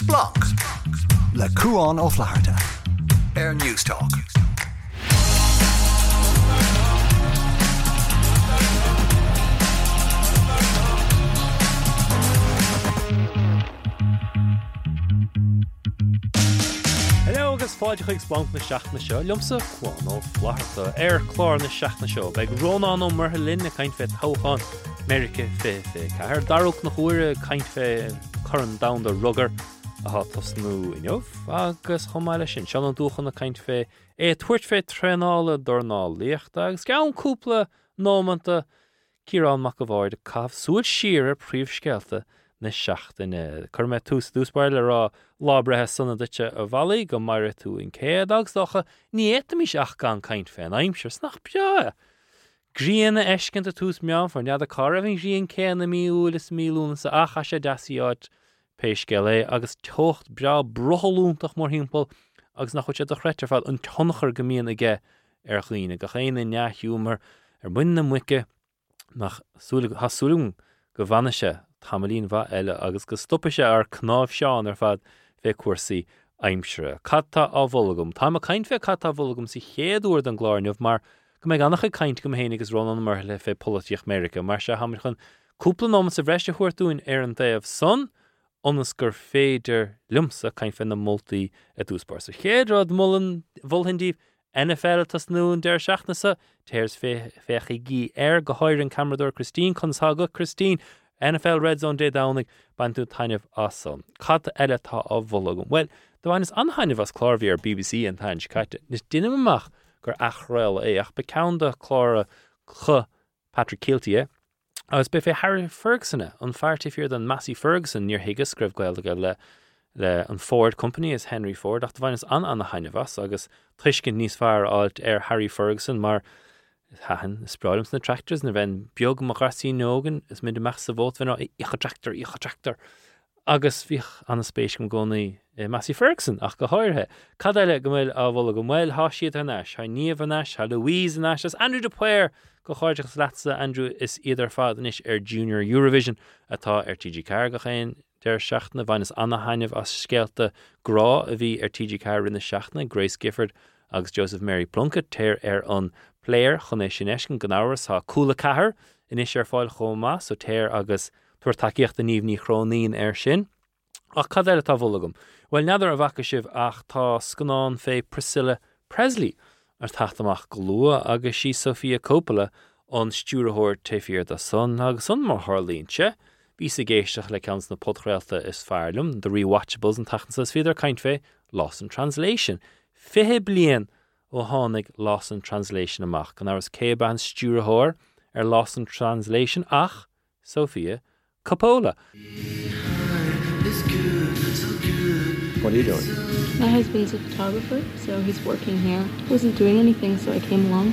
Splunk. Le Cuan of Florida. Air News Talk. Hello, guys. Fáilte chuig Splunk na seachna seo, Liomsa Cuan of Florida. Air Clár na seachna seo. Beg Rónán Ó Muirthile na caint feit Hóchán. America fé cair darúg na huaire caint fé current down the rugger a hatas nu inov agus chomáile sin sean an dúchan na caint fé é tuairt fé trénála dorná líocht agus gan cúpla nómanta Ciarán Mac an Bhaird caf suid siar príomhscéalta na seachtaine curmé tús dúsbair le rá lábrethe sanna duite a bhelaí go maire tú in céad agus docha ní éitimís ach gan caint fé na aimseir snach bea Grianna eshkenta tús meam for neada caravin grian céanna miúlis mílún sa achasha dasiad peisgele agus tocht bra broholúntach mór himpel agus nach chuid a chreiterfad an tonachar gomían ige chlíine go chéine neathúmar buinna muice nach hasúlún go bhanise tamlín bha eile agus go stoppaise ar cnáimh seán ar fad fé cuasaí aimsere. Catta á bholagum. Tá ma caint fé catta á bholagum si chéadúir an gláirneamh mar Mae gan eich caint gymhaenig ys Rónán Ó Muirthile fe Politiach America. Mae'r siach hamach yn cwpl yn omys y fresio hwyrtwyn Aaron Dave Son, ond ysgwr ffeidr lymsa caint fe na multi y dwysbar. So chyd roedd mwyn fol hyndif NFL tas nhw yn der siach nesa. Teers fech i gi gohoer yn Camerador Christine Consago. Christine, NFL Red Zone Day Downing, bantw tainaf ason. Cad ele ta o vologwm. Wel, dywain ys anhainaf as clor fi ar BBC yn tainaf siacate. Nes dynym ymach gur achrail é ach becaunda clára chlá Patrick Kielty agus be fé Harry Ferguson an fearrta fíor den Massey Ferguson níor higas scrib gaeilge le an Ford company is Henry Ford ach bhain is an hainevas agus triscin níos fearr alt Harry Ferguson mar hain spráilim na tractors na bhein beag mo Roxy Music is mid amach sa bhót bhein ich a tractor agus bhíoch an spéis go ní Massey Ferguson ach go háirthe cad eile go mbeadh á bhola go mbeadh há siad anais há níomh anais há Louise anais as Andrew de Poer go háirteach slatsa Andrew is idir fad anais Junior Eurovision atá TG Carr go chéin der seachtaine bhain is anna hainmh as scéalta grá a bhí TG Carr rinne seachtaine Grace Gifford agus Joseph Mary Plunkett teir an player chun é sin éiscin gan áras há cúla cathair inais fáil chomá so teir agus tuair takeíocht an níomh ní chrónín sin ach cad eile tá bholagum. Well, neadar a bhaca sibh ach tá scanán fé Priscilla Presley ar taachtamach go lua agus sí Sophia Coppola an stúrathir taifíor da son agus son mar Harlín se. Bhí sa géisteach le cans na podchrailta is fearlam, the rewatchables an taachtan sa sfidar caint fé Lost in Translation. Fihe blian o hánig Lost in Translation amach gan áras céban stúrathir ar Lost in Translation ach Sophia Coppola. What are you doing? My husband's a photographer, so he's working here. I wasn't doing anything, so I came along.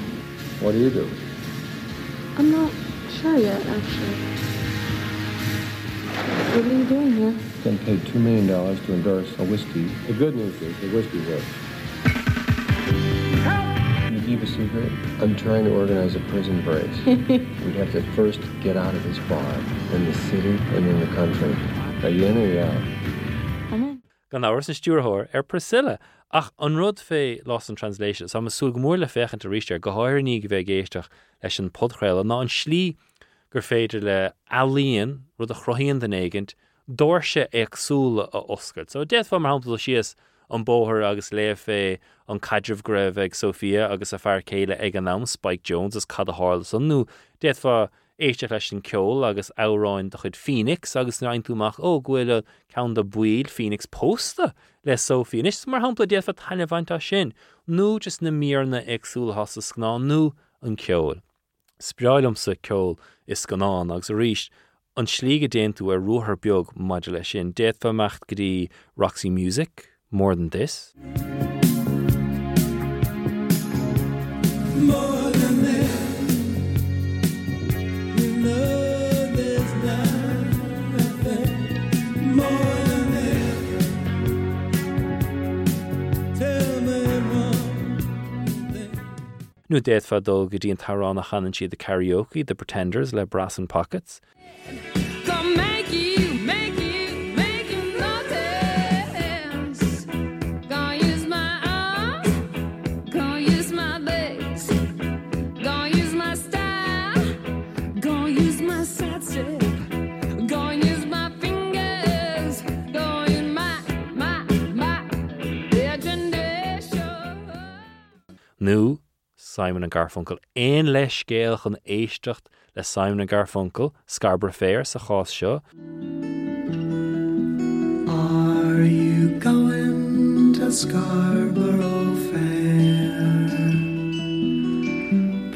What do you do? I'm not sure yet, actually. What are you doing here? I've been paid $2 million to endorse a whiskey. The good news is the whiskey works. Can you keep a secret? I'm trying to organize a prison break. We have to first get out of this bar, in the city, and in the country. Are you in or are you out? Gan áras an stúrathir Priscilla ach an rud fé Lost in Translation so mas súil go mór le féchan tar ríiste go háir ní go bheith géisteach leis an podchéile ná an slí gur féidir le alíonn rud a chroíonn den éigent dóirse ag súla a oscailt so deitfá mar hampla síos an bóthir agus léamh fé an cadreamh greibh ag Sophia agus a fear céile ag an am Spike Jonze is cad a hála san nó deitfá éisteach leis an ceol agus áráin do chud Phoenix agus na aintúach ó ghuiile ceann do buil Phoenix posta le Sophie níos mar hampla défa taine bhaintá sin nó just na míorna agsúil has sná nó an ceol. Spráilm sa ceol is gnáán agus ríist an slíige déintú a ruthar beag maid lei sin défa mecht go dtí Roxy Music More Than This. Nú deitfa dul go dtí an tarránach anan siad the karaoke, the Pretenders le Brass and Pockets. Come make you notice. nu Simon and Garfunkel. Ein leis gael an éisteacht le Simon and Garfunkel, Scarborough Fair sa chás seo. Are you going to Scarborough Fair?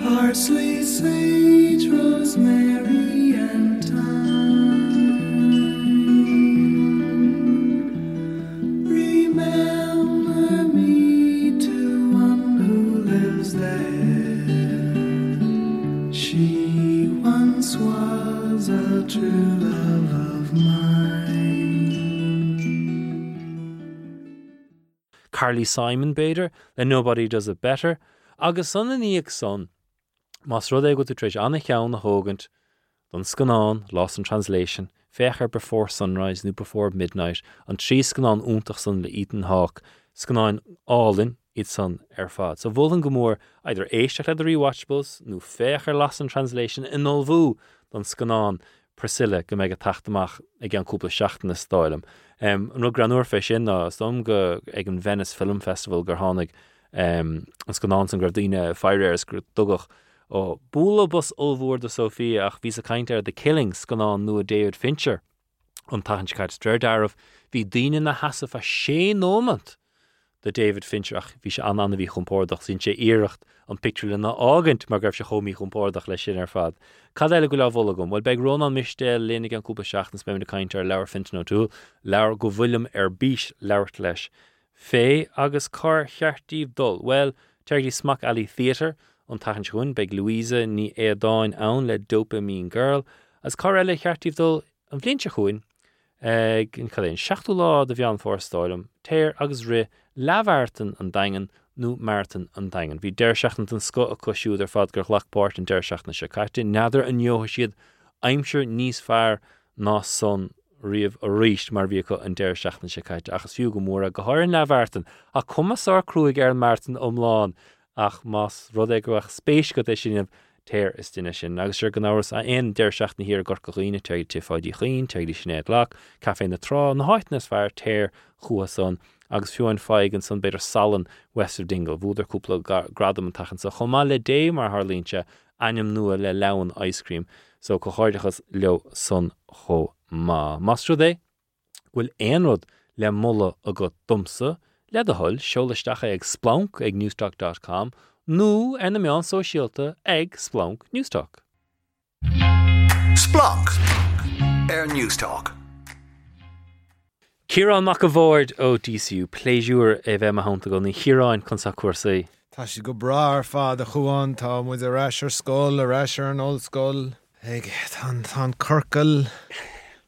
Parsley, sage, rosemary and thyme. Remember me to one who lives there. She once was a true love of mine. Carly Simon Bader, and nobody does it better. Agus son and Eek son, mas rode go to Trish Anna Chown Hogant, Dunscanon, Lost in Translation, Fecher before sunrise, new before midnight, and Tree Scanon Untach son Le Eaton Hawk, Scanon all in, it's on Erfad. So Volan Gomor, either Aishak at the rewatchables, new Fecher Lost in Translation, and Nolvu, Dunscanon, Priscilla, Gomega Tachtamach, again couple of Shachten Stylum. And no granor fish in now. Some go again Venice Film Festival Gerhanig. It's gone on some Gardina Fire Airs Dugach. Oh, Bulobus Ulvor de Sophia. Ach, visa kinder the killings gone on new David Fincher. On Tachinchkart Stradarav. Vi din in the hass of a shame moment. The David Fincher. Ach, visa anan vi humpordach sin che iracht. On picture in the Augent. Magrav she homi humpordach leshin erfad. Cadele gula volagum. Well, beg Rónán Mistel, Lenig and Cooper Shachtens, Bemina Kinter, Laura Finton O'Toole, Laura Govillum Erbish, Laura Tlesh. Fe, Agus Car, Chartiv Dull. Well, Terry Smack Alley Theater, Untachinchun, Beg Louisa, Ni Edain Own, Led Dopa Mean Girl, as Carella Chartiv Dull, and Flinchachun, in Kalin, Shachtula, the Vian Forstolum, Ter Agus Re, Lavarten and Dangen, nu Martin and Dangan. Vi der shachten and Scott a cushu their father Lockport and der shachten Shakati, Nather and Yohashid, I'm sure Nice Far, Na Son, Reeve, Arish, Marvico and der shachten Shakati, Achas Hugomura, Gahoran Lavartin, a Commissar Kruig Earl Martin Umlan, Ach Mas Rodegwach, Space Gotishin, Ter Estinishin, Nagasherganauris, I end der shachten here, Gorkahina, Terry Tifadichin, Terry Shinet Lock, Cafe Natra, Nahoitness Fire, Ter, Huason. Agus Fionn Feig and son better Salon West of Dingle, Wuther Kupla Gradam Tachan, so Homale Day Mar Harlincha, Anum Nua Le Laun Ice Cream, so Cohordichas Leo Son Ho Ma. Mastrude will Enrod Le Mulla Agot Dumsa, Le the Hull, Sholestache Egg Splunk, eggnewstalk.com, Nu Enemy on Socialta, Egg Splunk, Newstalk. Splunk, Air Newstalk. Ciarán Mac an Bhaird ó DCU, pléisiúr é bheith maithanta go ní Ciarán chun cuasaí. Tá si go bra ar fad a chuáin tá muid a reisir scoil, a reisir an old scoil. Ege, tá curcail,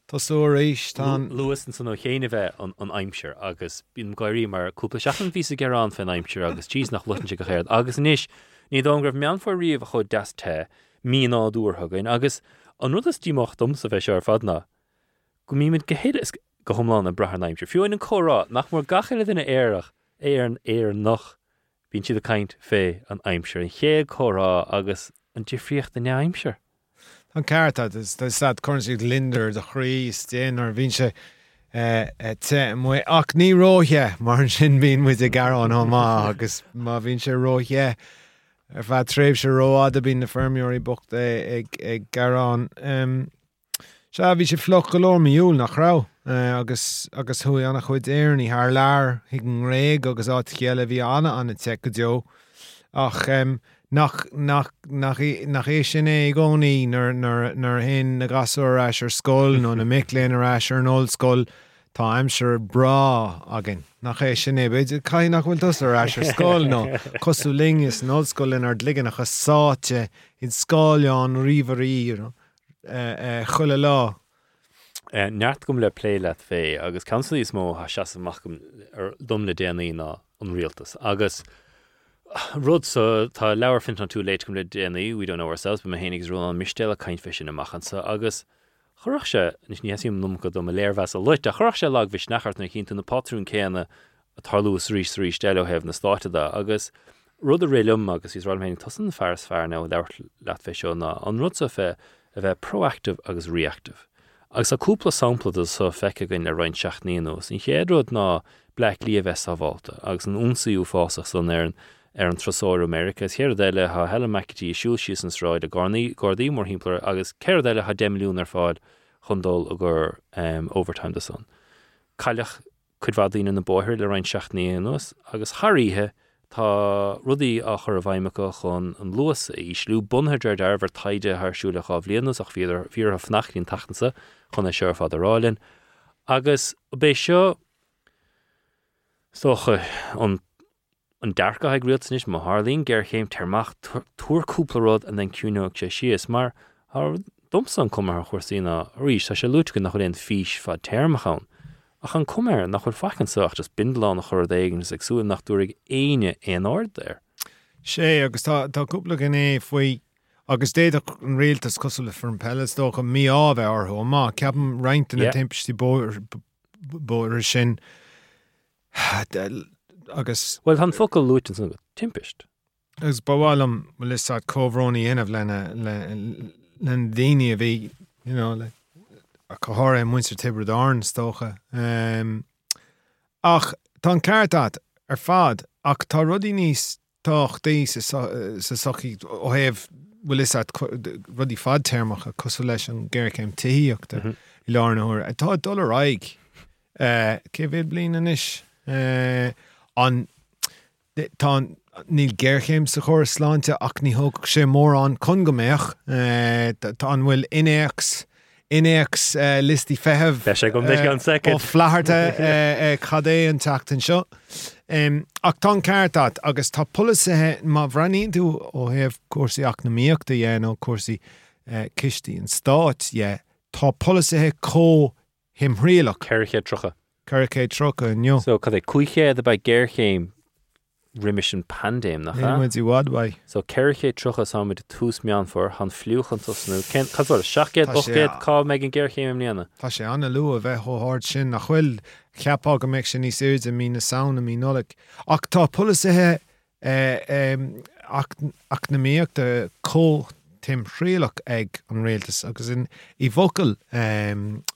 tá sóiréis, tá... Lewis and son ó chéine bheith an aimsir, agus bíon gairí mar cúpla seachan vísa Ciarán fan aimsir, agus tíos nach lutan si go chéad, agus níos, ní dónn gribh mean fór riamh a chud das te, mí an ád úr hagain, agus an rud is dímach dumsa bheith sear fadna. Go mí mid ghehéad go homlan and brahar naimsir. Fionn an cora, nach mór gachile in a eirach, eir noch, bín si the kind fe an aimsir. An chéad cora agus an difríocht in a aimsir. An carta, there's that currency linder, the chrí, stein, or bín si te mwe ach ní rohe, mar an sin bín with the garon homa, agus ma bín si rohe. If I treb si roa, da bín the fermiori bocht a garon. Sha bhí si floch galor miúl nach rau. Agus hui anna chud éirni haar laar higan réig agus áit chéile bhí anna anna teca deo ach nach é sin é gcónaí nar hin na gasúr ais ar scoil nó na micléin ar ais ar an old scoil tá aimsir brá agin nach é sin é beidir cai nach bhfuil tos ar ais ar scoil nó cosú lingus an old scoil in ar dligan achas sáte in scoileán riomhaí chula lá. Nart gum le play let fe agus council is mo ha shas machum dumle DNA na unrealtas agus rud so tá Laura Finton too late gum le DNA we don't know ourselves but Mahanig's rule on Michelle kind fish in a machan so agus chorachsha nis ni hasim num go dum leir vas a lot da chorachsha lag vish nachart na hint in the patrun kana at harlus reach three stelo have na started da agus rud the realum agus is rod Mahanig tussen fires fire now without that fish on rud so fe a proactive agus reactive. Agus a cúpla sampla da so fecha gain le roin seach nínos. In chéad rud ná black lía bheith sa bhalta. Agus an unsaú fásach san éirn an trasóir America is here deile ha Helen McAtee Schulz and Stride Gordy more himpler agus care deile ha demlúnar fad Hundal agur overtime the sun. Callach could vadin in the boher le rein shachtni anus agus harrihe ta rudi a chorvaimaka chon an Lewis I slu bunhajar darver taide har shule chavlenus ach vier of nachlin tachtense chon a sheriff of the Royalin agus besho so on darka high grillts nish maharlin gerheim termach tour kuplerod and then kuno cheshies mar har Domson kommer Horsina Rish, I shall look in the Holland fish for Termhound. I can come here and the Horfakensacht just bindle on the Hordagan is exude nach during any in order. She Augusta, the couple of if we Augusta in real discussal from Palace talk on me of our home, Captain Rankin the Tempest Borishin. August. Well, Han Focal Lutens and Tempest. As Bawalam will start Covroni in of Lena. Landini of you know like a Kahara and Munster Tiberdarn Stocha. Ach Tan Cartat Fad Ak Tarodinis Toch de Sasaki Ohev Willisat Ruddy Fad Termach a Cosolation Gerkem Tihiokta Ilarn or a Todd Dollar Ike Kevid Blinanish on Tan Neil Gerheim Sahor Slanta Akni Hok Shemoran Kongamech Tanwil Inex Listi Fehev of Flaherty Kade and Tactin Shot Acton Cartat August Topulis Mavrani do or have Corsi Aknamiak the Yano Corsi Kishti and Stott yeah Topulis Co Himrela Kerke Trucker and yo so Kade Kuiche the by Gerheim Rimishin pandem nacha. So Kerke truchas ham with tus mian for han fluchen to snu. Ken kazor shaket boket ka Megan Gerke mniana. Tashe ana lua ve ho hard shin nachwil kapog connection is series and mean sound and mean like octopus he acnemiak the co temprelok egg on realtus because in evocal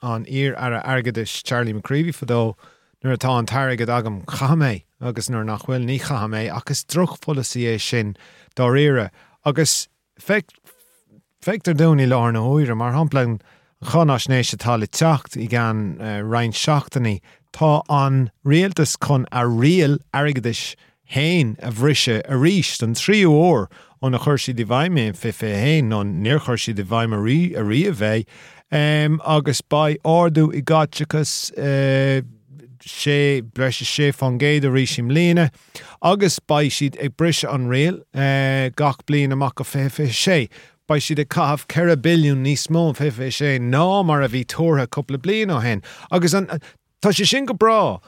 on ear ara argadish Charlie McCreevy for though Nuratan Tarigadagam Khame, August Nurnachwil Nikhame, August Druk Policy Shin, Dorira, August Factor Duni Lorna Hoira, Marhamplan, Khonash Nesha Talichacht, Egan Ryan Shachtani, Ta on Realtus Con a real Arigadish Hain, Avrisha, Arish, and three or on a Hershey Divime, Fefe Hain, on near Hershey Divime Ariave, August by Ordu Igachicus, she bresha she fongay the rishim lena august by she a bresha unreal gach blina maka fefe she by she the calf carabillion nismo fefe she no maravitora couple blina hen august on tashishinga bra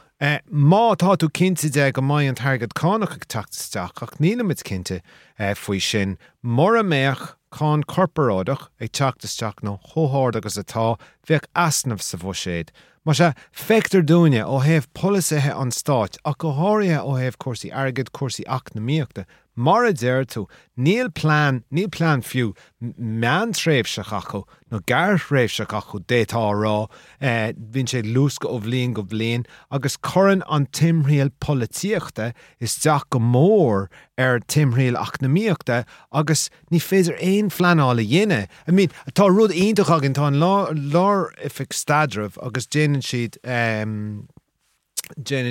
ma ta to kinti dega my and target conach tact stock nina mit kinte fwishin moramech con corporodach a tact stock no ho hard as a ta vek asnov savoshed Masha Fector Dunya or have policy on start, Akohoria or have Corsi Argid Corsi Aknamiakta, Mara Zertu, Neil Plan few, Man Trave Shakaku, no Gar Trave Shakaku, Data Raw, Vince Luska of Ling of Lane, August Curran on Timriel Politiakta is Zaka Moore, Timriel Aknamiakta, August Nifazer Ain Flanala Yene. I mean, a Tarud Intohaginton Lor Ifixtadrov, August Jen and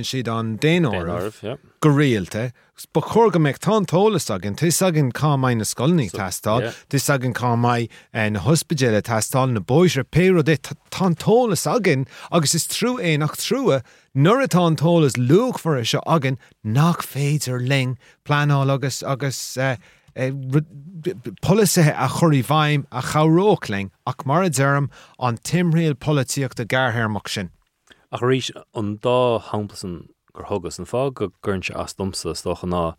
she'd on Danorov, yeah. Gorealte, Bakorga Mecton Tolasagin, Tisagin Kamai Naskolni Tastal, Tisagin Kamai and Hospigella Tastal, and the boys repair de Tontolasagin, August is true a knock through a Nuraton Tolas look for a shogin, knock fades or ling, plan all August. Policy a chorivaim a chaurokling akmaradzerum on timreal politiach the garher mukshin. A chorish on da hampleson gorhogus and fog gurnch astumsa stochana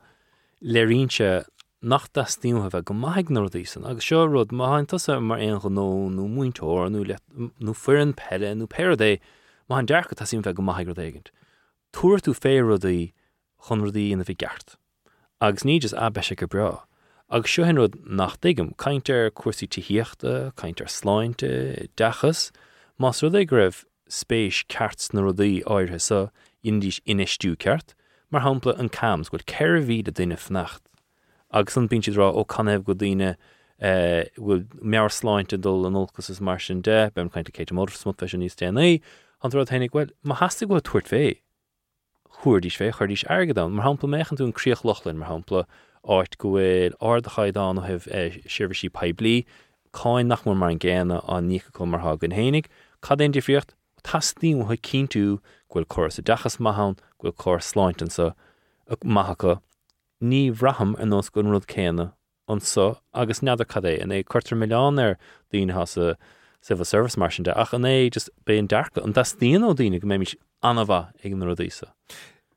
lerinche nach das team have a gmagnor this and a show road mahantasa mar en no no muintor no let no fern pelle no parade man darkata sim have gmagnor tour to fair the honrdi in the vigart agsnijs abeshika bra Ag shohin rod nach digum, kainter kursi tihiachta, kainter slainte, dachas, mas rodigrev space carts narodi oirhesa, indish inestu cart, mar hampla an cams go ceir víd a duine fnacht agus an pinch rá ó caneh go duine would mear sláinte and dul an olcas is mar sin de bem kind of Kate Motor smut fashion is DNA an rá tháinig well ma hasta go tuairt fé chuirdís fé chuirdís airgadán mar hampla mechan tú an críoch lochlinn mar hampla áit go bhfuil ard a chaidán ó heh sirbhísí peblií cáin nach mór mar an gcéanna an nícha go mar hagan hénig cad éon difriocht tasníú chuid cínú ghfuil choras a dachas maithan ghfuil chor sláintansa ag maithacha ní bhraham an nós gon rud céanna ansa agus neadar cad é an é cuairtear millián ar daoine has a civil service mar sin de ach an é just béon dearcha an tasníon ó daoine go mé mis anmhaith ag an rud íosa.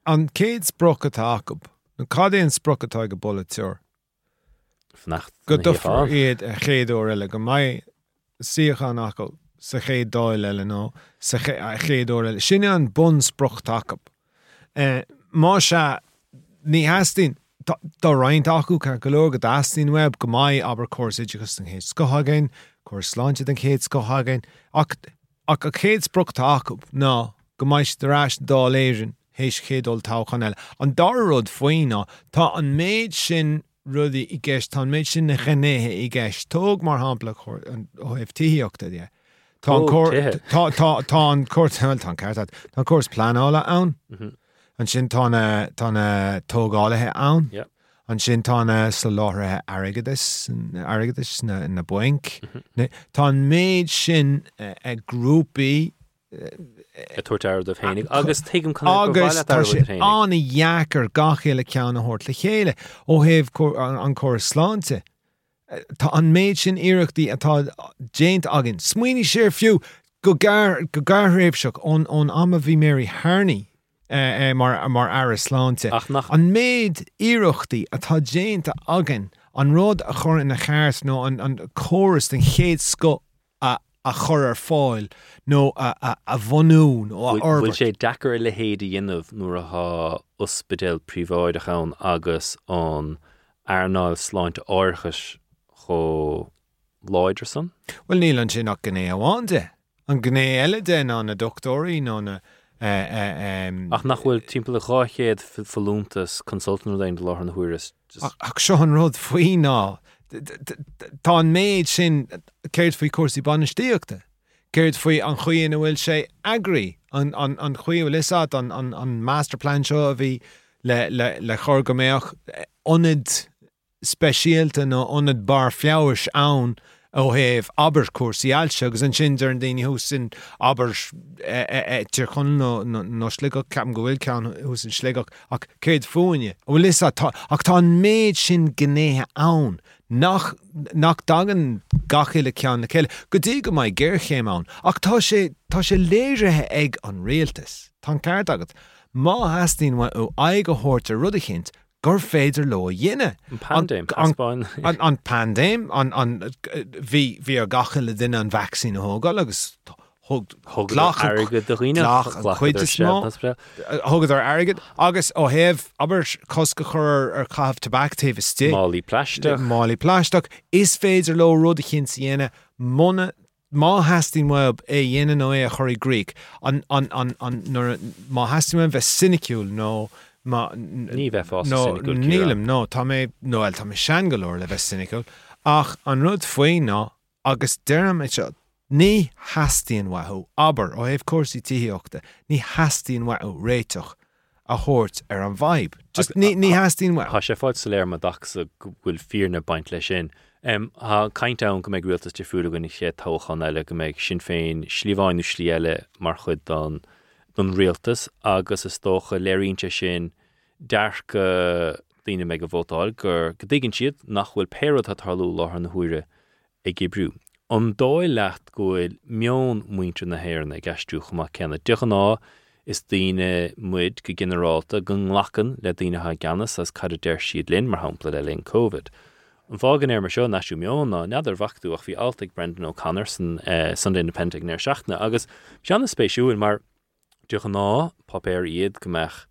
An céad sproch atá acu an cad éon sproch atá go bolitear. Fnacht. Go dofar iad a chéad ó eile go mbeidh suíoch an acu sa chéad dáil eile nó sa chéad ó eile. Sin é an bun sproch atá acu. Má se ní hastín dá roinnt acu car go leor go d'astín web go mbeidh aber córas idirchas an chéad scothagain, córas sláinte an chéad scothagain ach a chéad sproch atá acu ná go mbeidh de ráis dá léireann héis chéad ó toghcháin eile. An dara rud faoin ná tá an méid sin rudi I gceist tá méid sin na gnéthe I gceist tóg mar hampla ó FTíochtta de. Tá an cuairteil tá ceart tá cuas planála ann. An sin tána tógáilathe ann. An sin tána sa láthrathe airgeadais na buinc. Tá an méid sin a grúpaí a tuairtear do féinnig agus tuigim connectar bhaile tar féinnig an iachar gachéile ceann a hort le chéile ó heh an córas sláinte tá an méid sin iireachtaí atá déint agan smaoinigh siar fiú go gar réibseach ón ama bhí Mary Harney mar aire sláinte an méid iireachtaí atá déint agan an rud a chur in na cheart nó an córas den chéad sco a chur fáil nó a bhonún ó orb. Bhfuil sé dachar le héad a dhéanamh nuair atá ospidéal príomháid a chán agus an airnáil sláinte áirchas cho Leiderson? Well, níl an sin ach gné amháin de. An gné eile de ná na doctorí nó na ach nach bhfuil timpeall a gáchéad fallúntas consultant a dhéanamh láthir na huiras. Ach seo an rud faoin ná. Tá an méid sin céirt faoi cuasaí banistíochta. Céirt faoi an chuoin bhfuil sé agraí an chuoin bhfuil an masterplan seo a bhí le chur go mbeadh ionad speisialta nó ionad bar feabhais ann ó thaobh aber cuasaí ailse agus an sin ar an daoine thuas sin aber tír chun nó sligach ceapan go bhfuil ceann thuas an sligach ach céad fóinne bhfuil is ach tá an méid sin gnéthe ann nach dagan gachéile ceann na chéile go dtí go mbeidh géirchéim ann ach tá sé léirethe ag an réaltas tá an ceart agat má hastín bhain ó aghaidh go háirtear rud a chéint gur féidir leo dhéine an pandéim an bhí ar gachéile duine an vaccín a thógáil agus thugad ar airgid agus ó thaobh aber cos go chur ar chaithfh tabac taobh is tí Málaí pláisteach is féidir leo rud a chéint dhéine mona má hastín web é dhéine nó é a chuirí Gríic má hastín web bheith siniciúil nó ní bheith fás siniciúil nílim nó tá mé sean go leor le bheith siniciúil ach an rud faoin ná agus deirm é seo ní hastíon wathú aber ó thaobh cuasaí tíochta ní hastíon wathú réiteach a thabhairt ar an bhaib just ní hastíon wathú Tá sé fáid sa léir mar dachsa bhfuil fíor na baint lei sin ha caiint ann go mbeidh rialtas de fuúla go sé toghcháin eile go mbeidh sin féin slíomháinú slí eile mar chuid don rialtas agus is dócha léirínte sin dearcha daoine mé go bhótáil gur go dtígann siad nach bhfuil péiread a tarlú láthir na huaire ag Gibbrú an dóid leat goil meon muinte na héireanna ag eisteúcha má cena deachaná is daoine muid go generálta go nglachan le daoine ha ganas as cad a deir siad linn mar hampla le linn COVID. An bhágan air mar seo naisiú meon ná neadar bhachtú ach bhí altaigh Brendan O'Connor san Sunday Independent near seachna agus seanna spéisiúil mar deachaná papéir iad go mbeadh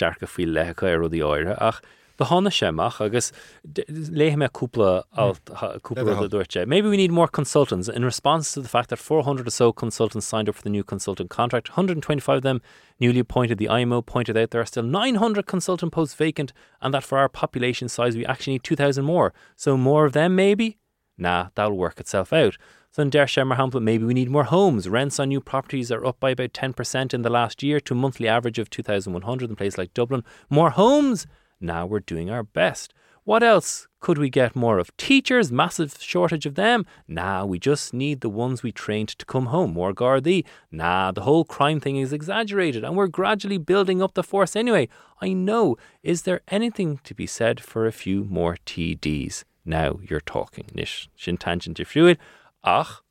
dearcha faoi lethecha ar rud í áire ach the Honna Shemach, I guess, Lehme Kupla Kupla Dorche. Maybe we need more consultants in response to the fact that 400 or so consultants signed up for the new consultant contract. 125 of them newly appointed. The IMO pointed out there are still 900 consultant posts vacant, and that for our population size, we actually need 2,000 more. So more of them, maybe? Nah, that'll work itself out. So in Der Shammer Hamlet, maybe we need more homes. Rents on new properties are up by about 10% in the last year to a monthly average of 2,100 in places like Dublin. More homes? Now we're doing our best. What else could we get more of? Teachers, massive shortage of them. Nah, we just need the ones we trained to come home. More Gardaí. Nah, the whole crime thing is exaggerated and we're gradually building up the force anyway. I know. Is there anything to be said for a few more TDs? Now you're talking. Nish sin tangent to fluid. Ach,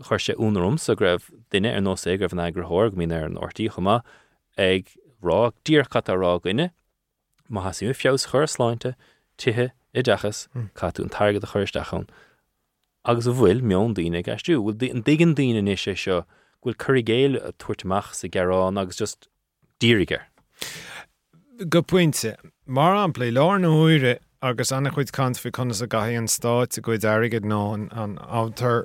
chuirse únarum so grev duine ar nós éig grev an agrathóir go mín ar an ortaí chuma ag rá díorchat a rá gine má hasíú fios chuir sláinte tithe I dachas catún targad a chuiris dachan agus a bhfuil meon daoine gasú bhfuil an digan daoine is é seo bhfuil curigéil a tuairteach sa garrán agus just dírigar go pointe mar an plé lár na huire agus anna chuid cant fi conas a gahi an stáit a gwaid arigid ná an áwtar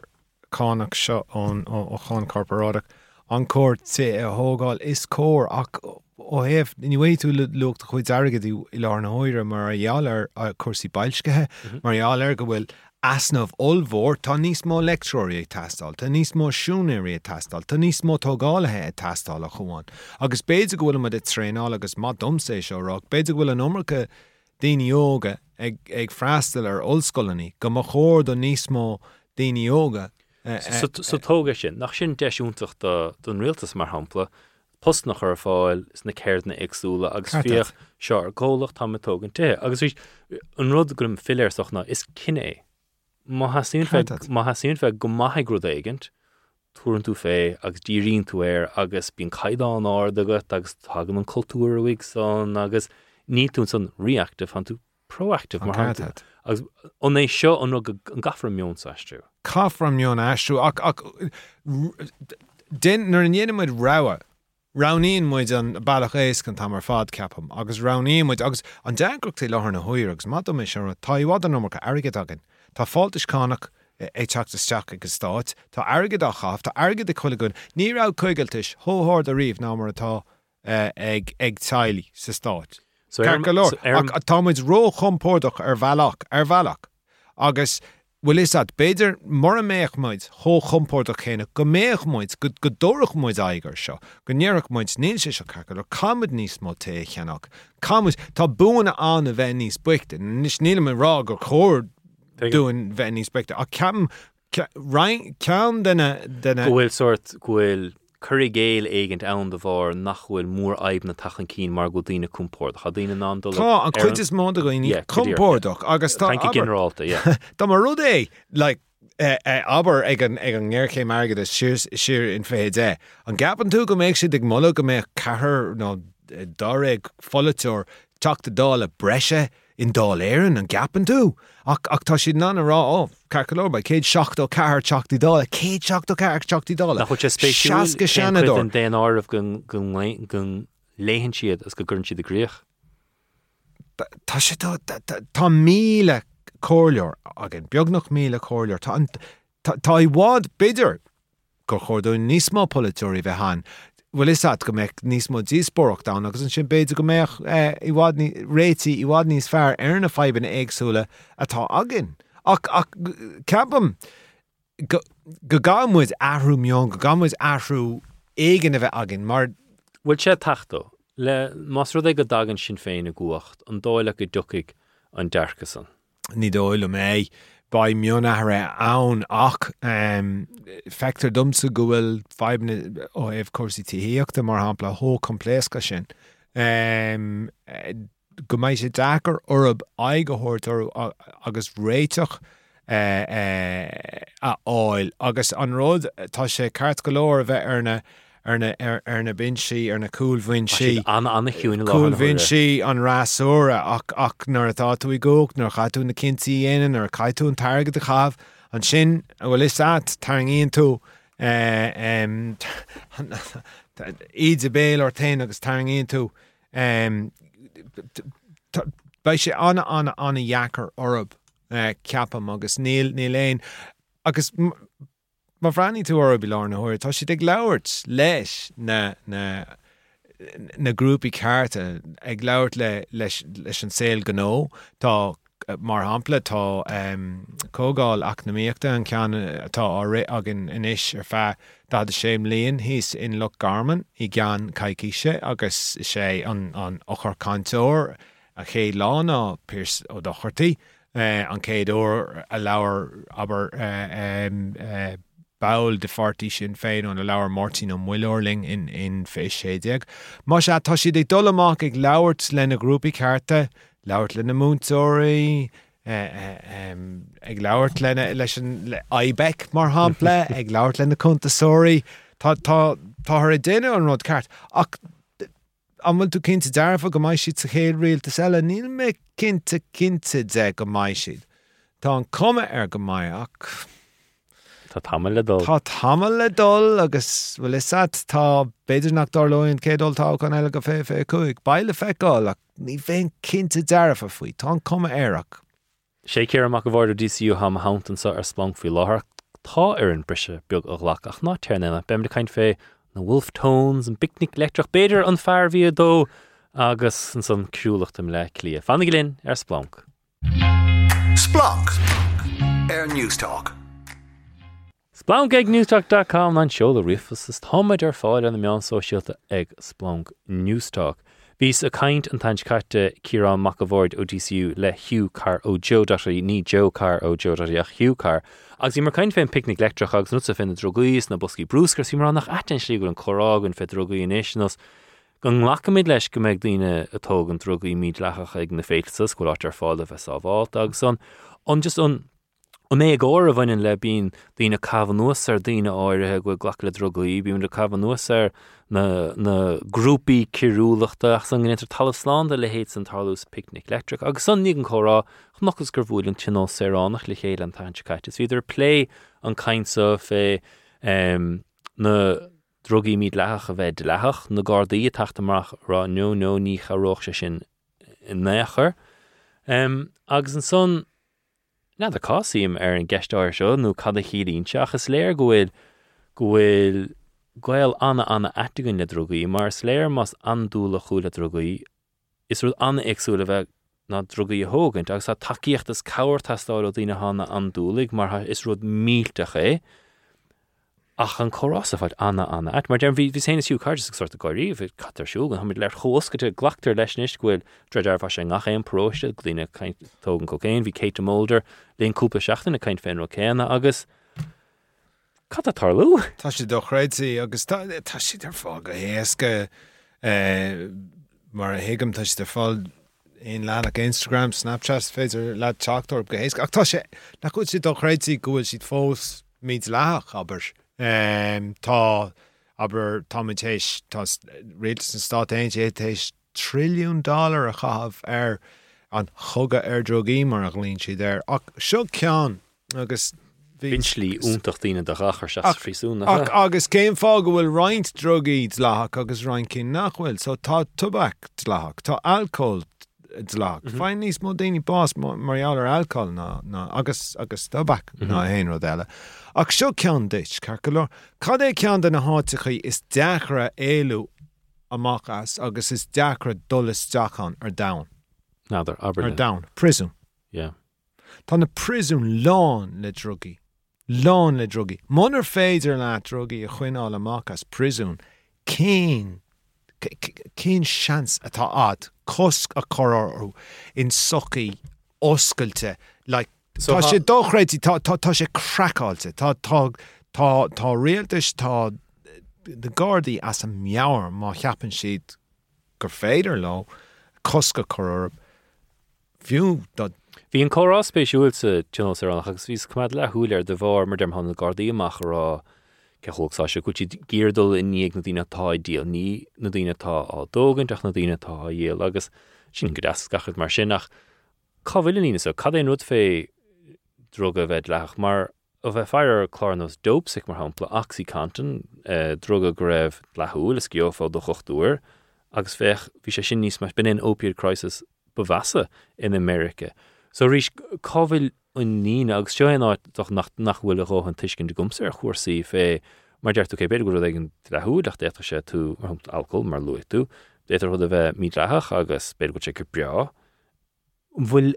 cánach seo o chán corporádach an cór te a hógáil is cór ac o hef ni wei tú lúgt a gwaid arigid I lár na hóira mar a iall a cúrsi bailsgehe mar a iall go bhfuil asnaf olvor tá níos mó lecturí a tastal tá níos mó siúnéirí a tastal tá níos mó tógáilathe a tastal a chuan agus beidir go bhfuil am a de tréinál agus má domsa seo rach beidir go bhfuil an omrca Dini yoga ag frastal ar olscoilní go mo chóir do níos mó daoine óga so tóga sin nach sin deisiúntaach don rialtas mar hampla post nach ar fáil is na céird na agsúla agus fíoch seo ar gcólach tá me tógan tithe agus an rud grim filléirsach ná is cin é má hasíonn feag go maithaid grúd éigent túrann tú fé agus díríonn tú air agus bíon caidáin áirdagat agus tagan an cultúr a san agus ní tún san reactive han tú proactive mar hátad agus on é seo an gaframón astru gaframón astru ach den nar níine muid ráha Rónán muid an bailach éiscin tá mar fad ceapam agus Rónán muid agus an deangrachtaí láthar na huair agus madam is ar tá iad an nómarcha airgid agan tá fáiltis cánach é teachtasteach agus stáit tá airgid a chaaf tá airgid a chuilegann ní rá coigeiltis thóthir a riomh ná mar atá ag teaghlaí sa stáit So Támid ró chompórdach ar bhealach. Agus, bhfuil is at beidir mar a méach muid chó chompórdach chéna, go méach muid, go dórach muid aigar seo, go níorach muid níl sé seo carcalor, cámid níos mó té cheanach. Cámid, tá búna an a bheith níos buicte, níos níl am rá gur chóir dúin bheith níos buicte. A ceam dana... Gwyl sort, gwyl... Curigéil éigent ann de bhar nach bhfuil mór aib na tachan cín mar go dtíine cúmpórdach. Tá dtíine ná dul. Tá an chuid is móda go ní cúmpórdach agus tá Thank you generálta, yeah. Tá mar rud é like aber ag an ngérché margad is siir in féid é. An gapan tú go méid si ag mulla go méid cahar nó doreg folatór teachta dála breise in dál éireann an gapan tú. Ach tá siad ná rá ó. Carcalor by Cade shocked or car shocked the dollar Cade shocked or car shocked the dollar Shaska Shanador and then hour of gun lehenshid as gurnchy the Greek Tashito Tamila Corlior again Biognok Mila Corlior Taiwad Bidder Gordo Nismo Politori Vehan Well, is that go make Nismo Gisporok down? Because in Shimbeids go make Iwadni Reti Iwadni's fair Erna Five and Egg Sula at Hagen. Ach, campam, gagamwyd arw mion, gagamwyd arw egin efe agin, mar... Wel, se tachto, le mas roedd ega dagan sin fein y gwacht, ond doel ag y dwcig yn dercason. Ni doel am ei, bai mion ahre awn, ach, ffector dymsa gwyl, ffaib ni, o ef corsi ti heoch da mar hampla, ho complesca sin. Gomais a dacker urb aigahortor agus reitach a oil agus anrod tashe cart galore veterna erna binshi erna cool vinshi an huin cool vinshi an rasura ak nor thought we go nor hatun the kinti in or kaitun target the have and shin well is that tang into either bail or ten agus tang into Baixe an yak or urb capam agus Neil Ain agus ma frani to urb Lorna Hoyer tá si dig lauert leis na groupi carta ag lauert leis an sail gano tá mar hampla tá cógáil acnamaíochta an cean tá áirith ag inis ar feadh dá séim líon hís in Lough Garman I gceann caiiciise agus sé an ochar cantóir a ché lán á Pierce ó Docherty an céad uair a labhair aber bail de fartí sin féin an a labhair Martin an Willorling in fés séideag. Má sé tá si ag dul amach ag labhairt lena grúpi carta Lauert lena Moontori, ag lauert lena leis an Ibeck mar hampla, ag lauert lena Contasori, tá her a dinner on rod cart. Ach, I'm going to kinta darfa gamaishid sa heil real to sella, nil me kinta de gamaishid. Tá an coma gamaach. Tá tamala dul agus bhfuil isat tá beidir nach darlóin cédul tá gan eile go fé cúig baile feicáil ní bhéin cinnta dearfa faoi tá an cuma éireach. Sé Ciarán Mac an Bhaird ó DCU ham hátansa ar Splunk faoi láthach tá ar an brise beag ó ghlach ach ná tearna beimna caint fé na Wolf Tones an picnic letrach beidir an fear bhí dó agus an san cruúlachtam le clia. Fanna Glynn ar Splunk. Splunk Air News Talk. Splunk ag newstalk.com an seola riafas is táid ar fáil an meán sóisialta ag Splunk Newstalk. Bhís a caint an taint carta Ciarán Mac an Bhaird ó DCU le hiú car ó Joe dataí ní Joe car ó Joe dataí ach hiú car. Agus mar caint féin picnic lectrach agus nuta féin drogaíos na boscaí brúscar sí mar annach atain slígur an chorá an fé drogaí nationals. Gan lacamid leis go meag líine atóg an drogaí míd lachach ag na féilsa scoláart ar fáil a bheith sábháilt agus an just an On é agora bhain le bín dína cabhanúas ar dína áirithe go ghlach le drogaí, bíon le cabhanúas ar na grúpi ciúlachta ach san gnétar Talasláánda le héad san Tarlús picnic electric. Agus san ní an chorá chnochas gur bhúil an tinó Seránach le chéile an taintcaiite. Is idir play an cainsa fé na drogaí míd leach a bheith leach na Gardaí a taachtamach rá nó ní charóg sé sin in néair. Agus an son Na the costume an gestóir seo nó cad a chiíonnte achas léir gohfuil anna aitigann le drogaí, mar sléir mas an dúla chuúla drogaí is rud anna agsúla bheith na drogaí thógant agus tá takeíochttas cabhairtáil ó dtíine hána an dúlaigh mar is rud mílteach é ach an chorááid anna ait mar dean bhí séna siú cardach suirta goirí bh catar siúgan haid leir chóscaite glachtar leis níos gohfuil treidirfa sé nachchéon próiste glína tógan cocaine bhí Kate Mulder líon cúpa seachtain na caiint féinró céanna agus cad a tarlú tá si do chréidtaí agus tá si ar fáil go héasca mar a hiigim tá si ar fáil in lánach Instagram, Snapchat, féidir lead teachtóir go héasca ach tá sé nach chuid si do chréidtaí gohfuil siad fós míid leach aber tá aber táis tá réaltas an stát éis $1 trillion a chahabh ar an chugad ar drogaí mar a glíonn siad ar ach seo ceann agus bhín slí úntaachtaína de gachar seachas frísúna agus céim fá go bhfuil roinnt drogaí dlach agus roinnt cin nachhfuil so tá tubac dlach tá alcohol dlach fáin níos mó daoine bás mariaal ar alcohol ná agus tubac ná héon rud eile Ach seo cean deis, carcalor. Cad é cean den na háitichaí is deachra éilú amach as agus is deachra dulas deachan ar daun. Nádar, abernay. Ar daun, prism. Yeah. Tá na prism lán le drogaí. Lán le drogaí. Munar féidir le drogaí a chuineáil amach as prism. Cén seans atá ad. Cosc a corárú in socaí oscailte, like So tá sé dóchreidtí tá sé crackáilte tá réaltas tá na Gardaí as a meabhair má cheapann siad gur féidir lá cosca chorb fiú Bhí an chorá spéisiúilsa Jonas Seránach agus bhís cumad le thuúil ar de bhar mar d na Gardaí amach rá ceolsá se chuid géirdul in níag na dtíine tá díal ní na dtíine tá á dógant ach na dtíine tá dhéal agus sin go deascaid mar sinach Cábhfuilína so cad é rud fé droga bheith leach mar a bheith fear chlános dópsic mar hampla oxycontin droga go raibh lethúil is ceofáil do 8 uair agus bhí sé sin níos mar bin in opioid crisis bevasa in America. So Rish Covil Unin Augstian doch nach Willa Rohan Tishkin de Gumser, Horsi Fe, Marjarto Cabedgur, they can Trahu, Dachterche to Alcohol, Marlui too, Deterhode Mitrahach, Agus Bedguchecker Pia. Lean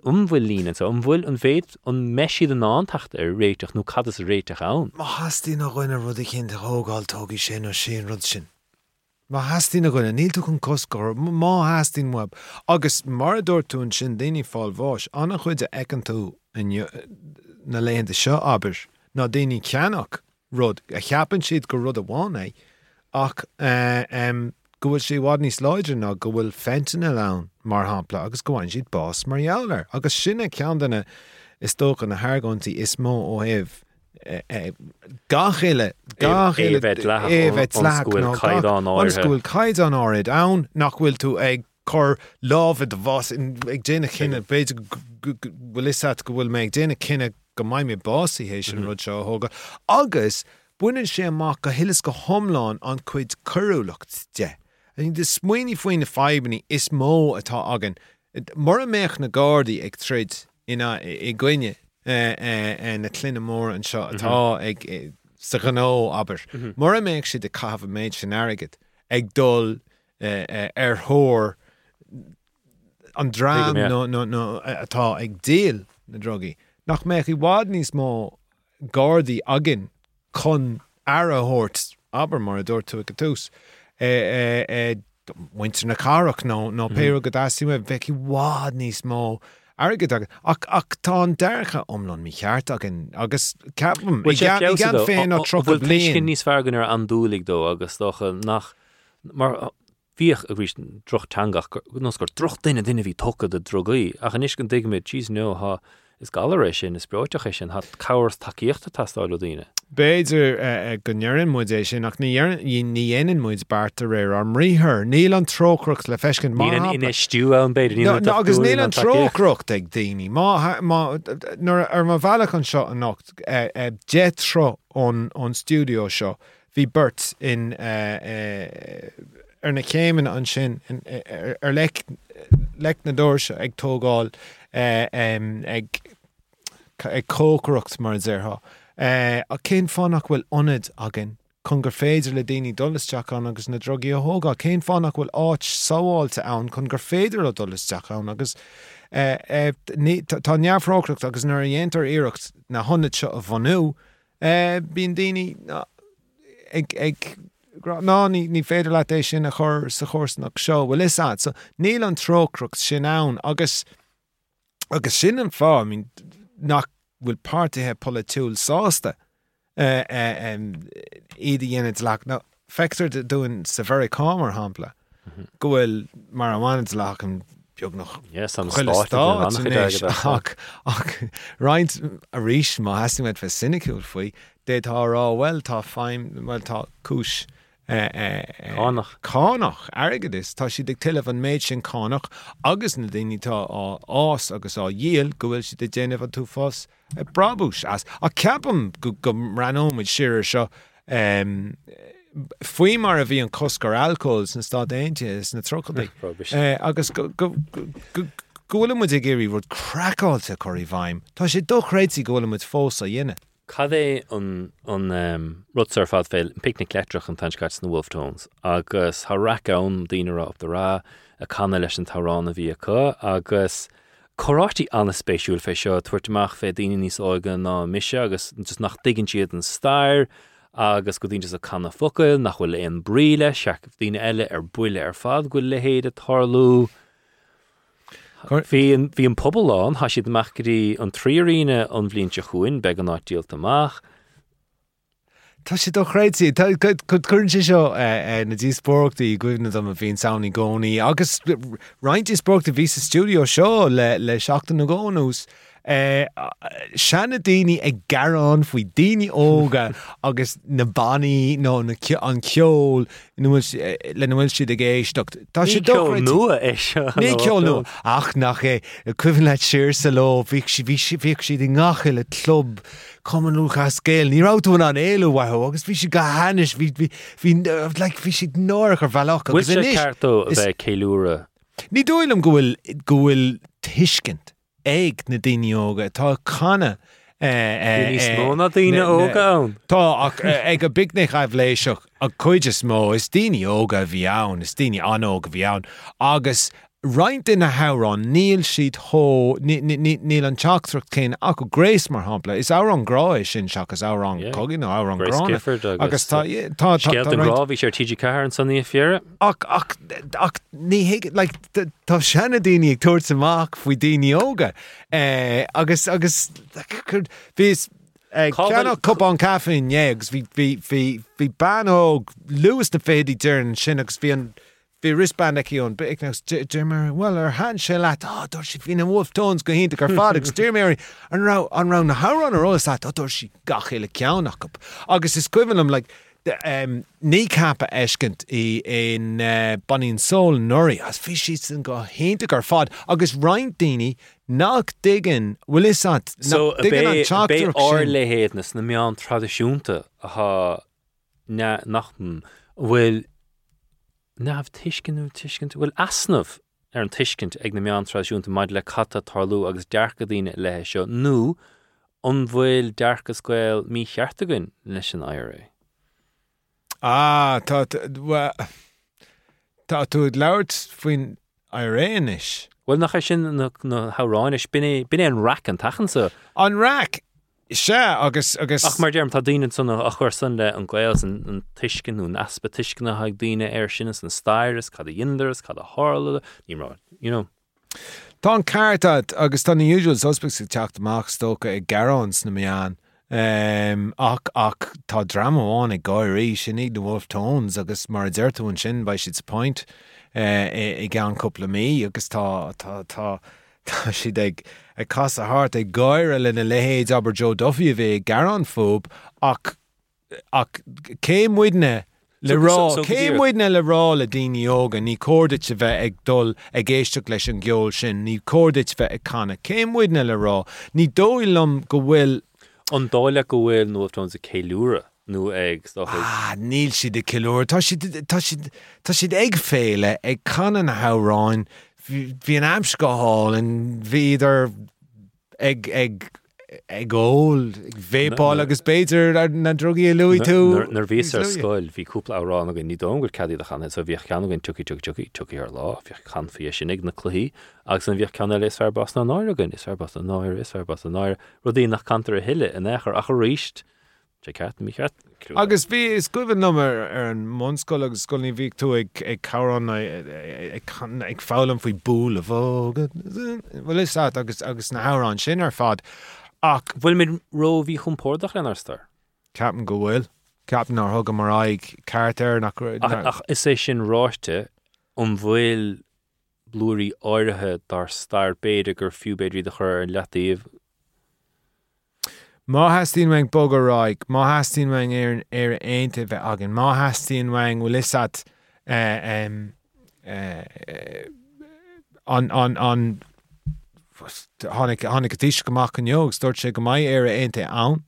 and so will and fate on meshi the non tachter rate of no caddis rate around. Mahastino going a rudikin the hogal togi shen or shen rudshin. Mahastino going a needle to concuskor, Mahastin web. August Marador to and Shindini fall wash, on a hood the ekanto and you Nalayan the shaw abish. Nodini canok rud, a happen she'd go rudder one, eh? Ach, go will she wadney slide or not, go will fenton alone. Mar hampla agus gohain siad bás mar ealar agus sinna ceandanna is tócha na hargantaí is mó ó hibh gach ile évet leach nó anscúil caid an áirid ann nach bhfuil tú ag cur lábh de bás ag déanna cinna beit bhfuil isat go bhfuil mé ag déanna cinna go maiid mé básaí hééis sin rud seo thóga agus buineann sé amach go hilas go thomláin an chuid curúlacht de. I think the Sweeney Fween of Fibony is more a Tagan. Muramech Nagardi egg tread in a Gwenya and a Clinamore and shot a ta egg Sagano Aber. Muramech she the Kav of Mage Shenarigat. Egg dull whore on dram no a ta egg deal the druggy. Nach mechi wadney's more Gardi Agin con Arahort Aber Morador to a Catus. Winter na carach no pero gadasim veki wadni small arigadag octon dercha omlon mi hartag and agus capum again fan not trouble lean nis fargener andulig do agus doch nach mar vier agrichten trochtangach noskor trochtene dine vi tokka de drogi agnishken dig mit cheese no ha is galeration is protection hat cowers takiert tastalodine Beidir gunyarin moidéis nach níhéann moid barta réir am ríthair. Níl an trócrocht le fescin má in éistú an beidir níl an agus níl an trócrocht ag daoine. Nuair má bhealach an seo an nocht détro an studio seo bhí burt in na céimeann an sin lech na dóir seo ag tógáil ag cócrocht mar dheartha. A Cain Fannach will onid again. Congar Fader Ladini Dulles Jack on Agus Nadrugia Hoga. Cain Fannach will arch so all to own. Congar Fader or Dulles Jack on Agus. Tanya Frocruct Agus Norienter Eruct Nahunit Shot of Vanu. Bindini Egg Nani ni Fader Latation a horse Nock Show. Well, is that so? Neil and Trocruct Shinown Agus Shin and Fa. I mean, Nock. Will party have politool sausta Edie in its lock. Now Factor doing severe calmer hampla. Go will marijuana's lock and Pugnoch. Yes, I'm starting. Right a reach ma has him at for cynical fui. They tar all well ta fine well ta kush Connach, Aragadis, Tashi Dictilov and Machin Connach, August Nadinita or Os, August or Yale, Guilch de Geneva Tufos, a Brabush as a capum ran home with Shearer Shaw, Fuimaravian Cuskar alcohols and Stadaintis and the Trocody. August Golem with the Giri would crack all to Corrie Vime. Tashi Duck Radsy Golem with Fossa Yen. Cade on Rutzer Fadfell picnic letrach and Tanchkats and Wolf Tones. Agus Haraka on Dinara of the Ra, a Canalish and Tarana via Ka, Agus Karati on a special fesha, Twertamach Fedinis Organ, Misha, Agus just nach digging cheat and star, Agus Godin just a canna fuckle, Nahuil and Brille, Shak of Dina Elle, Buile, Fad, Guillehead at Harlu. Bhí an pobl an hasid machcarí an tríoríine an bhlínte chuin beg an áitilt amach. Tá si do chreidtí, chud cuirann si seo na díspórachtaí gúibhna am a bhíon samhnaí gcónaí, agus roinnt díspórachtaí bhí sa stúdio seo le seachta na gcónús. Shanna Dini a Garon fui Dini Oga August Nabani no na on Kyol Lenwilchi the Gaish Doctor Tasha Nua Esha Nikol no Ach Nache equivalent share salo Vixi the Nachel at Club Common Lucascale near out on Elo Waho August Vishi Gahanish we like Vishi Nork or Valaka. What's the carto of Kailura? Ní dúilm go bhfuil tuiscint ag na daoine óga tá canna Dúine smó na daoine óga ann. Tá ag a bicnic a bhléiseach a cuide smó is daoine óga bhí ann, is daoine an óga bhí ann, agus Right in a howron, Neil sheet ho, Neil and Chalkthrook Kane, Ako Grace Marhampla, is our own Groish in Shock as our own Coggin, our own Grace Gifford, Skelton Grovish, or TG Carr and Sonny Fiera. Like the Toshanadini towards the mark, Fidini Oga, August, this. Cannot cup on caffeine, yeah, because we ban og Lewis the Fady Dern, Shinnox, Vian. The wristband aquí on big next Jeremy well her hand shell at oh does she feel wolf tones go into her father dear Mary and round the how runner all that oh does she got hele knock up August is equivalent like the kneecap eskent in Bonnie and Soul Nuri as fishes and go into her father August Ryan Dini knock digging will is that so they or lehetness na mian traditionta ha na nachten will Nav Tishkin, well, Asnov, Aaron Tishkin, Egnamian Trashun to Madla Kata Tarlu, Ags Darkadine Lehesho, Nu, Unvoil Darkasquel, Mi Hartagin, Leshen IRA. Tatud Louds, Fwin Iranish. Well, Nachashin, no, how Ronish, Bine and Rack and Tachansa. On Rack! Yeah, August. Ach, my dear, Tadine and son of Achor Sunday and Gales and Tishkin and Aspa Tishkin, Hagdina, Ershinis and Styris, Cada Yinders, Cada Horl, you know. Ton Cartat, August on the usual suspects who talked Mark Stoker, a Garon Snamian, Todramo on a Goyri, Shinnig the Wolf Tones, August Marizerto and Shin by Shit's Point, a Gan couple of me, August Ta. She dig a casa heart a girl in a leheads aber Joe Duffy of a Garon phobe came with ne Leroy came with ne Leroy Ladini Yoga ni Kordich of a dull a geistuklish and Gyolshin ni Kordich of a cana came with ne Leroy ni doilum gowill on doila gowill no of tons a Kailura no eggs Neil she the Kailura Toshid egg fail a cana na how Ryan Bhí an amsca hall and bhí idir ag old Vapol agus Bader na drugi Louis too nervous or skull bhí cúpla árán agus ní dom gur cadí dachan so bhí can again tuki her law bhí can fi sinnig na cluí agus an bhí can leis far bas na náir again is far bas na náir rodí nach cantar a hille in achar ríist Agus bhí is go bhfuil numar ar an monscoil agus scoil ní bhí tú ag cabhrán ag fáilim faoi búil a bhógad. Bhfuil is that agus na cabhrán sin ar fad. Ach bhfuil mid ró bhí chumpórdach lenar star. Captain go bhfuil. Captain ar thug mar aig carter nach ach is é sin ráiste bhfuil blúirí áirithe dar star beidir gur fiú beidir de chur an leataobh Ma hastin wang bogarai, ma hastin wang ain't of agin, ma hastin wang will isat on Hanikatish Makan Yogs, Dorche Gamai era ain't out.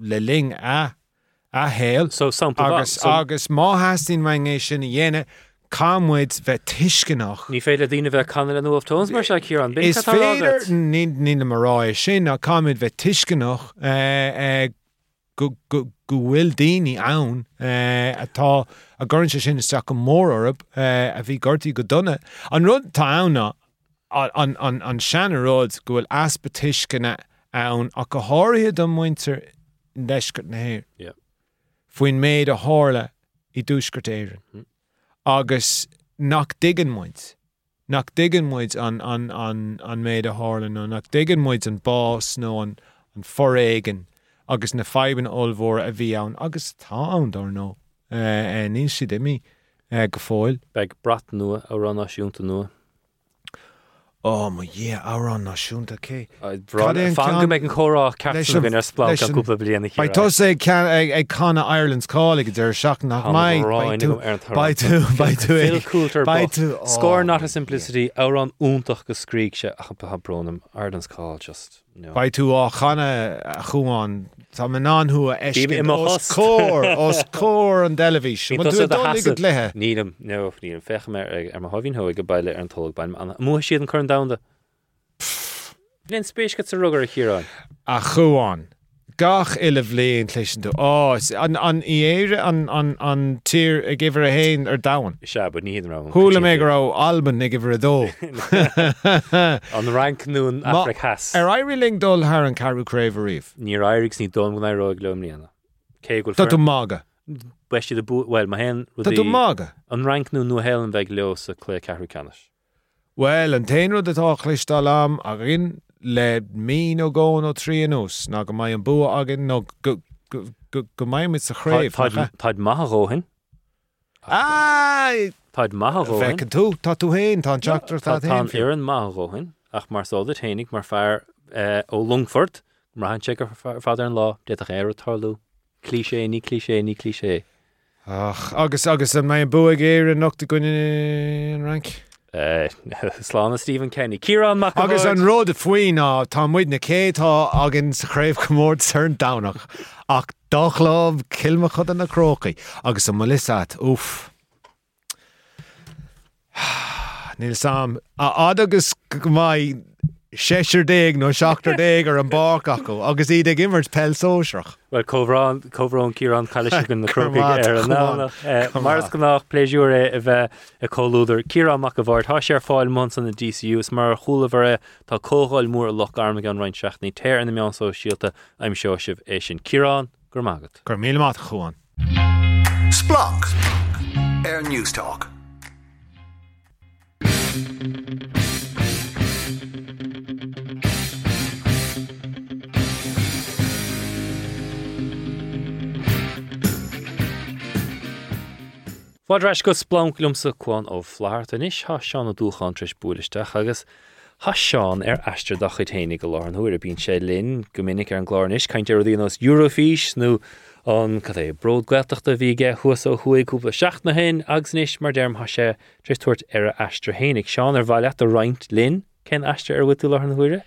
Leling a hail. So some August ma hastin wang ishin yene. Comweds vetishkinach. Ni feid adine ve canel no of tones mar shak here on big catalog. Is feid ni na marai shin a comwed vetishkinach go will dini own atá a garnish shin stuck more Europe a vi garti go done on run town on Shannon roads go will aspetishkina own a kahari dum winter deshkut na. Yeah. Fwin made a horla I dushkuteren. Agus nach diggin moids on made a Harlan on nach diggin moids on boss no on foregan agus na five and all vor a vion agus town or no and in she demi gefoil beg brat no around us you to know Oh my yeah, Aaron Nashunta K. I brought Fanga making Cora captain in a Splunk a couple of billion here. I thought say can a Connor Ireland's colleague there shock not my by two score not a simplicity Aaron Untach Skreeksha Habronum Ireland's call just No. Baitu O'Connor Huan, Tamanan Hua Eshkin, Oscor and Delavish. When do you don't think it lehe? Need him, no, need him. Fechmer, I'm having how I go by later and talk by him. Muhashi and Kern down the. Then space gets a rugger here on. A Huan. Gach ilivle and Clishin to. Oh, on Eire, on Tier, give her a hand or down. Sha, but need him wrong. Hula Megaro, Alban, they give her a dough. On the rank noon, Afric has. I reeling dull her and Caru Craverive? Near Irix need done when I rog Lomliana. Kegel. Tatumaga. Best you the boot, well, my hand. Tatumaga. On rank noon, no hell and Vegleos, a clear Caru Canish. Well, and Tainro the Talklish Dalam, Arin. Led me no go no three and us. Now go my and boo again. No go my with the crave. Tad maharohin. Aye. Tad maharohin. Vek tu tatuhin. Tan chapter tatuhin. Tan Ciarán maharohin. Ach mar so that heinig mar far o Longford. Mar checker father-in-law. Det er tarlu. Cliché ni cliché ni cliché. Ach August and my and boo again and knocked the gun in rank. Sláinte Stephen Kenny. Ciarán Mac an Bhaird. Agus an rud a faoin á tá muid na cétá agin sa chraibh go mór Cern Downach ach dáchláb cilme chud an na crócaí agus an molisát uff Níl sam ad agus go maiid 16 nó 17 ar an barca acu agus iad ag immers pell sóisreach. Well, Covrón Ciarán Cailis gan na crócaí ar an nána. Mars gan nach pléisiúr é bheith a cóúidir Ciarán Mac an Bhaird tá sé fáil months na DCU is mar chuúlahar é tá cóháil mór loch arm gan roin seachnaí téir in na meán só síolta aim seo sibh é sin Ciarán gur mágad. Gur míle máta chuáin. Splunk Air News Talk. Fádrash go Splunk lumsa quan of Flart and ish Hashan Dulhantrish Buddhistachas Hashan Astra Dachitani Galarn, who had been Shedlin, Gominic and Glarnish, kind of the most Eurofish, no on Cathay Broad Glattachta Viga, who so who a couple of Shachtnahin, Agsnish, Marderm Hashe, just toward Astra Hanic, Sean Valet the Rhint Lin, Ken Astra with the Larn Huira?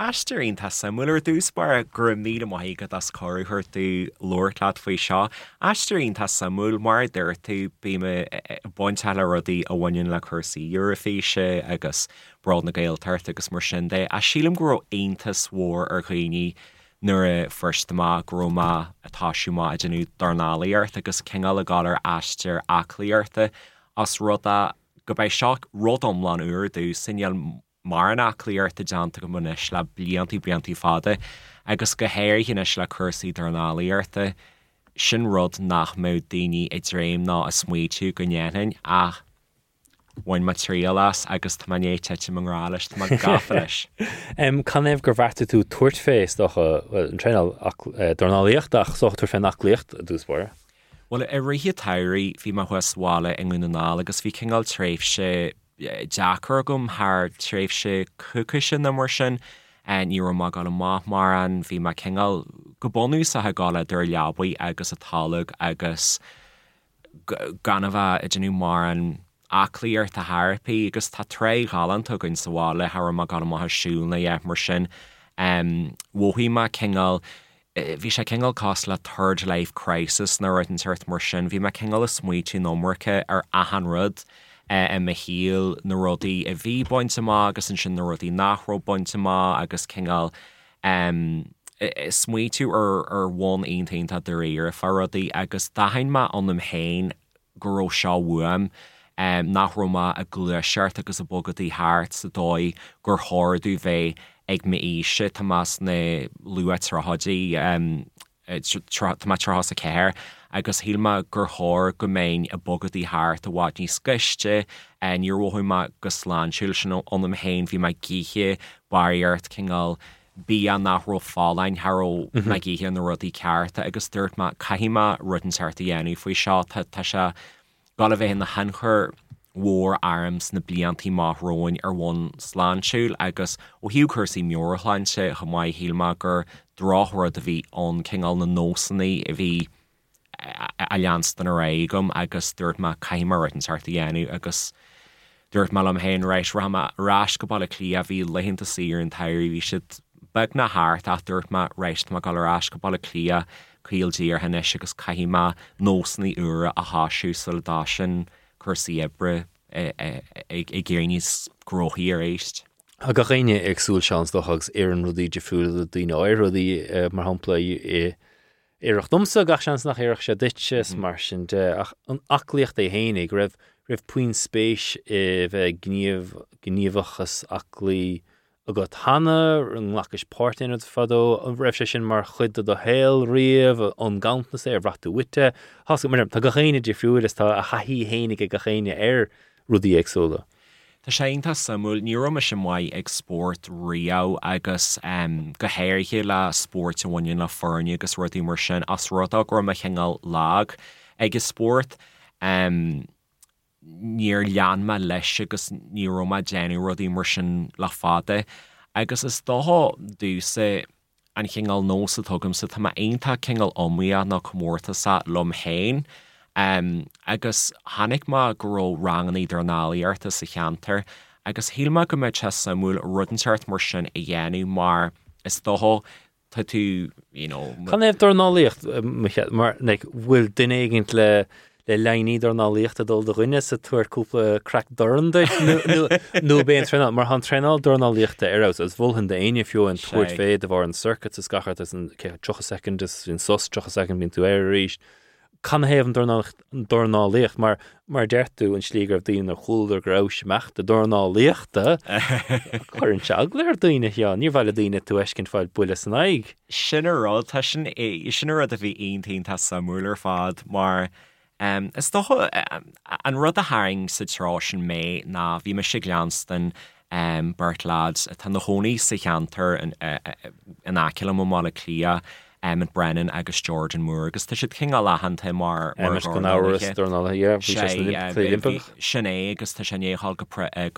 Ashtarín tá similar dús bar gur míle maigad as corúthir tú lortlaat faoi seo. Ashtarín tá samúl mar d'ir tú bíma bóinteala rudaí a bhaineann le cursaí Eurofíse agus Bráid na Gael tart agus mar sin de. A sílim go raibh aontas mhór ar dhaoine nuair a fuirsteamá go raibh má atá siú má a déanú darnálaí airt agus céinneáil a gcáil aistir aclaí airta as ruda go bhfuil seach rud omlan uair dús sin Mar an aclaí ar deanta go muis le bliantí fada agus go héir hinis le cursaí darnálaí arta sin rud nach mód daoine i dréim ná a smuoitiú go nnéann ach bhain materiál as agus tamnéitete man ráis tá gafaris. Can éh gur bharta tú tuairt fééis an tréal darnálaíocht ach sochttar fé nachlaocht a dúspóir. Well, i rithí teirí bhí mar thuáile in gúnaá agus bhí cinál tréimh sé Jacker gum har tréfse cookish na morsin and you ma gal ma maran vi ma kingal gobonu sa ha gala der labwi agus a talog agus ganava ajinu maran aclear ta harpi agus ta tre galan to gun sawale har ma gal ma shun le morsin wo hi ma kingal vi sha kingal cost la third life crisis na rotten earth morsin vi ma kingal smuiti no morke ar ahanrud and Michael Narodi a V Bontama agus and Shin Narodi Nahro Bontama agus Kingal Smuitu or 1 18th at the rear Farodi agus Dahinma on them hain Grosha Wum Nahroma a glue shirt agus a bogati hearts the doi Gorhor duve Egmi Shitamas ne Luetra Hodji Tamatrahasa Care agus hilma gurthór go main a bogadí thart a bhaid ní scaiste and níor bhthúma go sláán siúil sin an am hain bhí mai gíthe bairt cinál bí an nachró fálain thar na gíthe an rudaí cearta agus dúirt má caiime rudan teirta dhéanú faoi seo tá se gal a bheith na hanchar mhór arms na bliantí máthróin ar bhain sláán siúil agus ó hiú cursaí mórthláinte go maiid hilma gur dráthra a bhí an cinál na nósannaí a bhí Alliance than a regum, agus third ma caimer and sartianu, agus third malam hen rash rama rash cabala clea vi lehin to see your entire we should bag na heart after ma reist ma galarash Coppola clia Kiel dear Hanish agus Kahima Nosni Ura aha shoe soldashin Cursi Ebra a Girinis Grohi East. A Garine Exul Chance the Hugs Aaron Ruddy Jafu the Dino Ruddy Marhomplay Erachdumsa Gachans nach Erachadiches Marsh and an Akliach de Hainig Rev Puin Space Gnievachas Akli. Got Hannah, and Lackish part in it fado, and refreshing mar chid the hail, reeve, on gauntness air, rat to witte, has got madam Tagahane diffused a hahi hanig a gahane air, Rudy Exola. The Shainta Samul, Neuromishimway export Rio, Agus, Gahair Hila, Sport, and one in La Fernia, Gus Ruddy Mershin, Asrota, Gormahingal Lag, Egasport, Near Yanma Leshigus Neuroma General the Immersion La Fade, I guess is the ho do say and Kingal knows the Togum Sitama ain't a Kingal Omia knock mortasa lum hain. I guess Hanigma grow rang either an allier to Sihanter. I guess Hilma Gomechassamul Rudenshart Mershon a Yanu Mar is the ho to, you know. Can I have done all like will Dinegent the line either not licht at all the runners at her couple crack durn the no being trained more han trained durn all licht the arrows as volgen the any few and toward fade of our circuits as gachert as in choch second is in sus choch second into airish kan haven durn all licht maar dertu en schläger of die no holder grouse macht the durn all licht current chagler doing it ja nie vale doing it to esken fall bulles naig general taschen e general the 18 has samueler fad maar is the whole and rather haring situation may na vi Michiganston Bert lads at the honey sihanter and an aculum moleclia and Brennan Agus George and Moore Agus Tishit King Allah Hante Mar Margonaurus Dornala yeah we just the Shane Agus Tishane Hulk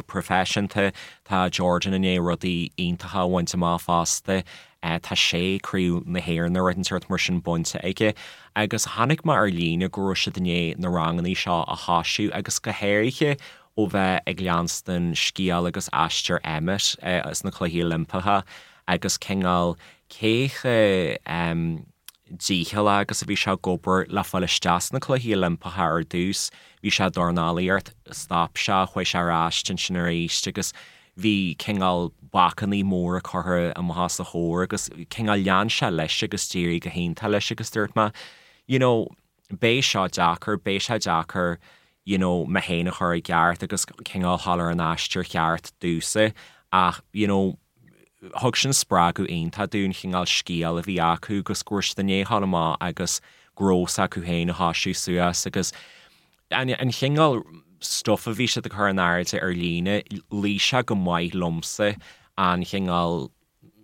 profession to George and Nye Ruddy Intaha went to ma fast Tashay crew in the hair and the written sort of Mershon Bunta Ike Agus Hanigma Arlina Grusha Dine Narangani Shaw Ahashu Agus Gaherike over Eglianston Skial Agus Ashter Emmet as Niklahi Limpaha Agus Kingal Keche Dihila Agus Visha Gober La Falestas Niklahi Limpaha Ardus Visha Dornaliart Stopsha Huesharash Tinshinaresh Agus vi Kingal Bakani Mora Corra and Mahasa Horgus Kingal Yan Shaleshigus Jerry Gahin Talishigus Dirtma, you know, Beisha Jacker, you know, Mahana Horry Garthagus Kingal Holler and Ashter Yart Duse, you know, Hugshin Spragu Ainta Dun Kingal Skiel Viaku Gus Gorsh the Ne Halama Agus Grossa Kuhana Hashi Suasigus and Kingal stuff of each of the coronarity Erlina, Lisha Gumwai Lumse, and Kingal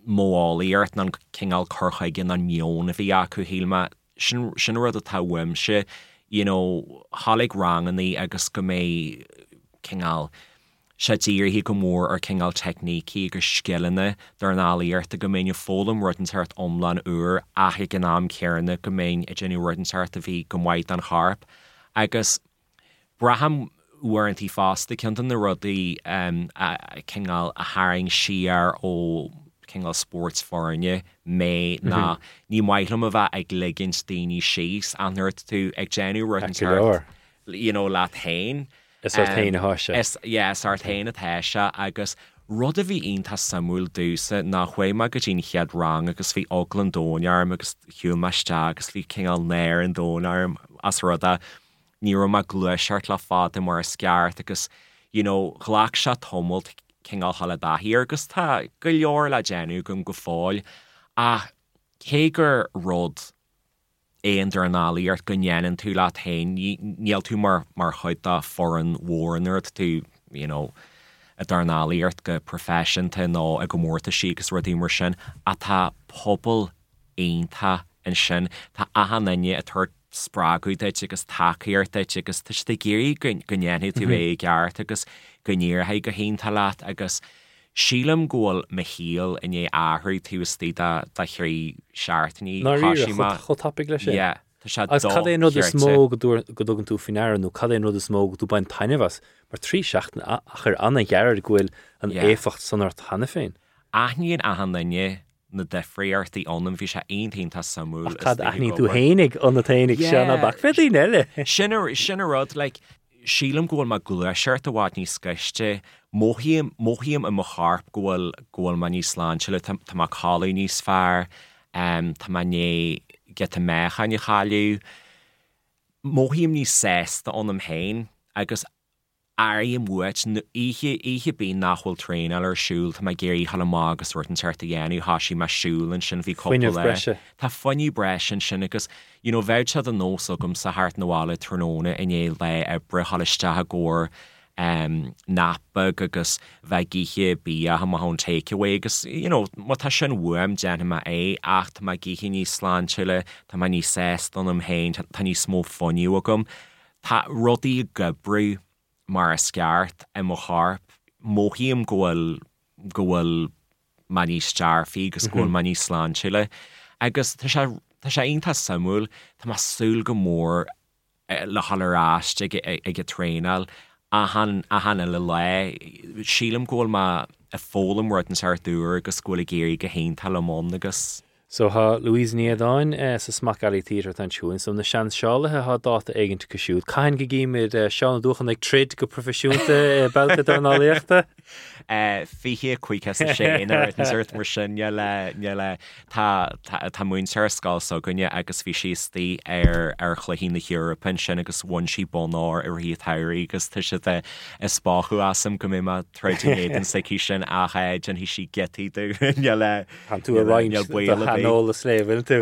Moali, Earth, and Kingal Korhagen, and Mion of Iaku Hilma, Shinra the Tawimshe, you know, Hollig Rang and the Aguskame Kingal Shadir Higamore or Kingal Technique, Gishkillene, Dernali Earth, the Gomenia Folum, Ruddensart Umlan Ur, Ahiganam Kerna, Gomenia, Jenny Ruddensart of Gumwait and Harp. I guess Braham weren't he fast the kind and the ruddy Kingal a haring shear or Kingal sports for you may na ni might him of a Eglinsteiny shees and her to a genuine you know Latin is Artain Hasha is yes Artain Hasha I guess ruddy vi in has Samuel Duse na why magazine he had wrong I guess vi Auckland Doniarm I guess Hugh Mastag I Kingal Nair and Doniarm as rudda Niroma Glushart La Fata Marascart, because, you know, Glakshat Humult, King Al Haladahi, Gusta, Gulyor La Genu, Gungufol, Kager Rod, Aendernali, Ert Gunyan, and Tulatain, Niel to Marhuta, Foreign Warner, to, you know, a Darnali, Ert Profession, to know a Gomorta Sheikus Redeemershin, Ata Pobble, Ainta, and Shin, Ta Ahananya, at her. Spragu that chickas takier that chickas tish the geary gunyani to a gartagus gunyir higahintalat, I guess Sheelam goal Mahil and ye ahri to a stita tahri shartni. Narishima hot topic. Yeah. As Kade no the smoke dogan to Finara, no Kade no the smoke to bind Tinevas, but three shachten acher Anna Yarriguil and Efacht Sonart Hanefin. Ahni and Ahananye. na defriartaí anam bhí sé aontainn tá samúl Tá aithní tú hénig an na tainig seanna bachfedaí neile. Sin rud like sílam ghfuil má gluaiseart a bhaid níos scaiste móthaíam a mo harp ghfuil má níos láinseile tá má cálaí níos fearr tá má né get a mecha ní chailliú móthaíam níos sésta anam héin agus Ariam Witch, Ihe being Nahul Train, Eller Shul, Magiri Halamagus, Rotten Tartiani, Hashi Mashul, and Shinvi Coppola. Have funny bresh and Shinnikus, you know, voucher the no sugum, Sahart Noala, Turnona, and Ye lay a Brehalistahagor, Napbergus, Vagihe, Bia, Hamahon takeaway, you know, Matashan worm, Janima A, Acht Magihini Slanchilla, Tamani Sestonum Hain, Tani Small Funny Wogum, Ta Roddy Gabru. Mar a sceart a mo harp móthaíam ghfuil má níos dearfaí agus ghfuil má níos sláinseile agus tá sé aontas samúil tá má súil go mór le halaráist ag a tréinal a hanna le le sílam ghfuil má a fólam ruid an seartúir agus ghfuil a géirí go héntal amón agus So ha Louise Niadan sa Smack Alley Theater tan chuin so na chance Charlotte ha data agent to shoot kein gegeben mit Sean durch und trade go professionte baute dann alle echte fi hier quick as shit in earth machine yala ta moon circle so gunya agus fi she's the air clean the European agus one she bonor or he tire agus tish the spa who asem come ma trading agency kitchen a hedge and he she get he do yala han to arrange And all the slaving too.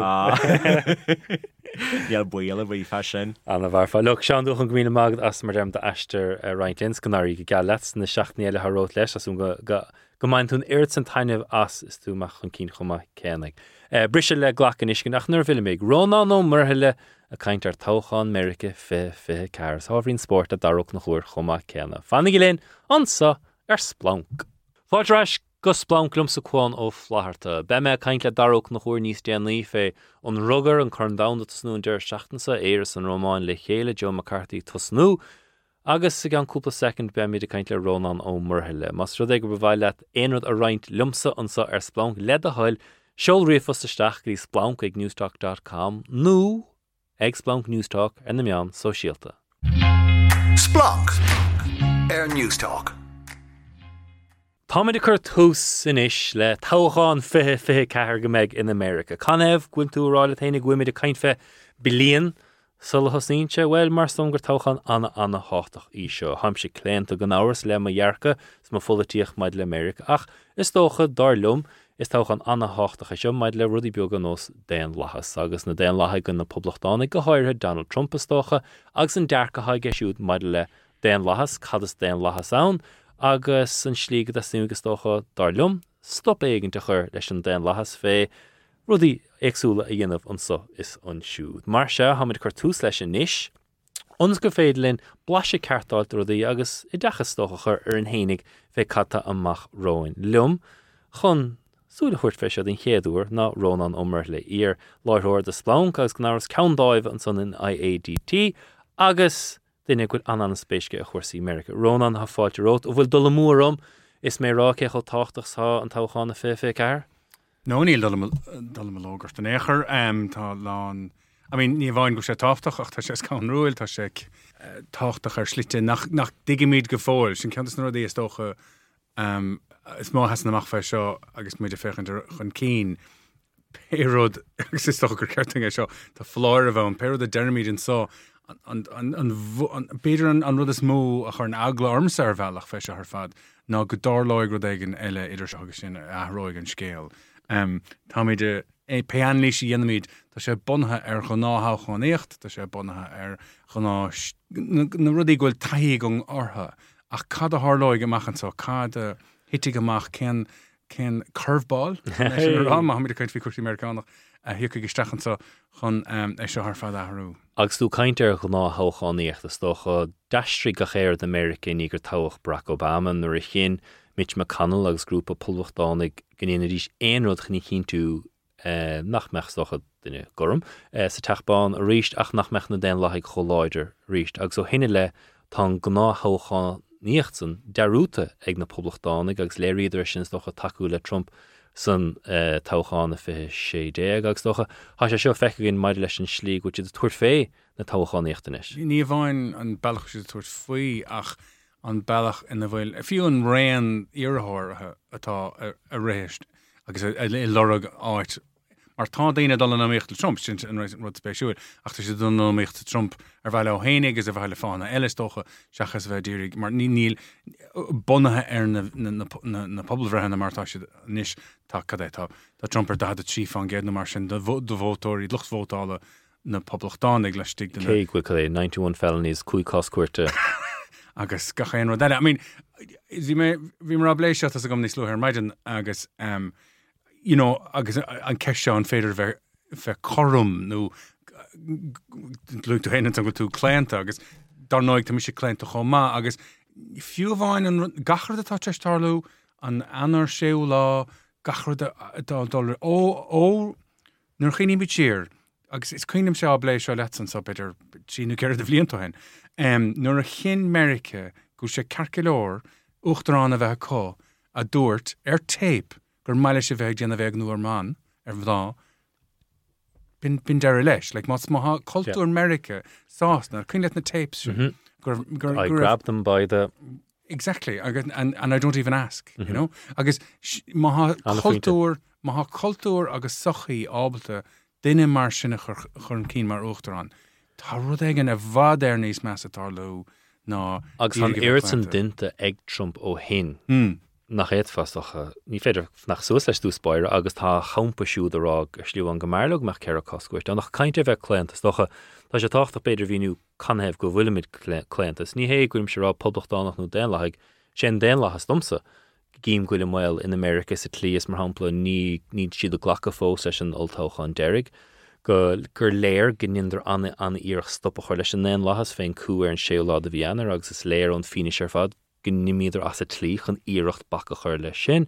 Yeah, boil away fashion. And the varfa. Look, Sean do hung mina mag as madam the Ashter right in Scanary Galats and the Shachtniel Harot Lesh as Gemeint hun Irts and Tiny of As is to Machankin Homa Kenig. Brishele Glackenishkin Achner Villemig. Rónán Ó Muirthile, a kinder Tauchan, America, Fe Cars. However, in sport at Darok Nahur Homa Kena. Fanigilin, Ansa, Splunk. Fodrash. Gus Blanc glumsa quan of Flaharta. Beme kindle darok na hor nís Stanley fe on rugger and corn down that snow der schachtensa Eris and Roman Lechele Joe McCarthy Tosnu. Agus sigan couple second beme de kindle Rónán Ó Muirthile. Masrodeg bevilat einrod a rind lumsa on sa Splunk led the hall. Show refus the stach gris Blanc eg newstalk.com. Nu eg Splunk newstalk and the mian so shielta. Splunk Air newstalk. Tommy de Curtus in Ish, Le Tauhan Fe Kahargameg in America. Conev, Gwintu Rolatane, Gwimmy de Kindfe, Billion, Sulahosninche, well, Marstongar Tauhan, Anna Hottach Isho, Hamshi Klein to Ganauris, Le Mayarka, Smafulatiach, Madle America, Ach, Istocha, Darlum, Istauhan, Anna Hottach Isho, Madle Rudy Bioganos, Dan Laha Sagas, na Dan Lahagan, the Public Donic, Gahoira, Donald Trump, Istocha, Axen Darka Hagashud, Madle Dan Lahas, Caddis Dan Lahasown. Agus an slíg da snígus dócha darlum stop éigin de chur leis an den lahas fé rudí éagsúla a dhéanamh ansa is ansúd. Mar se hamid cartús leis an níis ons go féidlinn blaise cartáilt rudí agus I dachas dócha chur ar an hénig fé catta amach roin lum chun súla chuirt fé sead in chéadúr ná Rónán Ó Muirthile ír láithreoir de Splánc agus gnáras ceandáibh an son in IADT agus Then you could ananspeshke a horsey America. Rónán have fought your oath. Will Dulamurum is my rock a tochtach saw and Tauhan a fear? No, Neil Dulumaloger to Necher, Talon. I mean, Nivine Gusha Toftach, Tashakan Ruel, Tashek, Tachtacher Schlitte, Nach Digimid Gefoil, and Countess Nordi is Docha, Small Hasnamachfa Shaw, I guess made a fair and keen. Perod exists Docker Kertinger Shaw, the floor of him, Perod the Dermid and saw. And Peter and Rudis Mo are an agla arm serval fish her fad. Now Godar Loigrodegan Ella Idrish Augustin Roig and Scale. Tommy de a Pianlishi Yenamid, Tasha Bonha Erhona Honecht, Tasha Bonha Erhona Rudigul Taigung Orha. A Kada Harloig machen so Kada Hittigamach can curveball. Mohammed can't be quickly American. Hier kijk stachen zo gaan esho harfada haru. Als du kinder gna hou gaan nie echt stoch dastrige geer de American eager tauch Barack Obama en regin Mitch McConnell als groep op polwachtanig generisch een rod gnikin to nachtmech stoch de gorm se tagbaan reached ach nachtmech na den lag geleider reached also hinle tan gna hou gaan niechtsen darute egne polwachtanig als Larry Dershins stoch takule Trump san táchan a fihe sé dé agus docha has seo fecha gin maidile leis an slí go tíad tuair fé na táchaníochttanis. Ní bhain an bailach siad tuair faoi ach an bailach ina bhfuil a fiú an réan iarthóir atá a réist agus a lorg áit mar tá daine dul an amíocht Trump sin an rud spéisiúil ach tá siad an amíocht Trump ar bhaile ó Hénig agus a bhaile fána eiles dócha seachas bheith dírig mar ní níl bonathe ar na poblbhreithe mar tá siad níos tá cadé tá Trump ar dad a trí fan géad na mar sin do bhótóirí luchtvótála na poblachtánig leis tí den cé go cadé 91 felonies cúicáscuirte agus gachéan rud eile. I mean, bhí mar abléis seachas a gom níos luthar maidin agus you know, agus an ceisio an féidir bheith chorum nó glútú héanaan an go tú cléanta agus darnáid tá mis sé cléanta chó má agus fiúmhain an gachard atá teistarlú an anar séú lá gachard atá dólar ó nuair chéine bit tír agus is cuinim se ablééis seo leitsan sa beidir sínú ceir a bhlíonanta hen nuair a chin Merice go sé carcilóir uachtarrán a bheith có a dúirt ar tape gur maile sé bheith déanana bheith nuair man ar bhdá bin deir leis, like mas má cultúr America sásna cuine na tapes gur I grabbed them by the exactly and I don't even ask, you know, agus má cultúr agus sochaí ábalta duine mar sinna chun cín mar uachtarrán tá rud éigean a bhd ar níos measa atá lú ná agus an iirit an duinte ag Trump ó hin nach éad fastacha ní féidir nach suas leis dúspáir agus tá champa siúdarrág sliú an gomarlog meach cear a coscuirt an nach caiinte bheith cléantas docha tá sé tácht a beidir bhíú canhéh go bhfuilimiid cléantas ní hé gúim se rá poblachtáach nó déanlaigh sé an déanlathas domsa gím goile mil in America sa tlíos mar hapla ní siad a ghlacha fós leis an oltóchan deirigh go gur léir ginidir anna íoch stoppa chuir leis an déanlathas féin cuair an séolá a bhíanaar agus is léir an Phoenix ar fad nimméidir as a tlích an iirecht bacha chuir le sin.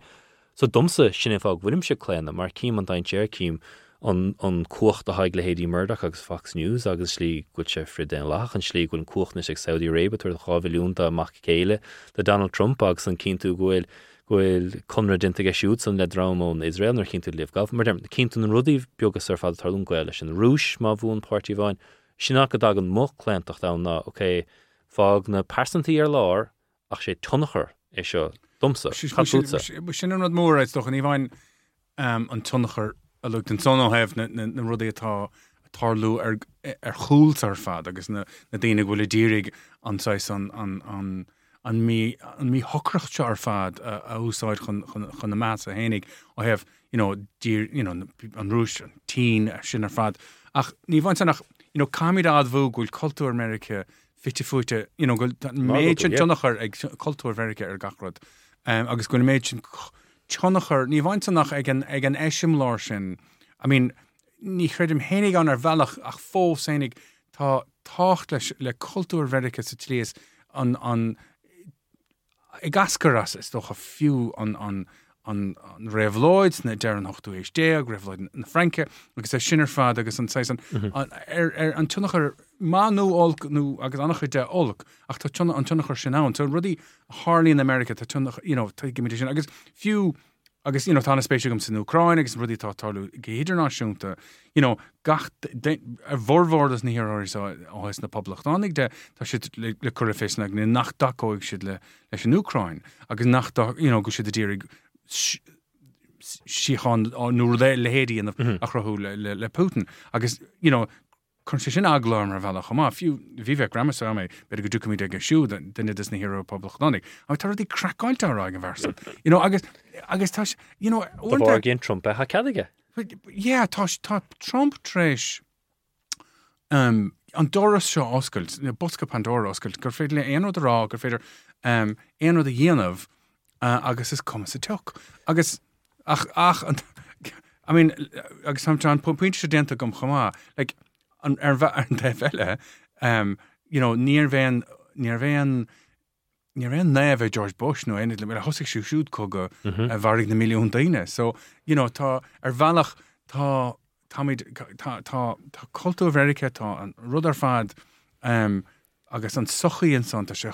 So domsa sinna fág bhuiim se cléanna mar cím an daintéir cím an cuacht a haig le Héadí Murdoch agus Fox News agus slí go sé Fridén Lach an slí gon cuachna ag Saudi Arabia tuair chaábhiliúnta a Mach Céile de Donald Trump agus an cínú gohfuil conradinte a siút san le drámón Israel nar cínú líomhgah mar dem cínú an rudíh begus ar fad tarún goile sin rúis má bhún pártí bhain sinna go dag an mó cléantacht anna ok fág na persantaí ar lár ach sé tunnachar é seo domsa chaúsa. Sin an rud mór éis an bhain an tunnachar a lucht an son áhéh na rudaí atá tarlú ar chúlt ar fad agus na daine bhfuil dírig anáis an mí hocracht se ar fad a úsáid chun na meas a Hénig ó heh an rúis an tí sin ar fad ach ní bhain nach caiimiad bhú gúil cultúr America fitifuite, go méid sin tionachar ag cultúr Mherice ar gachrod. Agus go méid sin tionachar, ní bhaintannach ag an eisiim láir sin. I mean, ní chreidim Hénig an ar bhealach ach fó sénig tá tácht leis le cultúr Mherice sa tríos an ag ascaras is dócha fiú an réomhlóid na dearan hochtú éis déag, réomhlóid na Franca, agus é sinar fad agus an saisan. An tionachar má nó olc nó agus annach de olc ach tá an tionachar sin án. So rudí Harley in America tá tionachar, tá gimidí sin agus fiú agus tána spéisiú gom sin Ucraine agus rudí tá tarlú géidirnáisiúnta. Gach ar bhórhórdas ní hirar áhais na poblachtánig de tá siad le cur fééis le nach dacóigh siad leis an Ucraine agus nach go siad a dírig síchan nó le héadí a chrathú le Putin agus chun sé sin aglarm ar bhealach amá fiú bhíheh gramas am é beidir go dúcaí ag siú duine is na hirar poblachtánig a tá ruí craáilte ará an bhesa agus tá bhar gin Trump a chaige tá Trump tréis an doras seo oscailt na bosca Pandora oscailt gur féidir le éonad rá gur féidir éonad a dhéanamh agus is commas a teoc. Agus ach I mean agus samtán puinte sé dénta gom chamá like an ar bheile níor bhéin néamh George Bush nó éanaad le mar a thosaigh siúd cóga a bharigh na milliún daoine. So tá ar bhealach tá cultúr Mherice tá an rud ar fad agus an sochaí an san tá sé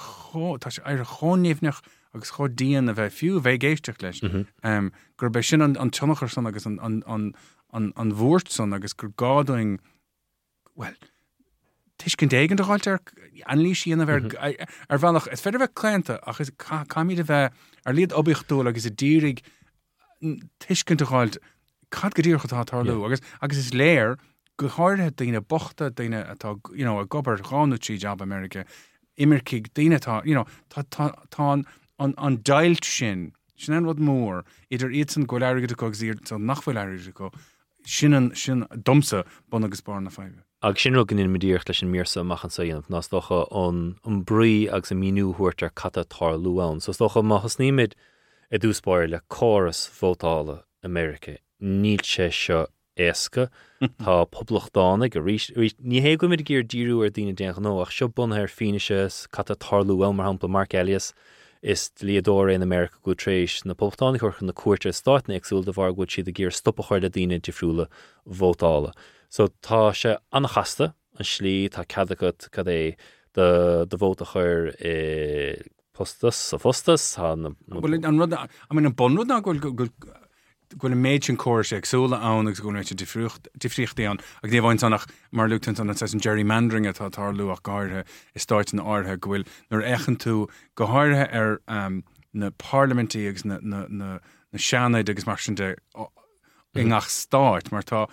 éire chóníomhnach agus chó díon a bheith fiú bheith géisteach leis. Gur bheith sin an tionachar son agus an bhúirt son agus gur gádaing, well, tiscin dégan do gáilte anlí sin a bheith bhealach, is féidir bheith cléanta agus cáid a bheith líad obichtúil agus a dírig tiscin do gáilt cad go díorcha tá tarlú agus is léir go háirthe daoine bochta daoine atá a gobar gáútí job America imircig daoine tá tá an dailt sin an rud mór idir iad san go leirige do cogus iad san nachfuil leirige go sin domsa bon agus bar na fáibhe. Agus sin rud gnín midíocht leis an míorsa amach an saonamh ná stocha an brí agus an míú thuirtear cata tarlú ann. So stocha machas nímid a dúspáir le córas fótála America. Níl sé seo éasca tá poblachtánach a rí ní hé go mid gur díú ar daoine déan nó ach seo bun ar Phoenix cata tarlú ann mar hampla Mark Elias is Leodora in America go tréis na poblachtánach orch na cuairte státna agsúil de bhar go si de gur stoppa chuir le daoine difriúla vótála. So tá sé anachasta an slí tá cadagat cad é de vóta chuir postas a fostas an rud an bon rud ná go le méid sin cóir sé agsúla ann agus go le méid difríochtaí ann ag dé bhaint annach mar luchtint an an gerrymandering atá tarlú ach gáirthe is táid na áirthe go bhfuil nuair échan tú go háirthe ar na parliamentaí agus na seannaid agus mar sin de ingach stáit mar tá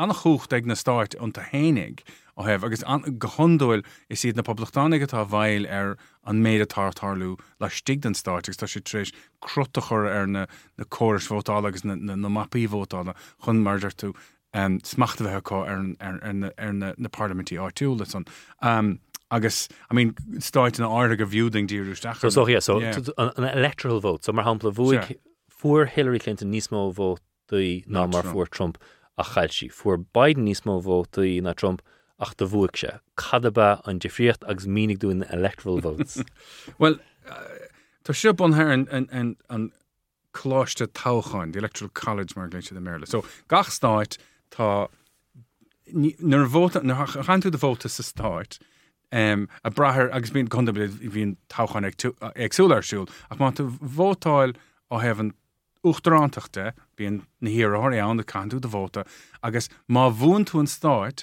annach chucht ag na stáit an ta hénig ó hef agus go hondúil is iad na poblachtánach atá bhail ar an méid atá tarlú le stig den stáit agus tá si tréis crutachar ar na córas vótála agus na mapaí vótála chun margar tú smacht bheith cá ar na parlamentí áitiúla son. Agus, stáit na áirtha go bhúding díirúisteach. So an electoral vote, so mar hampla bhuaig fuair Hillary Clinton níos mó vote dí ná mar fuair Trump a chailsí. Fuair Biden níos mó vote dí na Trump ach da bhuaig sé. Cadaba an difríocht agus mínig dún na electoral votes. Well, tá sé bonthar an cláiste táchain, the Electoral College mar gléise de Maryland. So, gach stáit tá nuair chan tú de vóta sa stáit a brathair agus bíon gondabili bhíon táchain agsúil arsúil ach má tú vótáil ó hefn uachtarántaachta bíon na híar áir ann de chan tú de vóta agus má bhuan tú an stáit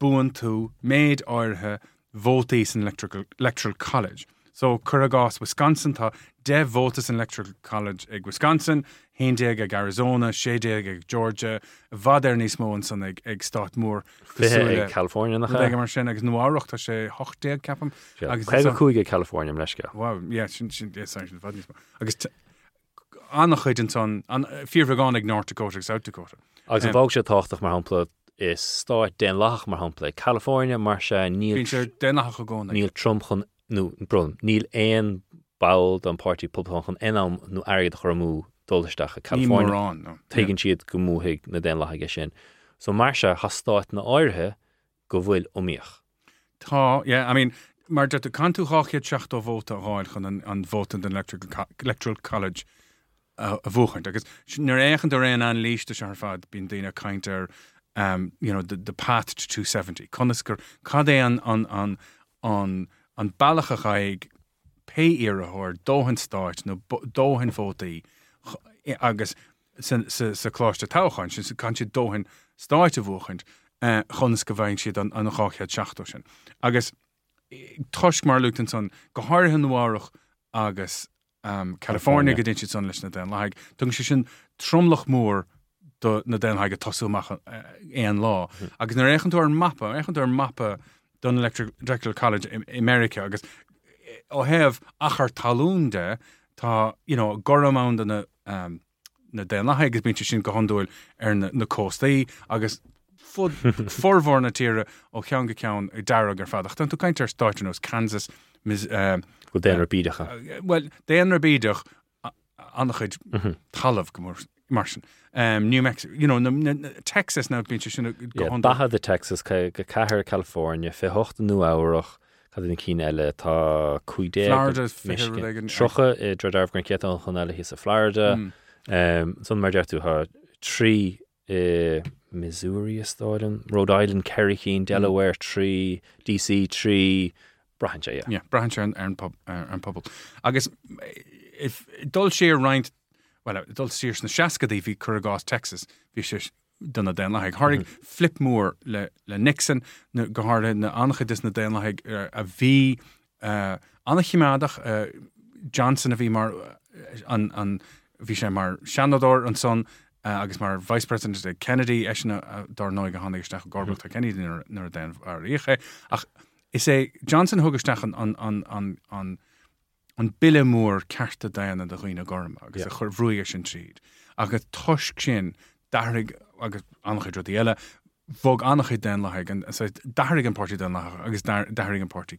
búan tú méid áirthe vótaí san Electoral College. So, Curragás, Wisconsin, tá 10 vótas in Electoral College ag Wisconsin, 11 ag Arizona, 16 ag Georgia, bhadair níos mó san ag stát mór. Fihe ag California nach ag mar sin agus nuárach tá sé 18 capam. Chuig ag California am leisce. Wow, yeah, sin bhad níos mó. Agus annach chuid an fíorhagán ag North Dakota ag South Dakota. Agus an bhag sé táchtach mar hampla is stát den lach mar hampla. California mar sé níl Trump chun nu bron níl éon bald an party poblachtánach enam nó airgid chormú dullisteach a California. Teigen siad go múthaigh na den lathaige sin. So mar se hastáit na áirthe go bhfuil omíoch. Tá, yeah, mar de can tú háchiad seach do vóta áil chun an vóta den Electoral College a bhuachaint. Agus nuair échan do réon an líiste se ar fad bíon daoine caint ar the path to 270. Conisgur cad é an bailachach aig pé iarthir dóhann stáit nó dóhann vótaí agus sa cláiste táchain sin can siad dóhann stáit a bhuachaint chunas go bhain siad an cháchead seachtó sin. Agus tosc mar luachtan san go háirthe nuárach agus California go dtín siad san leis na den lathaig. Tung sé sin tromlach mór na den lathaig a tosúach éon lá. Agus nuair échann tú ar mappa don Electoral College in America agus ó hef achar talún de tá gormán na den lathaig agus bíonn sin go hondúil ar na cóstaí agus fud forhór na tíre ó cheann go ceann i dearg ar fadach. Tá tú caint ar stáit nó Kansas go déanaar bíidecha. Well, déanaar bíideach annach chuid talamh go Martian. New Mexico, Texas now been just Baja the Texas, Cahir, California, Fehocht nu Aurach, Cadin Kinelle, Ta Cuide, Florida, Michigan, Trocha, Dredarv Granqueta, Honella, his of Florida, some merger to her, three Missouri, Rhode Island, Kerry Keene, Delaware, three, DC, three, Brachanse, yeah. Yeah, Brachanse and Pobble. Agus, dul siar roint, well, dul siar sna seascadaí bhí Curragás, Texas, bhí siar duna den lahaig. Hardig flip mór le Nixon, na gaharda na anachidis na den lahaig, a bhí anachimádach Johnson a bhí mar an bhí sé mar Shanador an son, agus mar Vice President Kennedy, eisina dar náig a handigistach Gorbucht a Kennedy nir den ar íche. Ach, is é Johnson thugastach an bille mór carta dana de ghuine gorma, agus a chur bhruigh sin tríd. Agus tosc sin, dathrig, agus anachid rudí eile, bhog anachid den lahaig, dathrig an párti den lahaig, agus dathrig an párti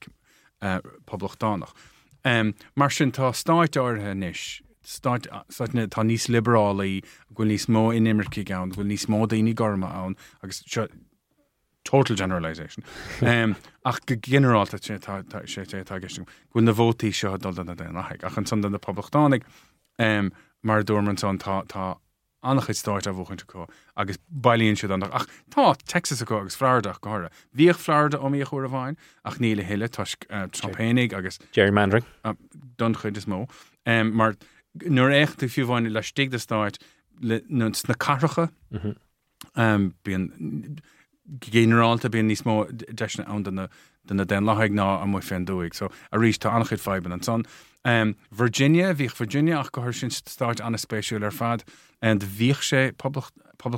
poblach dánach. Mar sin tá stáit orthe nish, stáit na tá níos liberálaí, gwyl níos mó in Imerci gaun, gwyl níos mó daoine gorma aun, agus total generalization. Ach general that she gesting when the votee showed all that like I can something the public tonic mar dormant on ta anach start of going to go agus bailin should on ach ta Texas go agus Florida go we Florida on me go vine ach neile hele tusk Trumpenig agus gerrymandering don't go this mo mar nor echt if you want to stick the start no sna carige being general to be in this more desh on than lag now and my friend doing so I reached to anachid fiber and son Virginia ach go sin start on a special erfad and virche public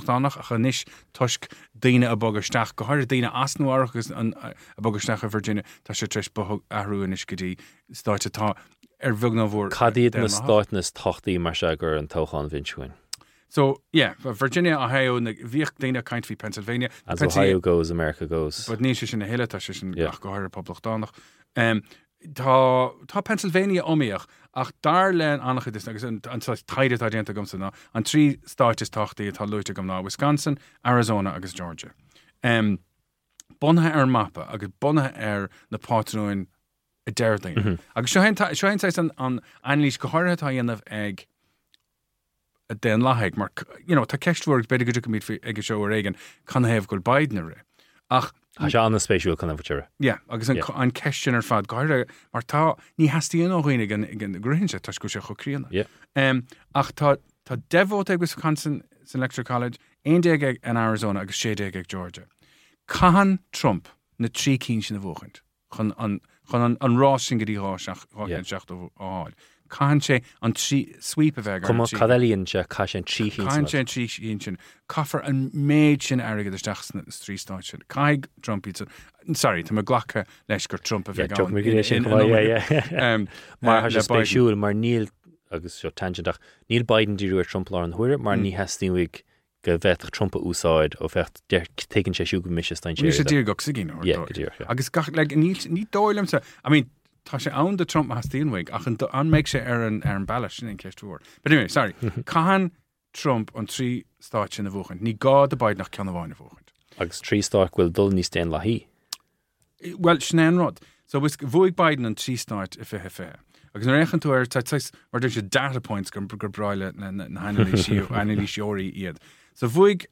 danach ach nish tusk dine a bogastach go har dine asnoarch is an a bogastach Virginia tash trish bo aruinish gedi start to ta ervigno vor kadid na startness tochti mashagar and tochan vinchuin. So, yeah, Virginia, Ohio, and Virginia County, Pennsylvania. As Ohio goes, America goes. But Nish is in a hill, Tash is in Gahara Public Donach. Ta Pennsylvania Omiach, Ach Darlan Anachidis, and such tied it ident Gumsana, and three starches Tachti, Taluta Gumna, Wisconsin, Arizona, Agus Georgia. Bonha Air Mappa, Agus Bonha Air, the Patroin, a Derding. Agus Shohan says on Anlish Gahara Tayan of Egg. Den lahaig mar tá ceistúir beidir go dúcha míid fí ag seo ar éigean can hef go Biden ar ach has an spéisiúil can hef agus an ceistúin ar fad gaire mar tá ní hastíí an óghain ag an gruhinse tá go sé chu críanna ach tá devót ag Wisconsin Electoral College 11 ag an Arizona agus 16 ag Georgia Cahan Trump na trí cín sin a bhóchaint chun an rás sin go dtí ráiseach ó áil Can't say on sweep of egg. Come on, Cadelian, Cashin, Cheeky, Canchin, Cheeky, Inchin, Coffer and Machin, Ariga, the Stachs, Three Starch, Kaig, Trump Pizza. Sorry, to McGlocka, Lesker, Trump of Egg. Marhas by Shul, Marnil, August, your tangent, Neil Biden, Drew, Trump, Lauren Huer, Marni Hastingwick, Gavet, Trump, Uside, of their taking Shashug, Mrs. Stanchel. You should dear Goxigin or dear. I guess, like, need Doyle, I mean, Tasha own the Trump has the inwig. I can make sure Aaron Ballish in case to war. But anyway, sorry. Cahan Trump on three starch in the vochent. Ni God the Biden nach can the wine vochent. Agus three starch will dull ni stand lahi. Well, Shnan Rod. So with voig Biden on three start if a fair. Agus na rechen to her tais or there's data points can braile na hanili shiori iad. So voig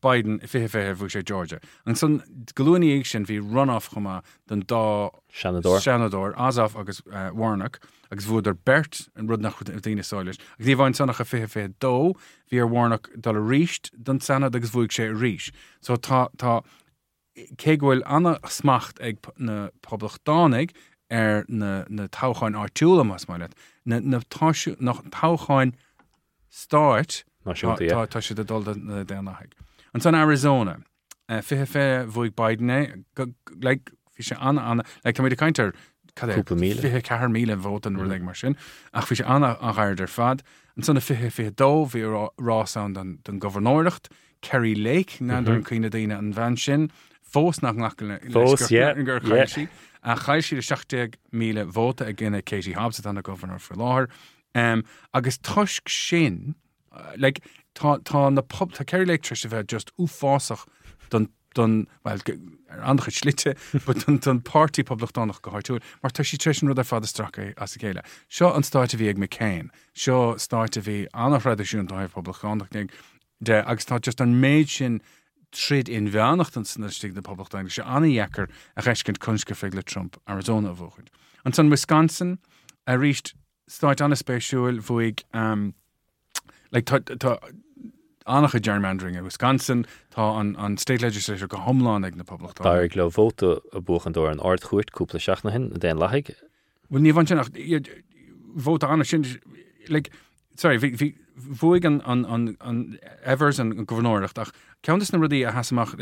Biden if he have with Georgia and son Galuni action we run off comma then da Shanador Azaf August Warnock agus voder Bert and Rudnach with the Soilish they want son of if do we Warnock dollar reached then Sana the Gvoiche reach so ta kegwell ana smacht eg na public danig na tauchan artula mas mal net na tash nach tauchan start ta tash the dollar danach and so in Arizona, fihe voig Biden like fish an like to me the counter fihe car mil and vote and like machine ach fish an a harder fad and so the fihe do vi raw sound and governorcht Kerry Lake nander Kinadina and Vanshin fos nach Kaishi a Kaishi the shachteg mil vote again Katie Hobbs and the governor for law agus tusk shin like on the pub to carry electricity just ufasach done well andere schlitte but done party public donach gehaut mar tashi trishin with father strake asgela show on start of McCain show start of another tradition to have public donach de ag start just on mention tríd in bheannachtans na stig na poblachtán se annaheacair a reiscint cunsca figla Trump Arizona bhuachaid. An san Wisconsin a ríist stáit anna spéisiúil bhuaig annach a gerrymandering in Wisconsin tá an state legislature go homláin ag na poblachtán. Bairig le bhóta a buachan dór an ard chuirt cúpla seach na hin a déan lahaig. Well, ní bhaint anach bhóta anna sin like sorry vi bhuaig an Evers an governoireacht ach ceantas na rudí a hasamach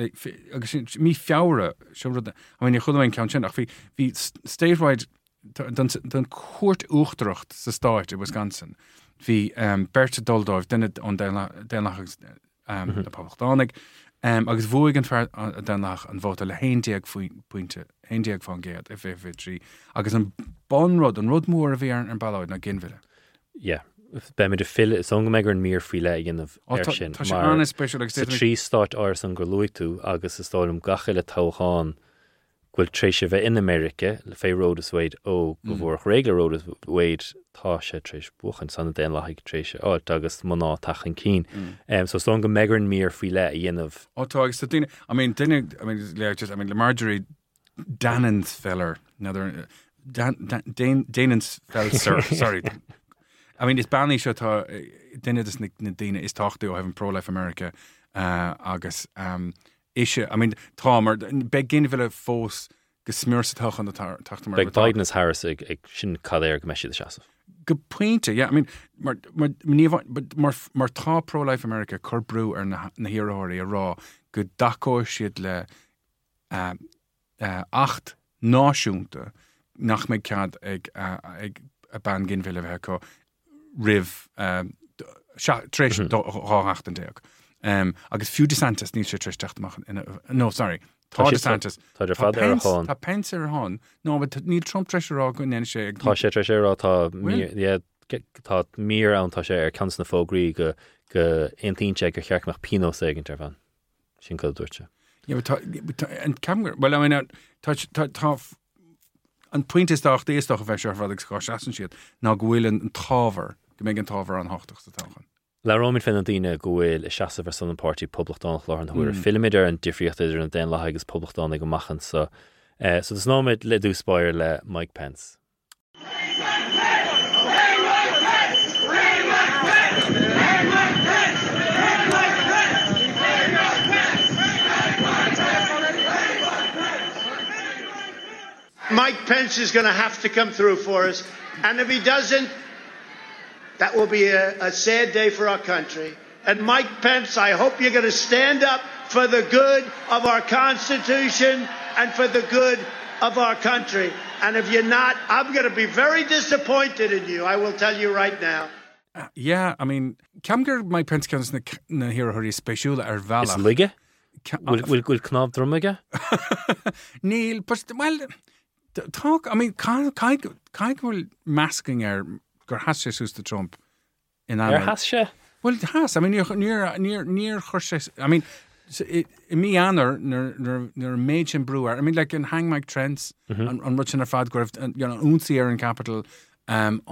agus mí feabhra seo rud a mhaoine chudain ceann sin ach hí statewide den cuairt uachtareacht sa stáit i Wisconsin. Hí Berta Doldáibh duine an déanachas na poblachtánach agus bhuaig an fear déanach an bhóta le haondaoig pointe haondaoig fan géad i bheith trí agus an bonrod an rud mór a bhí ar an bailid na Ginmhille. Yeah. Bemid a fila is onga megar an mír fila again of Ershin. Sa trí start áras an gorluitu agus is dólam gachil a tauchan gwil trisha ve in America le fei rodas weid o gavurach regla rodas weid tá se trish buchan san den lahig trisha o agus moná tachan keen. So is onga megar an mír fila again of agus sa dina I mean Marjorie Danan's feller another Danan's feller sorry I mean, it's banning shot dinner this Nadina is talked to having pro-life America August issue. I mean, Tom or begin villa force gesmurs talk on the Tachtomer. Big Biden is Harris I shouldn't call there Gameshi the Shasov. Good point, yeah. I mean, but more top pro-life America Cor Brew or Nahiro or raw good Dako Shidle acht náisiúnta nach me cad ag a ban gin villa heco. Riv Trish Hachton Deok. Agus few DeSantis needs to Trish Tachtmach. No, sorry. Todd DeSantis. Todd your father or Hon. Todd Pence or Hon. No, but need Trump Trish or Hog and then she. Tosh Trish or Todd Mir. Yeah, Todd Mir and Tosh Air Canson of Fogri go in Teen Checker Herkmach Pino Sagan Tervan. Shinko Durcha. Yeah, but and Camger. Well, I mean, Tosh. And point is that they stock of Vesher for the Scottish Assassinship. Now go will and Tover. The Megan Tover on Hochtach to Talgan. La Roman Fernandina go will a Shassa for Southern Party public don Lauren who are filmider and different and then Lahagas public don they go machen so there's no mid le do spire le Mike Pence. Mike Pence is going to have to come through for us. And if he doesn't, that will be a sad day for our country. And Mike Pence, I hope you're going to stand up for the good of our Constitution and for the good of our country. And if you're not, I'm going to be very disappointed in you. I will tell you right now. Yeah, I mean, Camger Mike Pence comes in the hero hurry special or Vala. Is Liga? Will Knob Drumiga? Neil, but well. Talk. I mean, kind will masking or has she used to Trump in that? Or has she? Well, it has. I mean, near Hershey's. I mean, me and her mage and brewer. I mean, like in Hang Mike Trent's on Russian or Fadgrift and you know Unsier in Capital on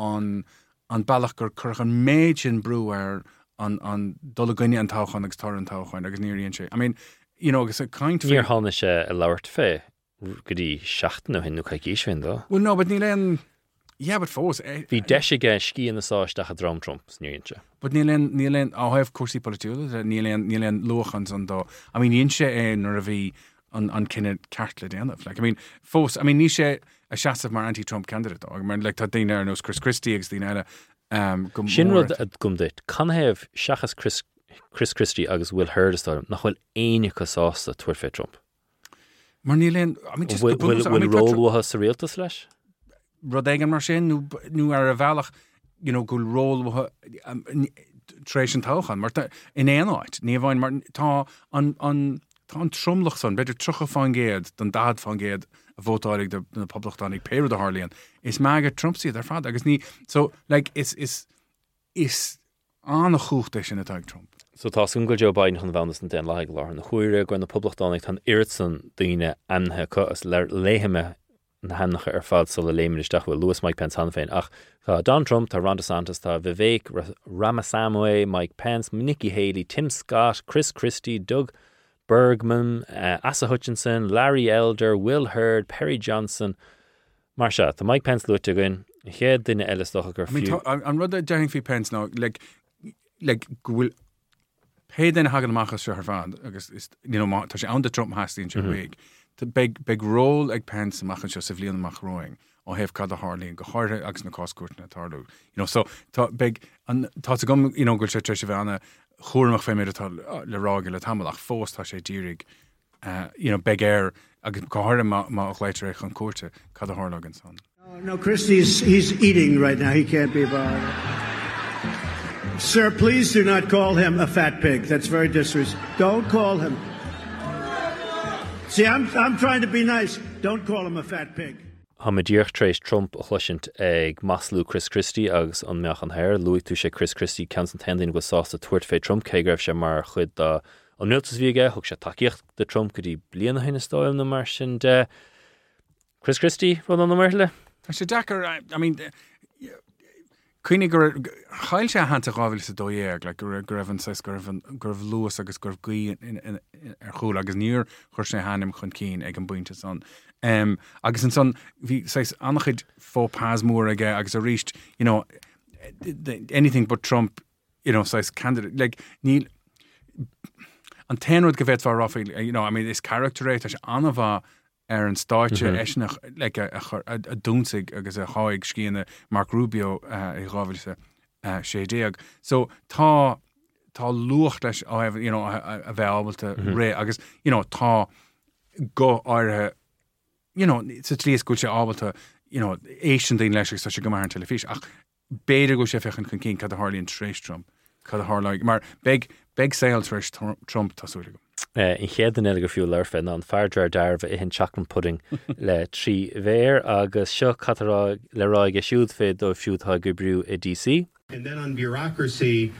Balachgur Kurgan mage and brewer on Dolaguni and Tauchan Extor and Tauchan. I guess near Yenche. I mean, you know, it's a kind of near Hanisha a lower fee. Gudi shachten hin nuk hagishwen da. Well no, but nilen yeah, but for us vi deshiga ski in the sash da drum trumps nienche. But nilen I have kursi politics nilen lochans on da. I mean nienche nor vi on kinna cartle down of like I mean force I mean niche a shas of my anti-Trump candidate. I mean like Tadina knows Chris Christie ex dinala Shinrod at gumdit can have shachas Chris Christie agus will heard start nach wel enica sauce that twit Trump. Marnilin, I mean, just will roll with us surreal to slash. Rodegan Marchin, new Aravalach, you know, go roll with Trash and Tauchan, Martin in Anite, Nevine Martin, Ta on Trumlachson, better Trucha Fanged than Dad Fanged, a votarig the public tonic pair of the Harleyan. Is Margaret Trumpsy, their father, I so, like, it's on a Huchtish in a type Trump. So tásun go Joe Biden han vandas an den laig lár an chuire go an public donnacht han irtsan duine anthe cos leheme hanach fad so leimnis dag we Louis Mike Pence han féin ach Donald Trump tá Ron DeSantis tá Vivek Ramaswamy Mike Pence Nikki Haley Tim Scott Chris Christie Doug Bergman, Asa Hutchinson, Larry Elder, Will Hurd, Perry Johnson, Marsha, the Mike Pence Luchagan, Head Dina Ellis Lochaker. I mean, I'm rather dying for Pence now. Like, will pay then Hagenmacher Shervan, I guess, you know, touching on the Trump has in your week. The big role like Pence and Machin Joseph Leon Macroing. Or have Cada Harley and Gohara Axon Cost Court and Tardo. You know, so big and Tatsagum, you know, Gulch Treshivana, Hurmach Femeratal, La Rogula Tamalach, Force Tasha Dirig, you know, Big Air, Gohara Machlaiterech and Courta, Cada Harlog and Son. No, Christie's he's eating right now. He can't be bothered. Sir, please do not call him a fat pig. That's very disrespectful. Don't call him. See, I'm trying to be nice. Don't call him a fat pig. Hamidirch Trace Trump Hlushent Egg Maslu Chris Christie Ags on Mac an Bhaird Louis Tusha Chris Christie Council Tending with Sauce the Twitfe Trump Kagraf Shamar Hud the Uniltus Viga Hukshatakich the Trump could he Blian Hinestoy on the Marsh and Chris Christie Rónán Ó Muirthile. I mean Queenie Kyle Shahan to Ravilis Doyeg, like Greven says Grev Lewis, I guess Grev Gui in Erhul, I guess near Hurshahanim Kunkeen, Egan Bunches on. Agus an son vi says anachid four pas more again agus reached you know anything but Trump you know says candidate like Neil and ten would give it for Raphael you know I mean this character rate as anava Aaron Starcher esnach like a dunzig agus a haig skine Mark Rubio Ravilse Shedeag so ta lucht I have you know available to re agus you know ta go or you know, it's at least good to able to, you know, Asian thing like such a good man telefish. Ach, better go chef and can cut the Harley and Trace Trump, cut the Harley. Mar big sales Trace Trump Tasuligo. In head the Nelga fuel Lurfen on Farjar Darva in Chakram pudding, le tree Ver, Agus Shuk Katara, Leroy Shoot Fed of Shoot Hagu Brew at DC. And then on bureaucracy,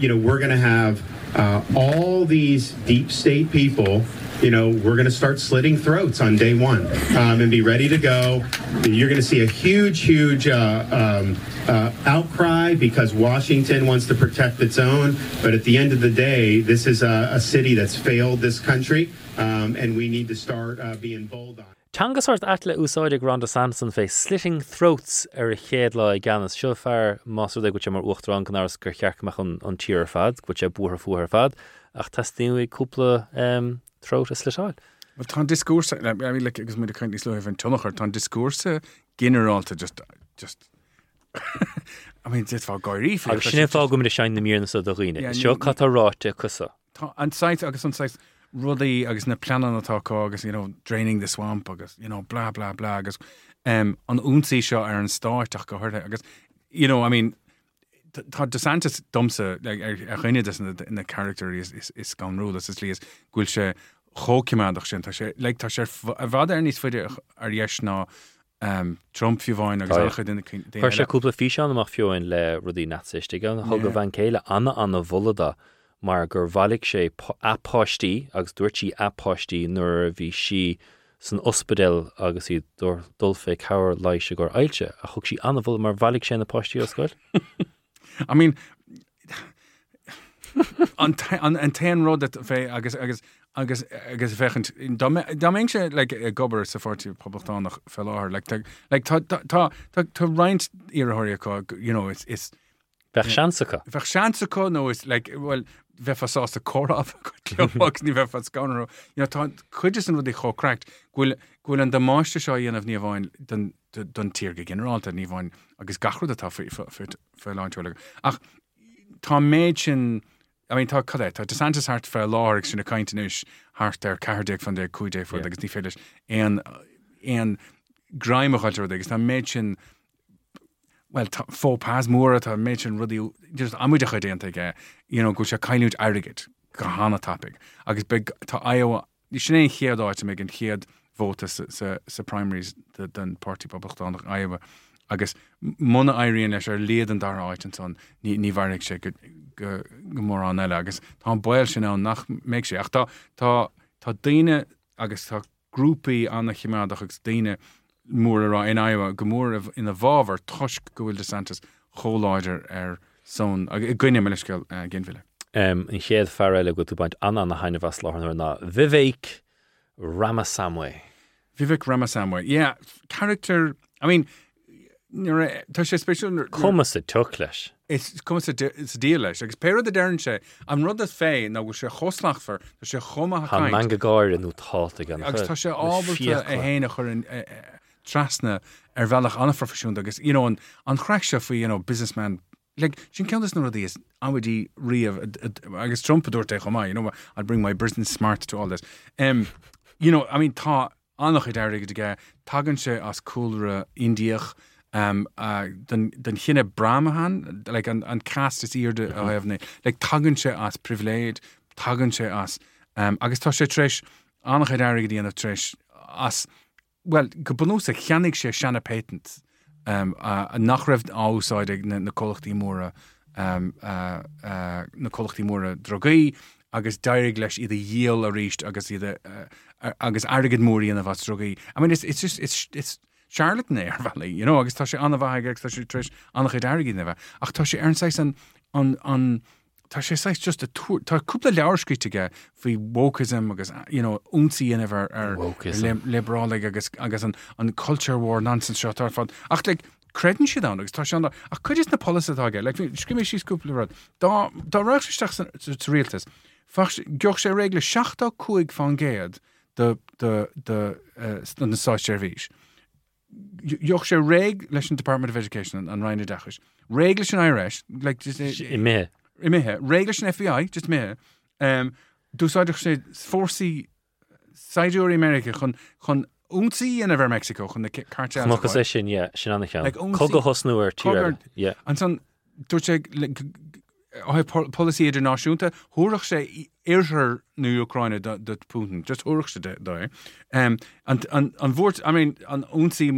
you know, we're going to have all these deep state people, you know, we're going to start slitting throats on day one and be ready to go. You're going to see a huge outcry because Washington wants to protect its own. But at the end of the day, this is a city that's failed this country and we need to start being bold on it. Tangasort atle úsáideag Ron DeSantis fé slitting throats a chéad le ganas seo fear más údaigh go mar uachtarán canáras gur chearcach an tír fad go sé buair fuair fad ach tastíú cúpla throat a slitáil. But tá discursa I mean like because me the kind is low even tunnachar tá discursa generálta just I mean it's for Gary for sin fá go me shine the mirror in so the ghine seo catarráte cusa and sites agus an sites Ruddy, I guess, na plan on the talk, I guess, you know, draining the swamp, I guess, you know, blah, blah, blah, I guess, on Unsi shot Aaron Start, I guess, you know, I mean, DeSantis dumps a, like, in the character is gone rule, as it's Gulche, Hokimadach, like Tasher, Vada and his video are Yeshna, Trump Fivine, I guess, in the first a couple of fish on the Mafio and Le Ruddy Natsish, they go, Hogger Van Kayla, Anna Volada. Mar gur bhailligh sé apóistí agus dúirt sí apóistí nuair a bhí sí san ospidéal agus í dul fé cabhair leis a gur ailte a thug sí anna bhfuil mar bhailligh sé na apóistí oscail. I mean an ten rud that fé agus bheithint dá mbeidh sé like a gobar sa fortí poblachtánach fel áthar like tá roinnt iarthóirí acu you know it's Verchansica, no, it's like, well, Vefasas the Korov, Kutlobox, Nivefas Gonro, you know, Todd Kudison with the Ho cracked, Gul and the Master Shayan of Nivine, done Tierga General, the Nivine, I guess Gachro the Toffee for launch. Ach, Tom Machin, I mean, Todd Cadet, DeSantis heart for a law, in a kindness, heart their cardiac from their Kude for the Gisney Fellish, and Grime of Halter, Tom Machin. Well, four pas more at a mention really just amujahidente, you know, go to Kailut Arrogate, Kahana topic. I guess big to Iowa, you shouldn't hear though to make and hear voters, primaries that done party public down Iowa. I guess Mona Irene as her lead and Dara and son, Nivarik Shake, Moranella, I guess Tom Boyle Chanel Nach makes you. Ta Dina, I guess her groupie on the Himadach Dina. More in Iowa, Gamora in the Vavar, Tosh Gould DeSantis, whole larger son, a Guinea Milishkill, Ginville. An siad fara le go to point Anna na haine vas lahorn na Vivek Ramasamy. Vivek Ramasamy. Yeah, character. I mean, Tasha special. Comes a Turkish. It's comes a dealish. Like pair of the Dernshe. I'm not the fey now. She hoslachfer. She choma. Han mangagar and uthalt again. Tasha always a hainacher and trasna ervalach anafrafishun. I guess you know on cracksha for you know businessman. Like, you can this none of these. I would re I guess Trump adore take home. You know, I'd bring my business smart to all this. You know, I mean, ta anach idarig to get taganche as coolra Indiach. Then hine Brahman like and cast is ear to heaven. Like taganche as privilege, taganche as I guess tashe tresh anach idarig the end of tresh as well. Kabunusa chianig she shana patent. Nachrevd outside na colchti mora na colchti mora drogi agus diriglesh either yield reached agus either agus arrogant mori in the vast drogi. I mean it's charlatan air valley, you know, agus tashi anavaig agus tashi trish anach darigi neva ach tashi ernst on tashi says just a tour ta couple laurski to get for wokeism agus you know unsi in ever liberal agus on culture war nonsense shot fun ach like credin she down agus tashi on ach could just the policy tag like scream she's couple rod da recht stachsen it's real this fach gorsche regle schachta kuig van geerd the social service Yorkshire Reg, Lesson Department of Education and Ryan Dachish. Reglish and Irish, like just Imeh. Imeh. Reglish and FBI, just Meh. Do side of forcey side of America, con unsi in over Mexico, con the cartel. Moccasation, yeah, Shinanican. Like Cogo Hosnewer, Tier. Yeah. And son, Ducheg, like, I policy international, Hurachse, Irher, New Ukraine, that Putin, just Hurachse there. And words, I mean, on Unsi,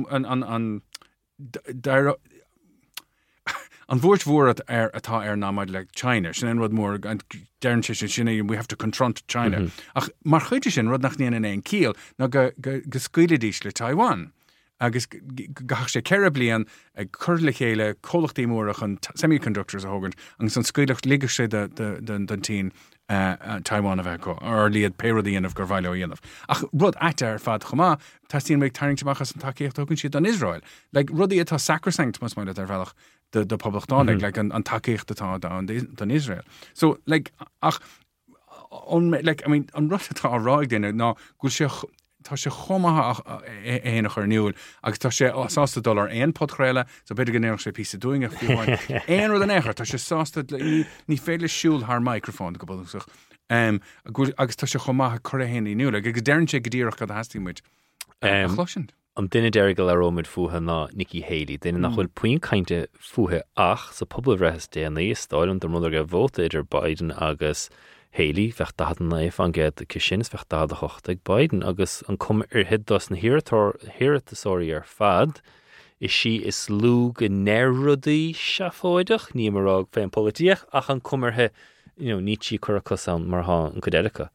on words were at Ata Namad like China, Shinan Rodmore, and Darren Shishin, we have to confront China. Ach, Marchitishin, Rodnachnian and Kiel, now Gaskilidish, Taiwan. Agus gachse caribly and a curlicale, collecti morach and semiconductors a hogan, and some squidach ligashe the teen Taiwan of Echo, or Liad Pero the end of Garvilo Yenov. Ach, Rod Atar Fad Homa, Tassin make Tarring Tabachas and Taki Token shit on Israel. Like Roddy Eta sacrosanct must mind at their valach, the public tonic, like and Taki the Tada on Israel. So, like, ach, on like, I mean, on Rotta Rog then, now, Gushech. Tasha Homaha and her new Tasha sauce the dollar and potcrella, so better get an piece of doing a few and with an echo, Tasha sauce that ni fairly shield her microphone to go. A good Tasha Homaha Korehani new, like Darren check dear of the Hasting which Dinner Derrigal Aromid Fuha na Nikki Haley, then in the whole point kind of Fuha Ach, so public rest day and the style and the mother voted or Biden Agus. Haley, vertaden naif an get kishins vertaden hochtig Biden agus an come head doesn't hear it or hear it sorry or fad is she is lug nerody shafoidach nimerog fan politiach ach an come he you know nichi kurakasan marha and kaderica.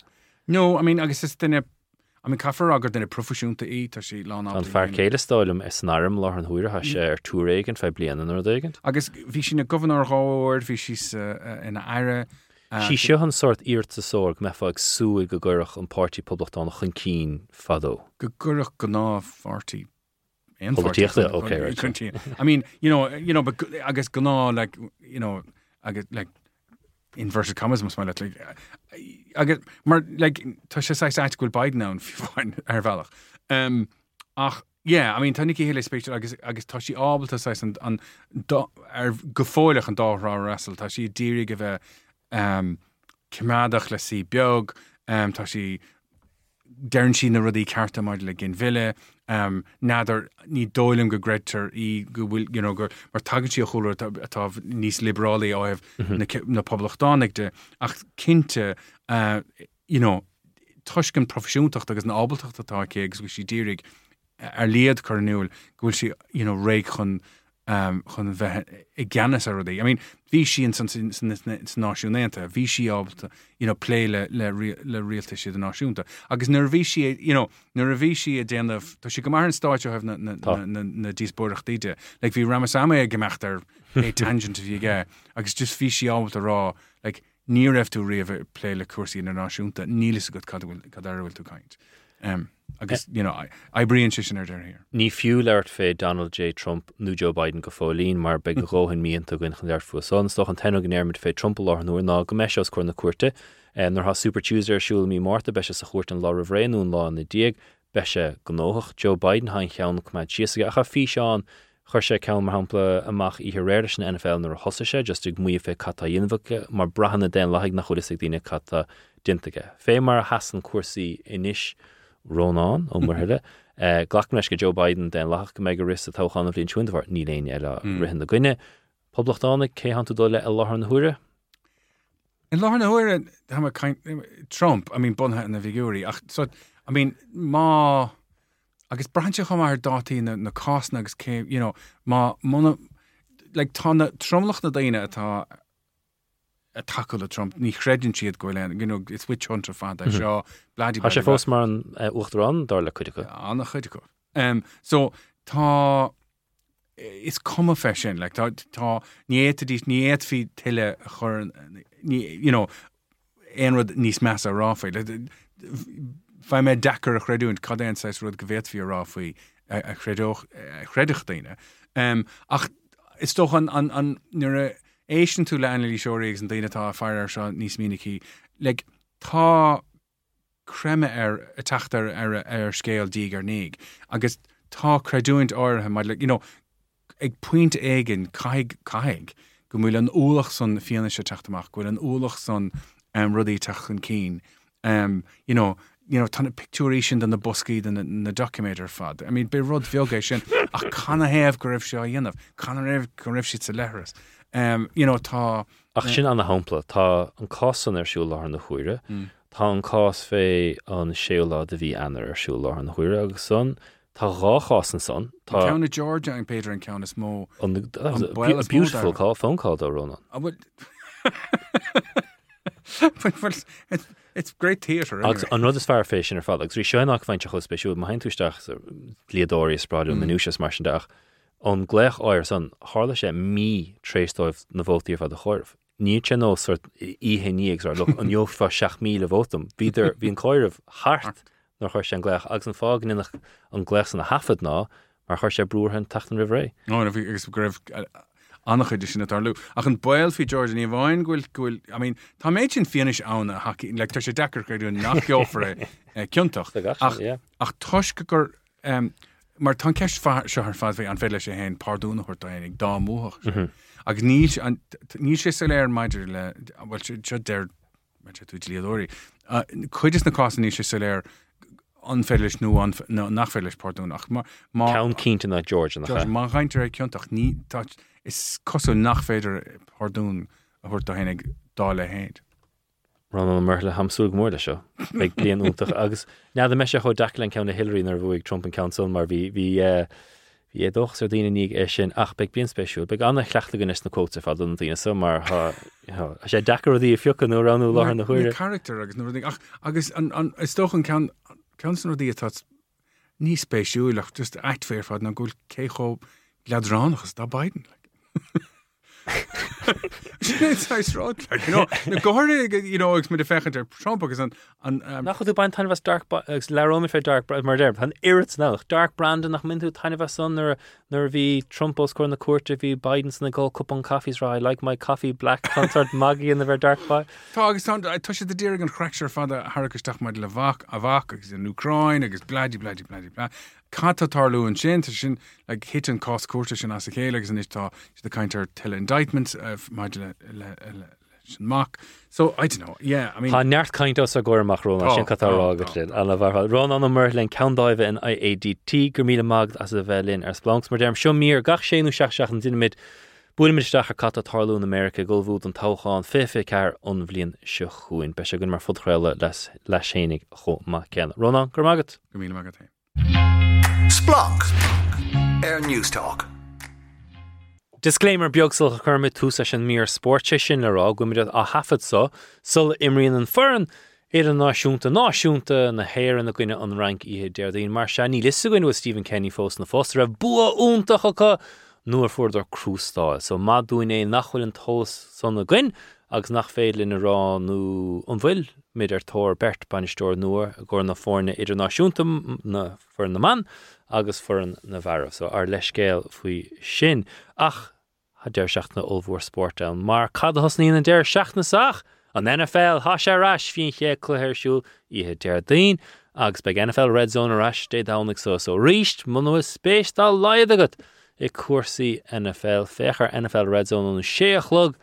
No, I mean I guess it's in a I mean kafaragger than a profession to eat as she lana on farkele stolum is narum lauren huir has two regen fiblian or degen. I guess vision a governor award she's in ira she shohan sort ear to sorg mefag suig gogurach on party public on keen fado gogurach gnaw 40 and 40 okay right. I mean you know but I guess gnaw like you know I guess like inverted commas must like I guess more like Tasha says I school Biden now and find Ervalach ach yeah I mean Nikki Haley speech I guess Tashi able to say and gefoilich and Dara Russell Tashi dearie give a Kimadach Lassie Biog, Tashi Dernshi Narudi Carta Model Villa, Nader Ni Doilum Gregretter, E. Will, you know, Martagachi Hulu of Nice Liberali, I have Napublic Donic, the Ach Kinte, you know, Tushkin Professiontocht as an Abeltocht, which she dearig, Erliad Cornul, Gulshi, you know, Raycon. Aganis already. I mean, Vichy and since Nationenta, Vichy obta, you know, play le real tissue the Nationenta. I guess Nervici, you know, Nervici at the end of Toshikamaran start you have na Disborach Dita. Like, if you Ramasame gemachter, a tangent of you get, I guess just Vichy obta raw, like, Níor raibh tú riamh pléile cuasaí náisiúnta nílas a go cadarhfuil tú caiint. Agus, you know, I bríonn sin ar dheir here. Ní fiú leirt fé Donald J. Trump nó Joe Biden go fólín, mar beg a róthain míonta go inchan leirt fua son, stoch an tenno gan airmid fé Trump láir nuair ná go meisio scoir na cuairte, nor ha Super Tuesday siúil mí mórta beise sa chuirt an lá rahreá nún lá na diag, beise gnóthach Joe Biden hain cheann cumad síosaige a cha fí seán chuir sé ceann mar hampla amach ithe réiris na NFL nuair a thosa sé, just ag muíomh fé cattá dionmhacha mar brahanna den láthaigh na chuirisig dína cattá dintaige. Fé mar a hasan cuasaí inis Rónán Ó Muirthile, ghlach meisce Joe Biden den láthaigh go mbeidh go rith a toghán a bhblionn tuainteamhar ní léon eile rith na gcuine. Poblachtánach céann tú dul le a láthair na huaire? In láthair na huaire, Trump, I mean, bunthe na bhígúirí. So, I mean, má... agus brahanse chum ar dátí na cásna agus cé, you know, má mona, like, tá na tromlach na daine atá a tackle Trump, ní chreidin siad go lein, you know, it's witch hunter fada, seo, bladí... Has sé fós mar an uachtarán, dar le chuideco? An a chuideco. So, tá... It's come a fashion, like, tá ní éad fi tile chur, you know, éanrad níos meas a ráfai, like, Fai me dacar a chreidúint cadéan sais rud go bhéad fí ráfaí a chreidach daine. Ach, is toch an nire éistean tú le anilí seoréigs an daine tá a fáir ar seo níos mínicí. Like, tá creme ar a tachtar ar scéal díg ar níg. Agus tá chreidúint áirtha, like, you know, ag púint éigin caig, go mhuil an úlach son fianna se tachtamach, go mhuil an úlach son rudí tachan cín. You know, ton of picturation than the busky than the documenter fad. I mean, be rud viogation. I canna have gorifsha yenof. Canna have gorifsha to letters. You know, ta. Achin on the hompla. Ta an cost on their shullar on the huira. Ta an cost fe on shula de vi aner shullar on the huira son. Ta ra cost and son. Ta County Georgia and Peter and Countess Mo. On the that was a beautiful call, phone call though, Ronan. I would. It's great theatre. Anyway. Another firefish in her father. Because Sean Ockfine Chachos Bishop, behind Tushach, Leodorius Bradu, Minucius Marchandach, on Glech Oyerson, Harlashe, me traced of Navotier for the Horv. Nicheno sort Ehenigs or look on Yofa Shachmi Levotum, be there being coir of heart, nor Hirsch and Glech, Axon Fog and Glech and a half at now, or Hirsch Brewer and Tachton River. No, if you grave. Anach edition at our loo. I can boil for George and Yvonne will. I mean, Tom Machin finish on a hockey like Tasha Decker could do knock you for a Kyntach. Ach Toshker, Martin Cash Shahar Fazway and Fedlish Hen, Pardon Hortaining, Dom Moh. Agnish and Nisha Soler Major, well, should there, Major to Leodori. Could just the cost of Nisha Soler. Unfeilish nu an no nachfeilish pardon ach ma Count Keaton na George and the ma reinter Kyntach ni touch is koso nachfeder pardon hort da henig dale hand Rónán Ó Muirthile hamsul gmorda sho big blian untach agus now the mesha ho Daclan County Hillary nor voig Trump and Council mar vi doch so dine nig eschen ach big blian special big an chlachtigen is na quote for don dine so mar ha as a Dakar the fucking no round the lorna the character agus no thing ach agus an is doch an can Councillor Díaz thought, "Ní special, like just act fair for no good. Keiko Gladronachs da Biden." It's nice rod, like you know. The you know, it's me the fechanter Trump because an. Nach du bein tan was dark, Larome for dark murder. Han irrits now dark brand and nach min du tan was on nor vi Trumpos corn the court vi Biden's in the gold cup on coffees right. I like my coffee black concert Maggie in the very dark bar. Tag I touched the deer and fracture father Harikish Dach my Lavak Avak is in Ukraine. Is bloody. Can't tarlu and shin like hit and cost courtish and asake like and to the counter till indictments of Magdalene Mark. So I don't know. Yeah, I mean. Ha nart kind of sagor macron shin kataragit alavar Rónán Ó Muirthile count dive in IADT Grimila Magd as the Berlin or Splunks madam Shumir Gachshenu Shachshach and Dinamid Bulmistach Kata Tarlu in America Golvud and Tauhan Fefe Car on Vlin Shahuin Beshagun Marfodrella Las Lashenig Ho Makan. Rónán Grimagat. Grimila Magd. Splunk Air News Talk. Disclaimer Biogsel Kermit Tusachen Mir Sport Session Larog Gumid a Hafat so Sul Imrian and Fern Ida Nashunta and the hair and the Guinea on rank I dare the Marshani Lissuin with Stephen Kenny Fos and Foster of Bua Unta Hoka Nur for their crew style. So Maduine Nachul and Tos Son the Gwyn agus nach féidlin ará nó an bhfuil midir tóir bert banistóir nuair gur na fórne idirnáisiúntam na for na man agus for na bharrah, so ar leis scéal faoi sin. Ach, ha deir seach na olbhór sport an mar cad hosnaí na deir seach na sach an NFL has arás fion ché cluthir siúil ihe deir daoin agus beag NFL Red Zone arás déadánach so ríist mu nó spéis dá laiad agat I cuasaí NFL féchar NFL Red Zone an séachlog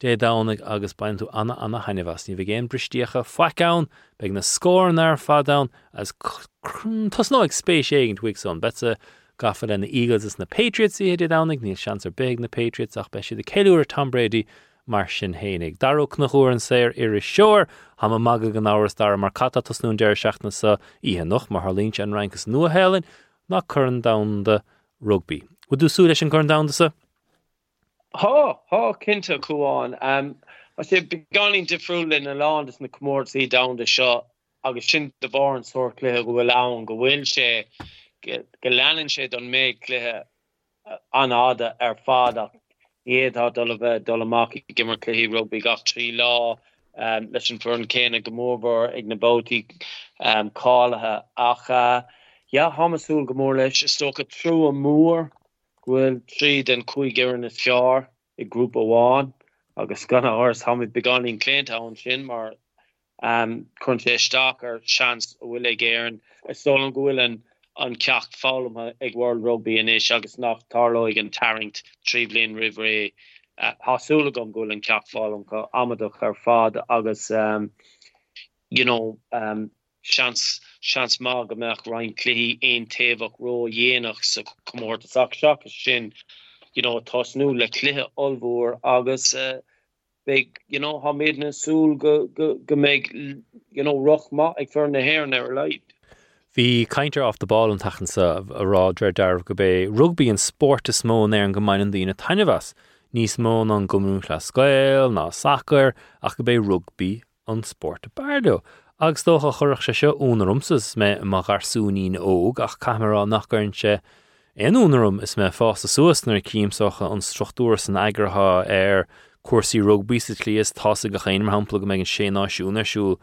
déadánach agus bainú anna hainehas ní bh géim bristíocha facán beag na scór nar fadán as tas nó ag spéis éigen tuig son betsa gaffa le na Eagles is na Patriots I déadánach níl seans ar beag na Patriots ach beis de céúir Tom Brady mar sin hénig. Darúg na chóir an séir ar is seoir ha ma maga gan áras dar mar cata tas nún deir seach na sa ihe noch mar Harlín an rancas nua hélinn na curran down de rugby. Would you see this in current down to sir? Kinta go on. I said beginning to fruit in the land is in the Comor see down the shot. I was in the barn sort clear go along go will she galan she don't make clear an other father. He had dollar market gimmer he rugby got three law. Listen for Kane Gomor Ignaboti call her Acha. Yeah, Hamasul Gomor she stuck it through a moor. Well, three then cui gearin is fjor a group of one. Agus gonna horse how many begun in Clinton shin mar country stock or chance will a gearin a stolen goal and on cack foul a world rugby and ish agus knock Tarloig and Tarrant Trevelyan River Hasulagon goal and cack foul Amado her father agus chance Margamak Ryan Clee in Tavok Row Yenach so come out to sock shock shin toss new like Clee Olvor August big how made in soul go make rock ma I for the hair never light the counter off the ball and tachen so a raw dreadar go be rugby and sport is small there and combine in the tiny of us nice more non common class girl no soccer ach go be rugby on sport bardo Agus dócha chorach se seo únarum is me ma garsúnín óg ach camera nachgarn se an únarum is me fásta suas nar címsocha an struchtúr san agraha cuasaí rugby sa tlíos tása go chéanam hampla go meid an sé náisiún arsúil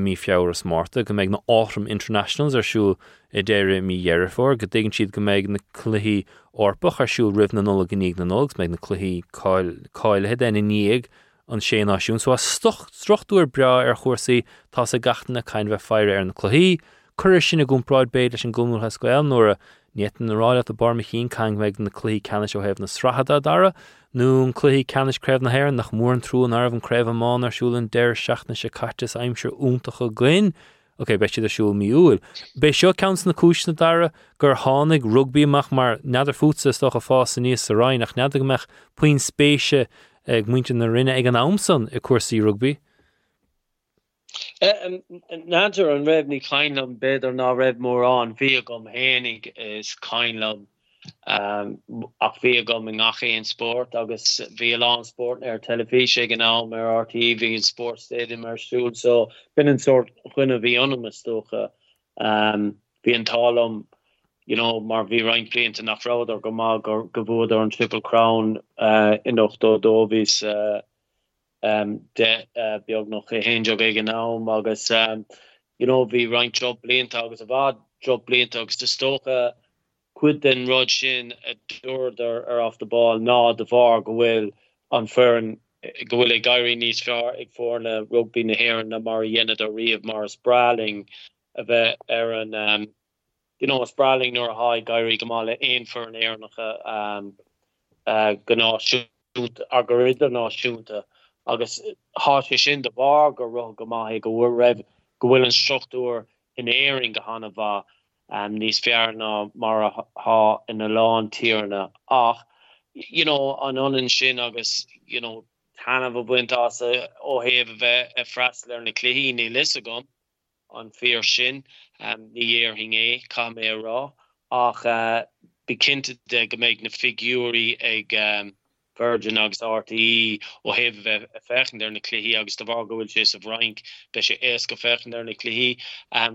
mí feabhar is márta go meid na áthram internationals arsúil I d'éire mí dheirfór go dtagann siad go meid na cluichí orpach arsúil rih na nula go níag na nula go meid na cluichí cáilethe den I níag an sé náisiún, so a struchtúir bra cuasaí tá sa gachtainna cainmheith fire ar an chluichí, cuirir sin a gúnpráid beid leis an gúnmúltha scoil nóra nítan naráil at a bar machín cainmheith na chluichí canis ó hebh na srachada dara, nó an chluichí canis creibh na héir nach mór an trú an arbh an creibh amán ar siúil an deir seachna se cartas aimseir úntacha glin. Ok, beth sydd o siwl mi ŵl. Be sio cawns na cwys na dara gyr hánig rugby mach mar nadar fútsa stoch a fás yn eis sarain ach nadar gymach pwyn spéise ag mwyntu na rinna ag an awmson y cwrsi rugby? Nadar an ref ni cainlam bed ar na ref mor an fi agam henig is cainlam ach fi agam yn achi yn sport agos fi alan sport na'r telefisig yn awm RTV yn sport stadium ar siwl so byn yn sort chwyn o fi onam ystwch fi yn talwm mar vi Ryan Clint and Afrod or Gomag or Gavod or Triple Crown in Octo Dovis Biogno Henjo Gaganau Magus vi Ryan Job Blintogs of Odd Job Blintogs to Stoka could then Rodge in a door or off the ball na the Varg will on Fern Gwille Gyrie Nice Far Igforna Rugby Nahiran Mariana Doree of Morris Braling of Aaron Sprawling nor high Gary Gamala in for an air gonna shoot algorithm no shoot August harsh in the barg or Gamahi go rev go will instructor in airing Hanava these fair no Mara ha in the lawn tierna ah on Unin Shin August Hanava went us oh have a frasler and a clean lissagum on fear shin the year hinge come a raw begin to make the figure a virgin august rte or have a faction there in the clehi august of argo which is of rank bishop ask a faction there in the clehi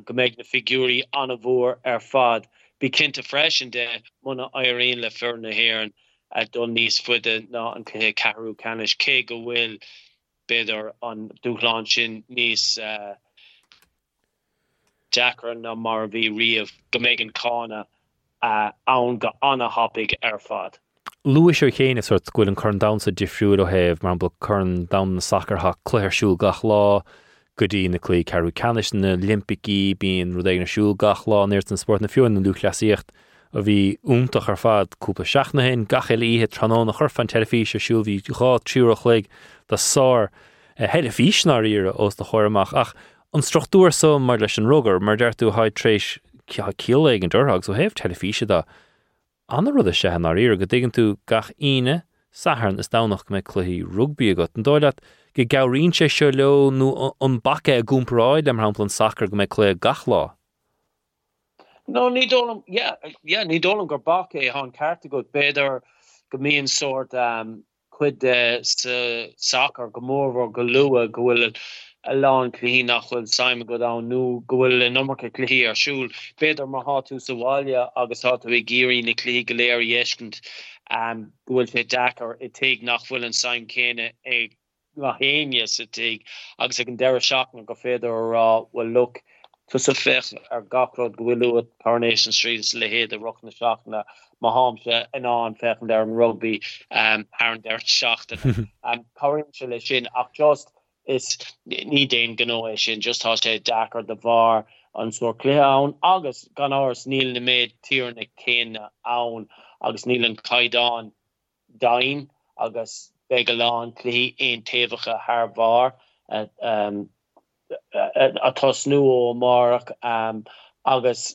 to make the figure on a vor fad begin to fresh and the mona irene leferne here and at done these for the not and caru canish kego will beidir an dúchláin sin níos deacair na mar bhí riamh go mbeidh cána ann go anna hopaig ar fad. Luis O'Chéannis sort of going current down to different or have man block current down the soccer hack clear shul gachla good in the clay caru canish in the Olympici being rodegna shul gachla and there's the sport in the few in the luclasiert of the unterfahrt kupa schachnen gacheli het tranon her fantastische shul wie got chirocleg the sar hele fischnariere aus der hormach ach und struktur so marlischen roger mardertu high trash kielegen dorhog so have telefische da an the rudder shehan are here getting to gach ine saharn is down noch mit clehi rugby got and that gaurin chesholo nu on backe gumproi dem hamplan soccer mit cle gachla no ni dolum yeah ni dolum go backe han carte go better gemein sort quid soccer gomor golua goil along clehi nachol Simon go down nu goil number clehi or shul better mahatu sawalia agasatu giri ni clehi galeri yeshkent goil fe dakar it take nachol and Simon kane a lahenius it take ag secondary shock go feather will look to suffer or gakrod goilu at Coronation Street lehe the rockna shockna Mahamsha and on fechin there in rugby haran der shockna currently shin just is ní déan gnáis sin just tá sé dachar de bhar an suair clé ann agus gan áras níl na méid tír na céine ann agus níl an caidán dain agus beagán clí aon taobhacha thar bhar atá snú ó marach agus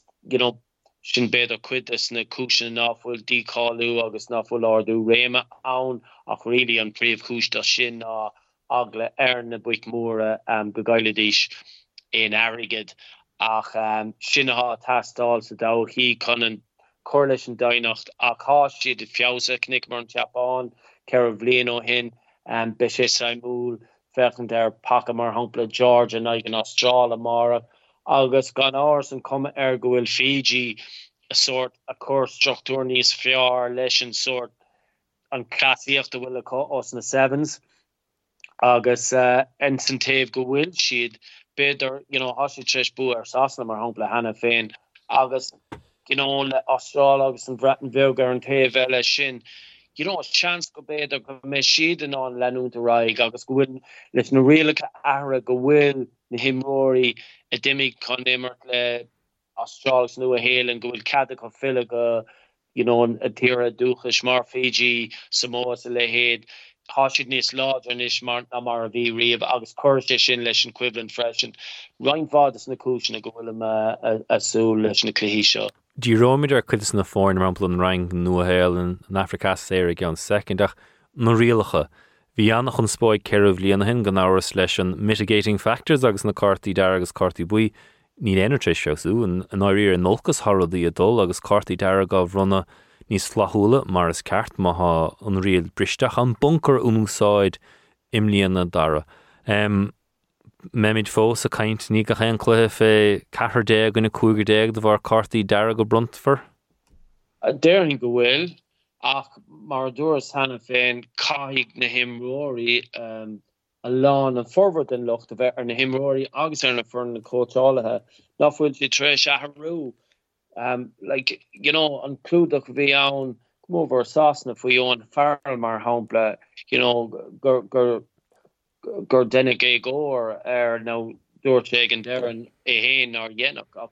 sin beidir cuidas na cúisina náfuil dícáilú agus náfuil ardú réime ann ach rilí an príomhchúis do sin á agla na buic móra go gaiiledíis in airigid ach sinnaá tastáil sa dáhí chun an cóir leis an dainnacht achá siad feabhsa cnic mar an teapán ceir a bhblion ó hin be sé sa múl fechan ar pacha mar hapla Georgia na an Austrrála mara agus gan áras an cuma ar go bhfuil Fiji a sort a cóir struchtúr níos fearr leis an sort an clasíocht a bhfuil acu os na sevens agus ensin taobh go bhfuil siad beidir hasí treis bú ar sasna mar hapla hana féin agus le Austrrála agus an bhreatain bheag ar an taobh eile sin is chance go beidir go mé siad in an leanúnta raig agus go bhfuil leis na rialacha aire go bhfuil na himóí a dimig chun éimeart le Austrrálagus nua a héalann go bhfuil cadach an file go a tíre dúchas mar Fiji Samoa sa lehéad Hashid Nis Lodge and Ishmart Amaravi Reeve, August Kurdish in Leshen Quiblin Fresh and Ryan Vadis Nakushna Golem a Soul Leshen Klehisha. Do you roam it or quit us in the foreign ramble and rank New Hale and Africa Sarah on second? Marilacha, Vianachon Spoy Kerev Lianahin, Ganara Sleshen, mitigating factors, August Nakarti Daragas Karti Bui, Need Energy Shosu, and Iria Nolkas Horror the Adol, August Karti Daragov Runna. Ní slahúla maras cart maha an rial bristach an bunker úsáid imlíana dara. Memid fós a caint ní go chéan cluthe fé cathair déag na cúiga déag de bhar cartaí dara go bruntfar? Déirhin go bhfuil ach mar dúras hana féin caig na himróí a lán an forward an lucht a bheith ar na himróí agus ar na fern na cótáilethe. Ná bhfuil si tréis a harú. An clúdach bhí ann go mór sasna faoi an fearil mar hapla, gur denna é gór ar nó dúirte an deireann é héin ar dhéanach ach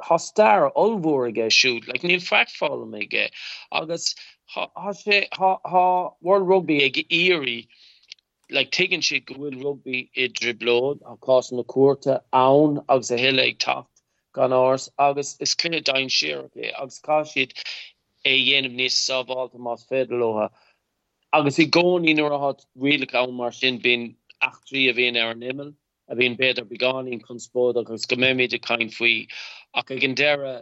há stair olmhór aige siúd, níl feicfálam aige agus há World Rugby ag éirí tagann siad go bhfuil rugby i driblóid a cásan na cuairte ann agus a heile ag tacht gan áras agus is clear dain siarach agus cá siad é dhéanamh níos sábháilta más féidirlótha agus i gcónaí nuair a hat rialacha ann mar sin bíonn achtraí a bhíonn ar an imil a bhíonn beidir beáinín chun spód agus go mbeidh a caiin faoi ach ag an deire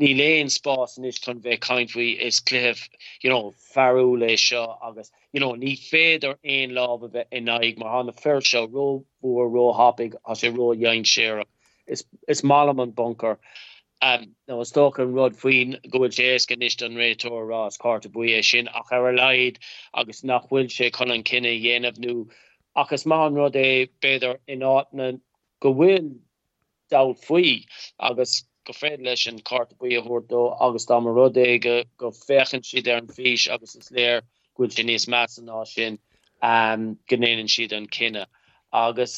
ní léon spás níos chun bheith caiin faoi is cluimh fearú lei seo agus ní féidir aon lábh a bheith in aig mar hána fear seo ró búr ró hopaig as i ró dhéin séireach is málam an bunker No, was talking rud faoin go bhfuil sé cnis an réitóirrá cáta buí é sin ach ar leid agus nach bhfuil sé chun an cinenne dhéanamhnú agus má an rud é beidir in áitna go bhfuil dá faoi agus go féad leis an cáta buí athdó agus dá mar rud é go féchann siad ar an fís agus is léir gúil sin níos meas an á sin gnéanann siad an cinenne agus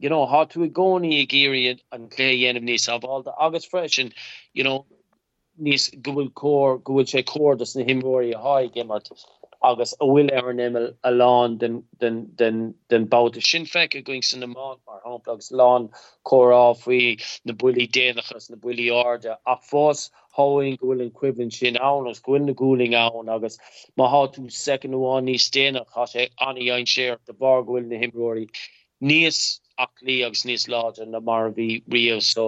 you know, how to go in a gear and play in Nice of all the August fresh and, you know, Nice Google check core does him worry high game at August. I will ever name a lawn than about the shin feck going to the mount or home plugs lawn core off we the bully day the first the bully order up force howing will equivalent shin on us going the cooling on August. My how to second one is then a hot on the iron share the bar going to him worry Nice. Achlí agus níos láid an na mar bhí riamh so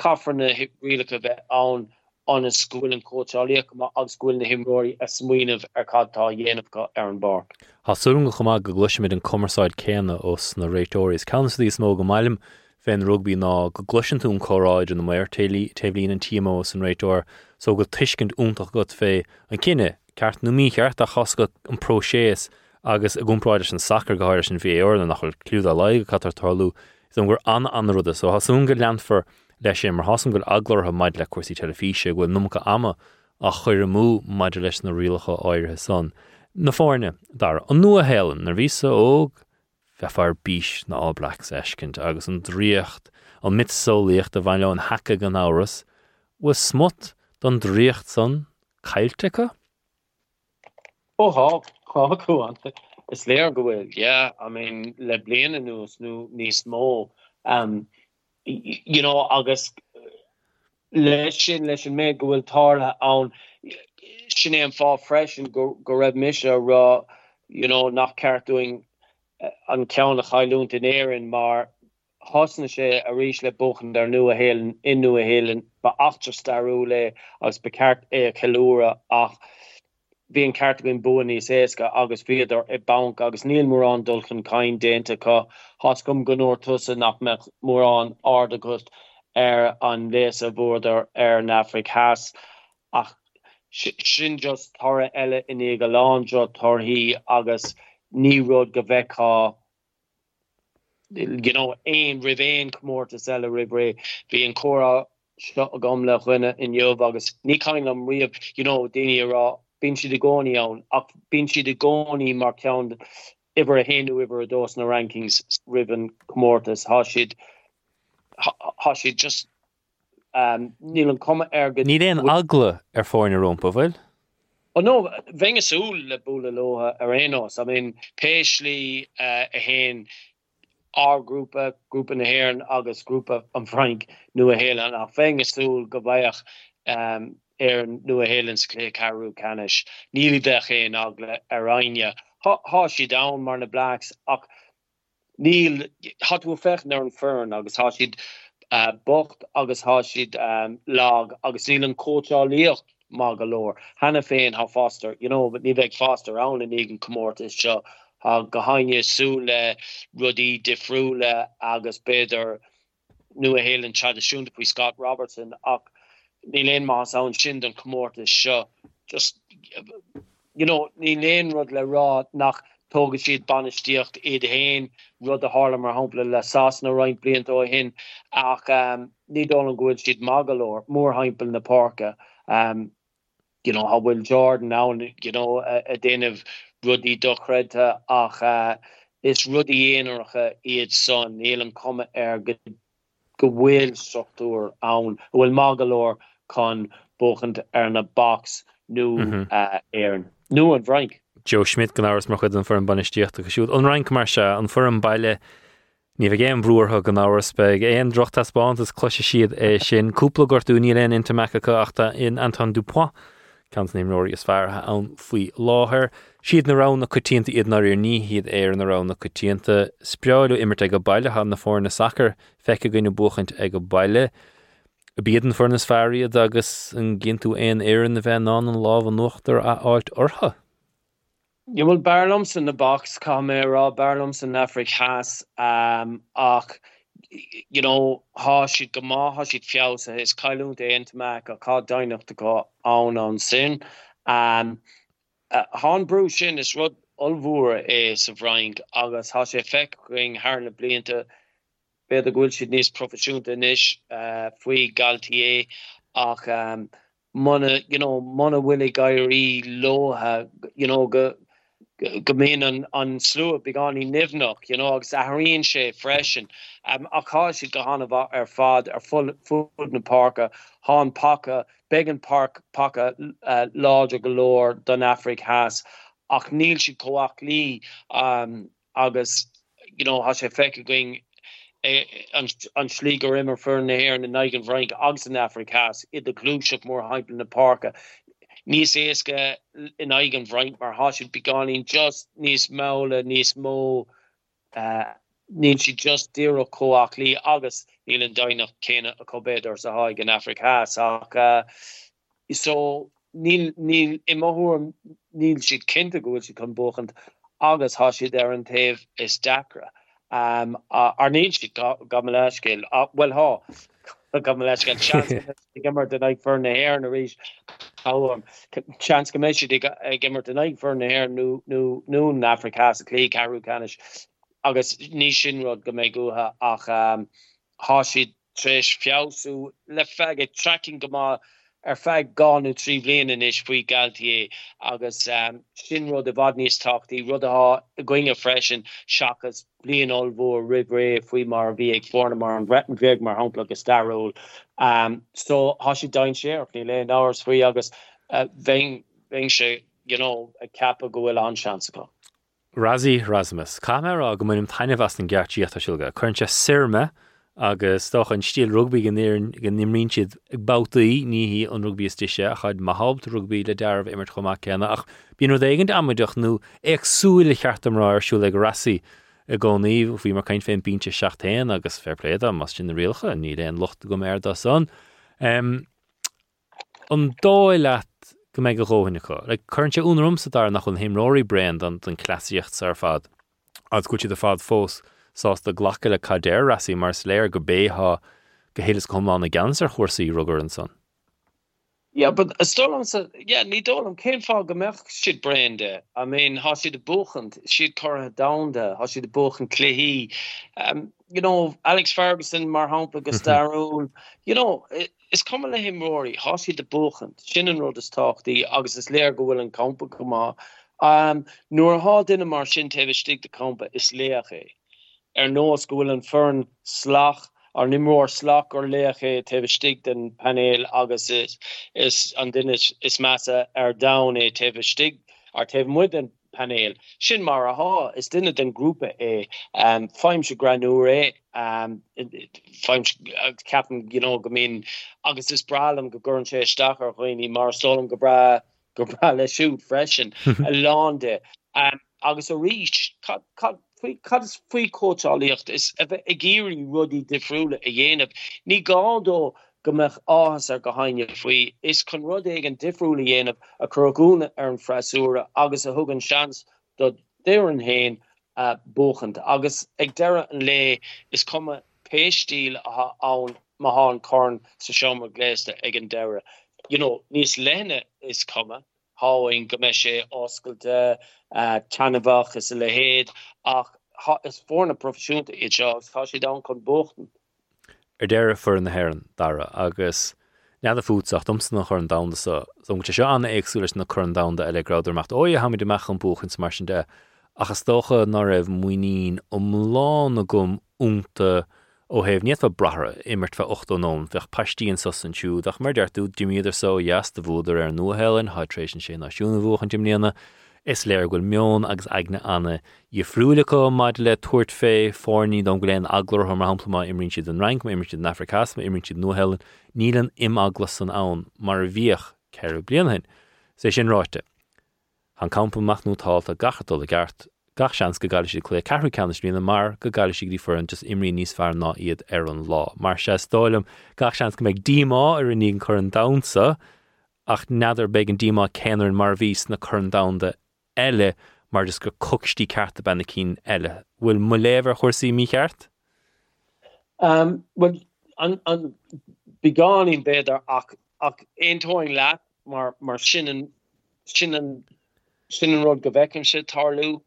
caithfear na rialacha bheith ann an scuil an cóteálaíoch má agus scuil na himráí a smaoineh ar cadtá dhéanamh ar an bar. Thasúlann go chumá go gluisimid an cumarsáid céanna os na réitóirí is ceansaí is mó go mailim féin rugbí ná go gluisinú an choráid an na mair taobhlíonn an tímo san réitóir so go tuiscint úntach go fé an cinenne ceart nó mí cheart a chascad an próséas agus a gúnpráidir sin sacr go háir sin VAR na nachil clúd a leigh go catar tarlú is an gur an ruda so hasún go leanfar leis sin mar hasan goil aglartha maid le cuasaí telefíse go numcha ama a chuir mú maid leis na rialacha áirithe san na fáinne dar an nua hélan na vísa óg fear bís na All Blacks eiscint agus an dríocht an mit sóíocht a bhain le an hacha gan áras was smut don dríocht san cailtecha óá it's there going, yeah. I mean, Leblina news, nice more. You know, August lesson me go will tarla on Shane fall fresh and go red Misha raw, you know, not care doing on count of Highland in Erin Mar Hosnisha a reach le book and their new helen in new helen, but after Starule, I was becart a Kalura off. Being Cartwin Bowen is Eska, August Fiedor, a Bank, August Neil Moran, Dulcan, Kind, Dentaka, Hoscom Gunor Tussa, Nakmek Moran, Ardagust, on Lesa Border, in Africa Has, Ach, Shinjus, Torre Ella, Iniga Landra, Torhi, August, Nirod Gaveka, you know, Ain, Rivain, Comortus, Ella Ribre, being Cora, Shotagomla, Winna, in Yov, August, Nikainam, Reab, you know, Dini Ra. Binci de Goni on, Binci de Goni marked ever a Hindu, ever a dose in the rankings, Riven, Comortus, Hashid just Neil and Coma Ergin. Need an Agla or foreign Rompovel? Oh no, Vengasul, Bulaloha, Arenos. I mean, Paisley, a Hen, our group in the hair, and August group of Frank, Nua Helen, Vengasul, Gavayach, Aaron Nua Helens Clay Caru Canish, Neely Deche and Ogla Aranya, Hoshi down Marna Blacks, Neil Hotu Fech Nern Fern, August Hoshid Bucht, August Hoshid Log, August Neil and Coach Alioch, Magalore, Hannah Fain, How Foster, you know, but Nivek Foster, Owl and Egan Comortis, Shaw, Gahanya Sule, Ruddy DeFrula, August Bader, Nua Helen Chadashun, Scott Robertson, Níléon má an sin don comórtas seo just you know níléon rud le rá nach tógadh siad banistíocht iad hain rud a hála mar hampla le sas na roinnt bliantó hin ach ní dóla an gúil siad magalóir mór haimpil na parca you know how Will Jordan now you know a déanamh rudí dochreta ach is rudí éonarcha iad son níl an cuma go bhfuil struchtúr ann bhfuil magalóir con bochant ar na box nu Éireann. Nu an bhrainc. Joe Schmidt gan áras mar chuid an foirm banistíocht a siúd. An bhrainc mar se an foirm baile ní bheith éon brúartha gan áras beag éon drochttas bántas cloise siad é sin cúpla gortú ní léon intermechacha achta in Anton Dupois cant níim nóirí is feartha ann faoi láthair. Siad na rán na coitianta iad na ríor ní hiad éir na rán na coitianta. Spreáilú imirt ag go baile ham na fór na sacr fecha gain na buchant ag go baile. A bíadan fór na sfariad agus an gintú éon éir na bheith ná an láb an nuachtar a áilt ortha. You will barlums in the box, come here, barlums in Africa Has, ach, you know, how she'd go more, how she'd feel, so it's Kailun Day into Mac, or Cod Dynach to go on sin. Han Bruce in is Rod Ulvura is of Ryan August, how she affecting Harna Blinta, Beda Gulshid Nis, Profession Nish, Fui Galtier, Och, Mona, you know, Mona Willie Gyrie, Loha, you know, Gamin on Slua, Begani Nivnok, you know, Zaharin Shea, Freshen, Akashi Gahanova, her father, her full in Parker, Han Paka, Began Park, Paka, Lodger Galore, Dunafric Has, Aknil Shikoak Lee, August, you know, Hashefeka going on Schleger Immer Fernahir and the Night and Frank, Ogden Africa Has, Id the Glushuk more hype in the Parker. Nice Eska in Eigen Vrightmar, how she'd be gone in just Nice Maula, Nice Mo, she just Dero Coacli, August, Neil and Dina, Kena, Cobed or Sahag in Africa. So Neil Imahur, Neil she'd Kintago, she come book and August, how she there and Tave is Dakra. Or Neil she'd Gamalashkil, well, how Gamalashkil chance to give her the night for the hair and the reach. Chance commission they got gimmer tonight for the hair new Africa Clay Caru Canish August Nishin Rod Gameguha Hashi Trish Fiausu left faggot tracking Gama fag gone in Trivlin and ish free Galtier August Shinrod the Vodnis talk the Rodaha going afresh and Shakas Blean Olvo Ribre Free Maravia Fornamar and Breton Vigmar Hump like a star roll. So Hashi Dine Share, Lean Hours Free August Vengsha, you know, a Kappa Goil on Chancellor. Razi Rasmus, Kamera Guminum Tiny Vastin Garchi Atashilga, Kerncha Sirma. Agus doch an stíl rugby gan nimrin siad bauti ní an rugby istisha achad mahabd rugby le darb imert chomach cana ach bíon rud éigent amidach nu ag súil chartam rá siúleg rasi agóní fí mar cain féin bínche seachtain agus fair play da mas sin rialcha ní den locht go mer da son an dóilat go meg a rohinnicha le current únrum sa dar nach an himróí brand an classíocht sar fad as go the fad fós Sás the Glockele Kader Rassi Marslair Gabeha Gahelis come on against her horsey rugger and son. Yeah, but a stolen said, yeah, Nidolum came for Gamerk she'd brain there. I mean, how she the Bochent, she'd curl down there, how she the Bochent Clehi. You know, Alex Ferguson, Marhampa Gastaro, you know, it's coming to him Rory, how she the Bochent, Shinnon Rodis talk, the Augustus Lairgo will and Compa Kumar. Nor how Dinamar Shin Tevish dig the Compa is Leache. No school and fern slach or nimror slach or leche tevestig den panel agus is and then is massa down a tevestig or tevmuden panel shin mara ha is dinner den group a five granure five captain you know I mean agus is bralum gurnshe stach or rini mar solum gabra le shoot fresh and alonde agus a reach cut Cad's free coach all licht is a geary ruddy de frule a yenep ni gando gemach as gehine free is con rudegen de frule yenep a croguna and frasura agus a hugen chance that deren hen bochend agus egdera and le is come pastil on mahan corn so shoma glaze the egendera you know nis lene is come how in Gameshe, Oscalda, Tanavach, is Lehed, Ach, is for a profession to each of how she don't come bochten. Dara for in the heron, Dara, Agus. Now the food soft, no current down the so. So much as an exulus no current down the Allegrader macht. Oh, you have me to machen bochen smashen der. Achastoche Narev Muinin, Lanagum unte. Oh, have niet wat bracher, immert van ochtonom, weg pasti en sassenchu, dag maar daartoe, Jimmy der zo, jas de voeder nu helen, hydration sheen als jongevoog en Jimliana, is leergul mion, ags agne anne, je vroelijke, madele, tortfe, forni, donglen, aglor, homer hamplema, imrintje den rank, imrintje den afrikas, imrintje nu helen, nielen im aglassen aan, maar wieg, kerublienhen, session rote. Han kampel macht nu taal de gachtolle gart. Gachans gagalisig clay carry canish mean the mar gagalisig different just imri nis far not yet Aaron law marshas dolum gachans can make dima or in current down so ach nader began dima kenner and marvis na current down the elle mar just go cooksti cart the banakin elle will mulever horsey mi cart Well, an begone in beidir ach aintóin leat mar sinan rud go bhfeiceann sé tarlú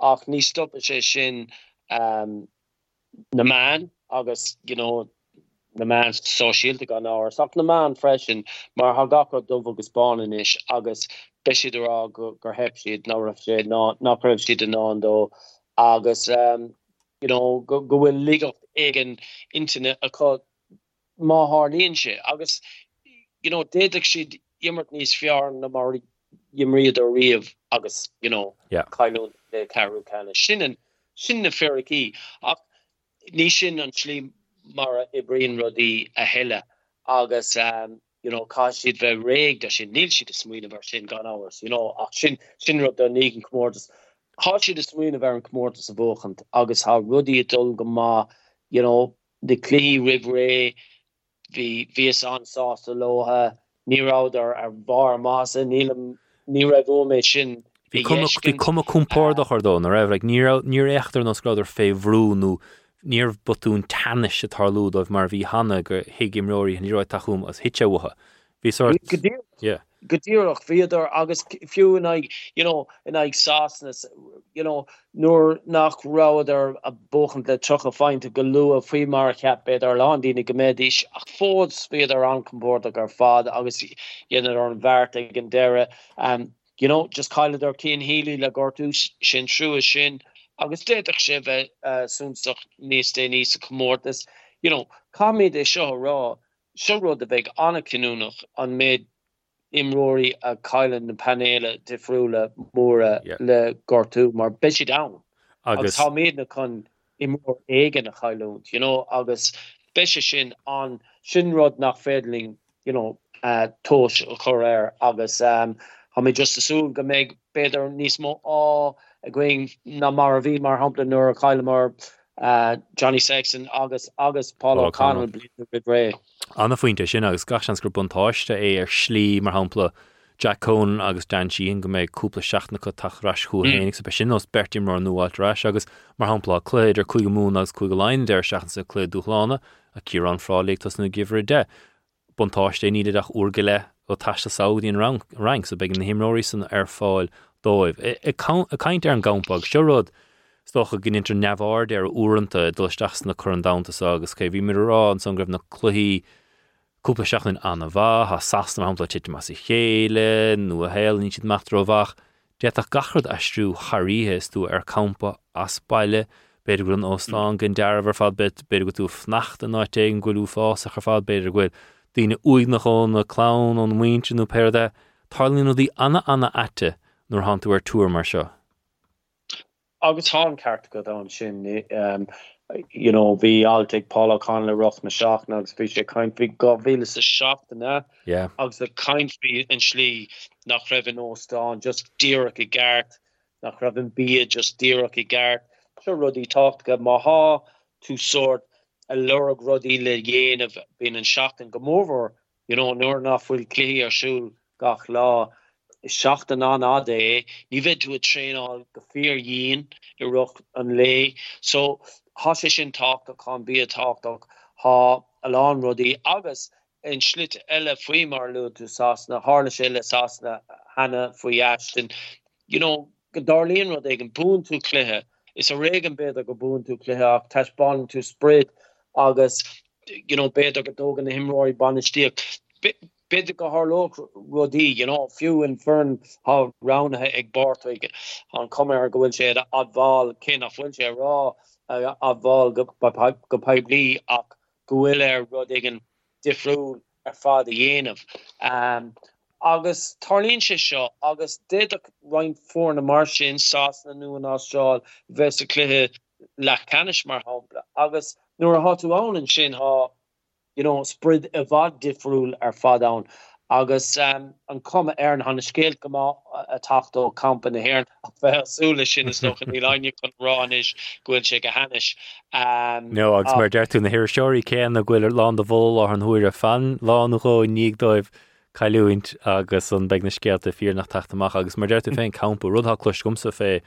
ach ní stoppa sé sin na man agus na man sosiálta gan áras ach na man freisin mar hagach dubh agus báin is agus beisiad ar á gur heip siad ná raibh siad ná raibh siad an ná dó agus go bhfuil ligacht éigean internet a chu má hálíonn sé agus déadach siad immert níos fearr na mar Yimriad or Riav, August, Kailun, the Karu Kana, Shinan, Shin the Ferriki, Nishin and Shlim Mara Ibrahim Rodi Ahela, August, Kashid Vereg, Dashin Nilshi the Sween of our Shin Gan hours, Shin Rodanig and Comortus, Kashi the Sween of our Comortus of Ochant, August, how Rudi Dulgama, the Clee Rivre, the Viasan Sauce Aloha, Nirod or Bar Masa, Nilam. Ní raibh óméid sin bhí cuma cúmpáirdach ar dón raibh ag níor éachtar nó scláidir féhrúnú níor botún tanis a tarlú dóibh mar bhí hanna go hiigimróí an níor taúm as hitseútha. Bhí sort Godíirech bhíidir agus fiú in ag sásnas nuair nach ráidir a bóchan le trocha fáinte go luú a faoi mar cheap beidir lán daoine go méadís ach fód spéidir an compórtach ar fád agus dhéanamh ar an bhairt ag an deire just cáileadh ar Cén Healy le gortú sin trúis sin agus déadach sé bheith súnsach níos dé níos a comórtas cáid é seo rá seo rud a bheith anna cinúnach an méid Imrory a Kylan and Panela Defrula Mora Le Gortu Mar Bishi Down. August how made the con Imor Egan a Kylan, August Bishishin on Shinrod Nach Fedling, Tosh or Correr, August how me just assume Gameg Beder Nismo all agreeing Namara V Mar Humpton Nora Kylamar Johnny Sexton, August Paul O'Connell Bleed Ray. Anna Fuente sin agus gasan scribuntáiste é slí mar hampla Jack Cohn agus Dan Sheehan go mé cúpla seachna go tachras chuú Phoenix a sin os Bertie mar nuáil ras agus mar hampla cléid ar chuig mún agus chuig lein deir seachna sa cléid dúchlána a Ciarán Frálaigh tas na gifre de. Buntáiste níidir ach urgile ó taiste Saudíon rank so began na himróí san ar fáil dóibh. A caint ar an gampag seo rud stocha ginintar neabhard ar úranta dulisteach na churan dauntas agus cé bhí mar rá an san greibh na cluí cúpla seachlinn anna bha, ha sasna hampla títe Massey Chéile, nua héil ní títe machtro bhach. Déatach gachrad astrú haríthe stú ar campa as baile, beidir gúin Oslan gyn darab ar fad beidir gúin tú fnacht an áiteig an gúilú fás ach ar fad beidir gúin dína úidnach ón a clown ón muintin nú pérda, tarlín ó dí anna ate nôr hantu ar túr mar seo. Agus hán carta go dán sin bhí altig Paul O'Connell le roch na seachna agus bhí sé caint bhí go bhílas a seachtainna agus a caint bhí an slí nach raibh an Óstáin just díreach i gceart nach raibh an bia just díreach i gceart seo rudí tácht go maithá tú sort a lorg rudí le dhéanamh bíon an seachtain go mór nuair nach bhfuil clí ar siúil gach lá Shachtan on all day, you went to a train all the fear yin, Iraq and lay. So, Hoshishin talk, the Combia talk, ha, along Ruddy, August, and Schlit Ella Fremar Lud to Sasna, Harnish Ella Sasna, Hannah Fuyashton. Darlene Rodegan, Boon to Clehe. It's a Regan bed that go Boon to Clehe, Tash Bond to Spread, August, bed that go Dogan, him Rory Bonish Deal. Beidir go hálóg rodí, fiú in fern ha roundthe ag barthaig an cumar go bhfuil sé adbháil cén a bhfuil sé rá adbháil go paib lí ach go bhfuil rud ag an difriúil ar fad a dhéanamh. Agus tarlíonn sé seo, agus déadach roinnt fór na mar sin sásna nu an Astráil bheits a cluthe le canis mar hampla. Agus nuair a hatú ann an sin ha spread a vad difrúil ar fadáin agus an cuma ar an scéal go má a tachtó camp in a héann a bheith súla sin is nó an íláine chun ráis gúil sé go hanis. No, agus mar deirtú na hir seoirí céan a gúil ar lán de bhil ar an thuair a fan lánúó níag dóibh caiúint agus an beag na scéalta fíor nach tachtach agus mar deirtú féin campa rudthá cluis gomsa fé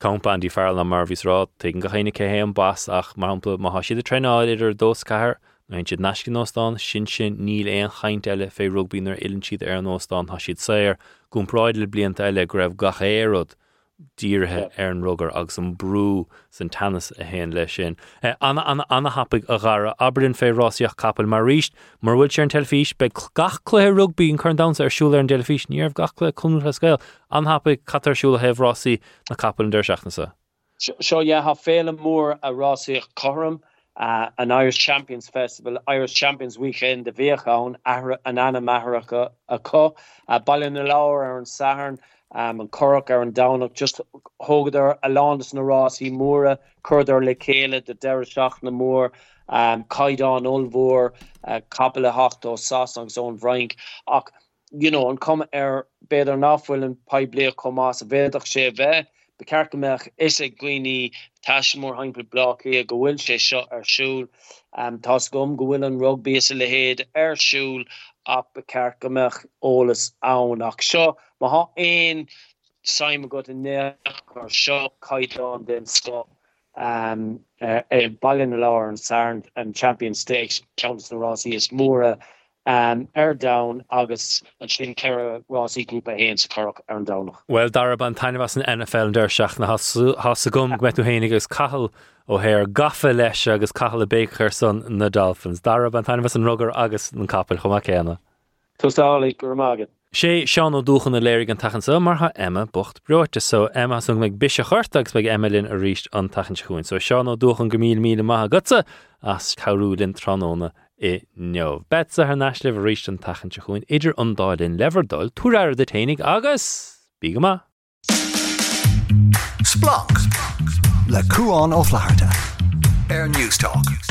Compa and Farrell and Marvis Rod, taking Kahina Kahem Bass, Ach Mahample Mahashi the Train Auditor, Dos Kahar, and Chid Nashkinostan, Shinshin, Neil and Hintele, Fay Rugby Ner Ilinchi the Ernostan, Hashid Sayer, Gumproidel Blientele, Grev Gaherod, Deerhe, Ern Rugger, Oxum Brew, Santanas, a hen leshin. Anna Hapig Agara, Aberdeen Fay Rossiach Kapel Marish, Merwilcher and Telfish, Beg Gachle Rugby and Kern Downs, Ershuler and Delfish, near of Gachle, Kunraskel, Anna Hapig Katar Shula Hev Rossi, the Kapel and Dershachnasa. So, yeah, have Fela Moore, a Rossi Coram. An Irish Champions Festival, Irish Champions Weekend, the Viachown, an Anna Maharaka, a Co, Ballinalaur, and Sahern, and Cork, and Downuk, just Hogder, Alandis Narasi, Mura, Kurder Lekela, the Derishach Namur, Kaidan Ulvor, Coppola Hochto, Sasong's own Vrank, you know, and come Bader Nafwil and Pai Blair Comas, Vedach Sheve. The Carcamach is a greeny Tashmore Hinkle block here, go will she shot her shoe, Toscum, go will and rugby is a lehead, air shoe, up the Carcamach, all is own show. Maha in Simon got a neck or shot, kite on then Scott, Ballinalour and Sarn and Champion Stakes, Johnson Rossi is Mora, air down August and Shin Kerra Rossi Group of Haines Cork air down. Well, Daraban Tanivas and NFL and Dershach and Hassagum Gmetuhanig is Cahill O'Hare Gaffelesh Agus Cahill Baker son and the Dolphins. Daraban Tanivas and Rugger August and Capel Homakena. Tostali Gurmagan. She Sean O'Duchan and Larry and Tachanso Marha Emma Bucht Brote. So Emma has sung like Bisha Hortags by Emmeline Arish on Tachanchun. So Sean O'Duchan Gamil Mila Maha Gutsa as Kaulin Tranona. I know. Betsa her national reached and tachin chuin, either undial in Leverdal, two out of the tainig August. Bigama. Splunk. La Cuan of Florida. Air News Talk.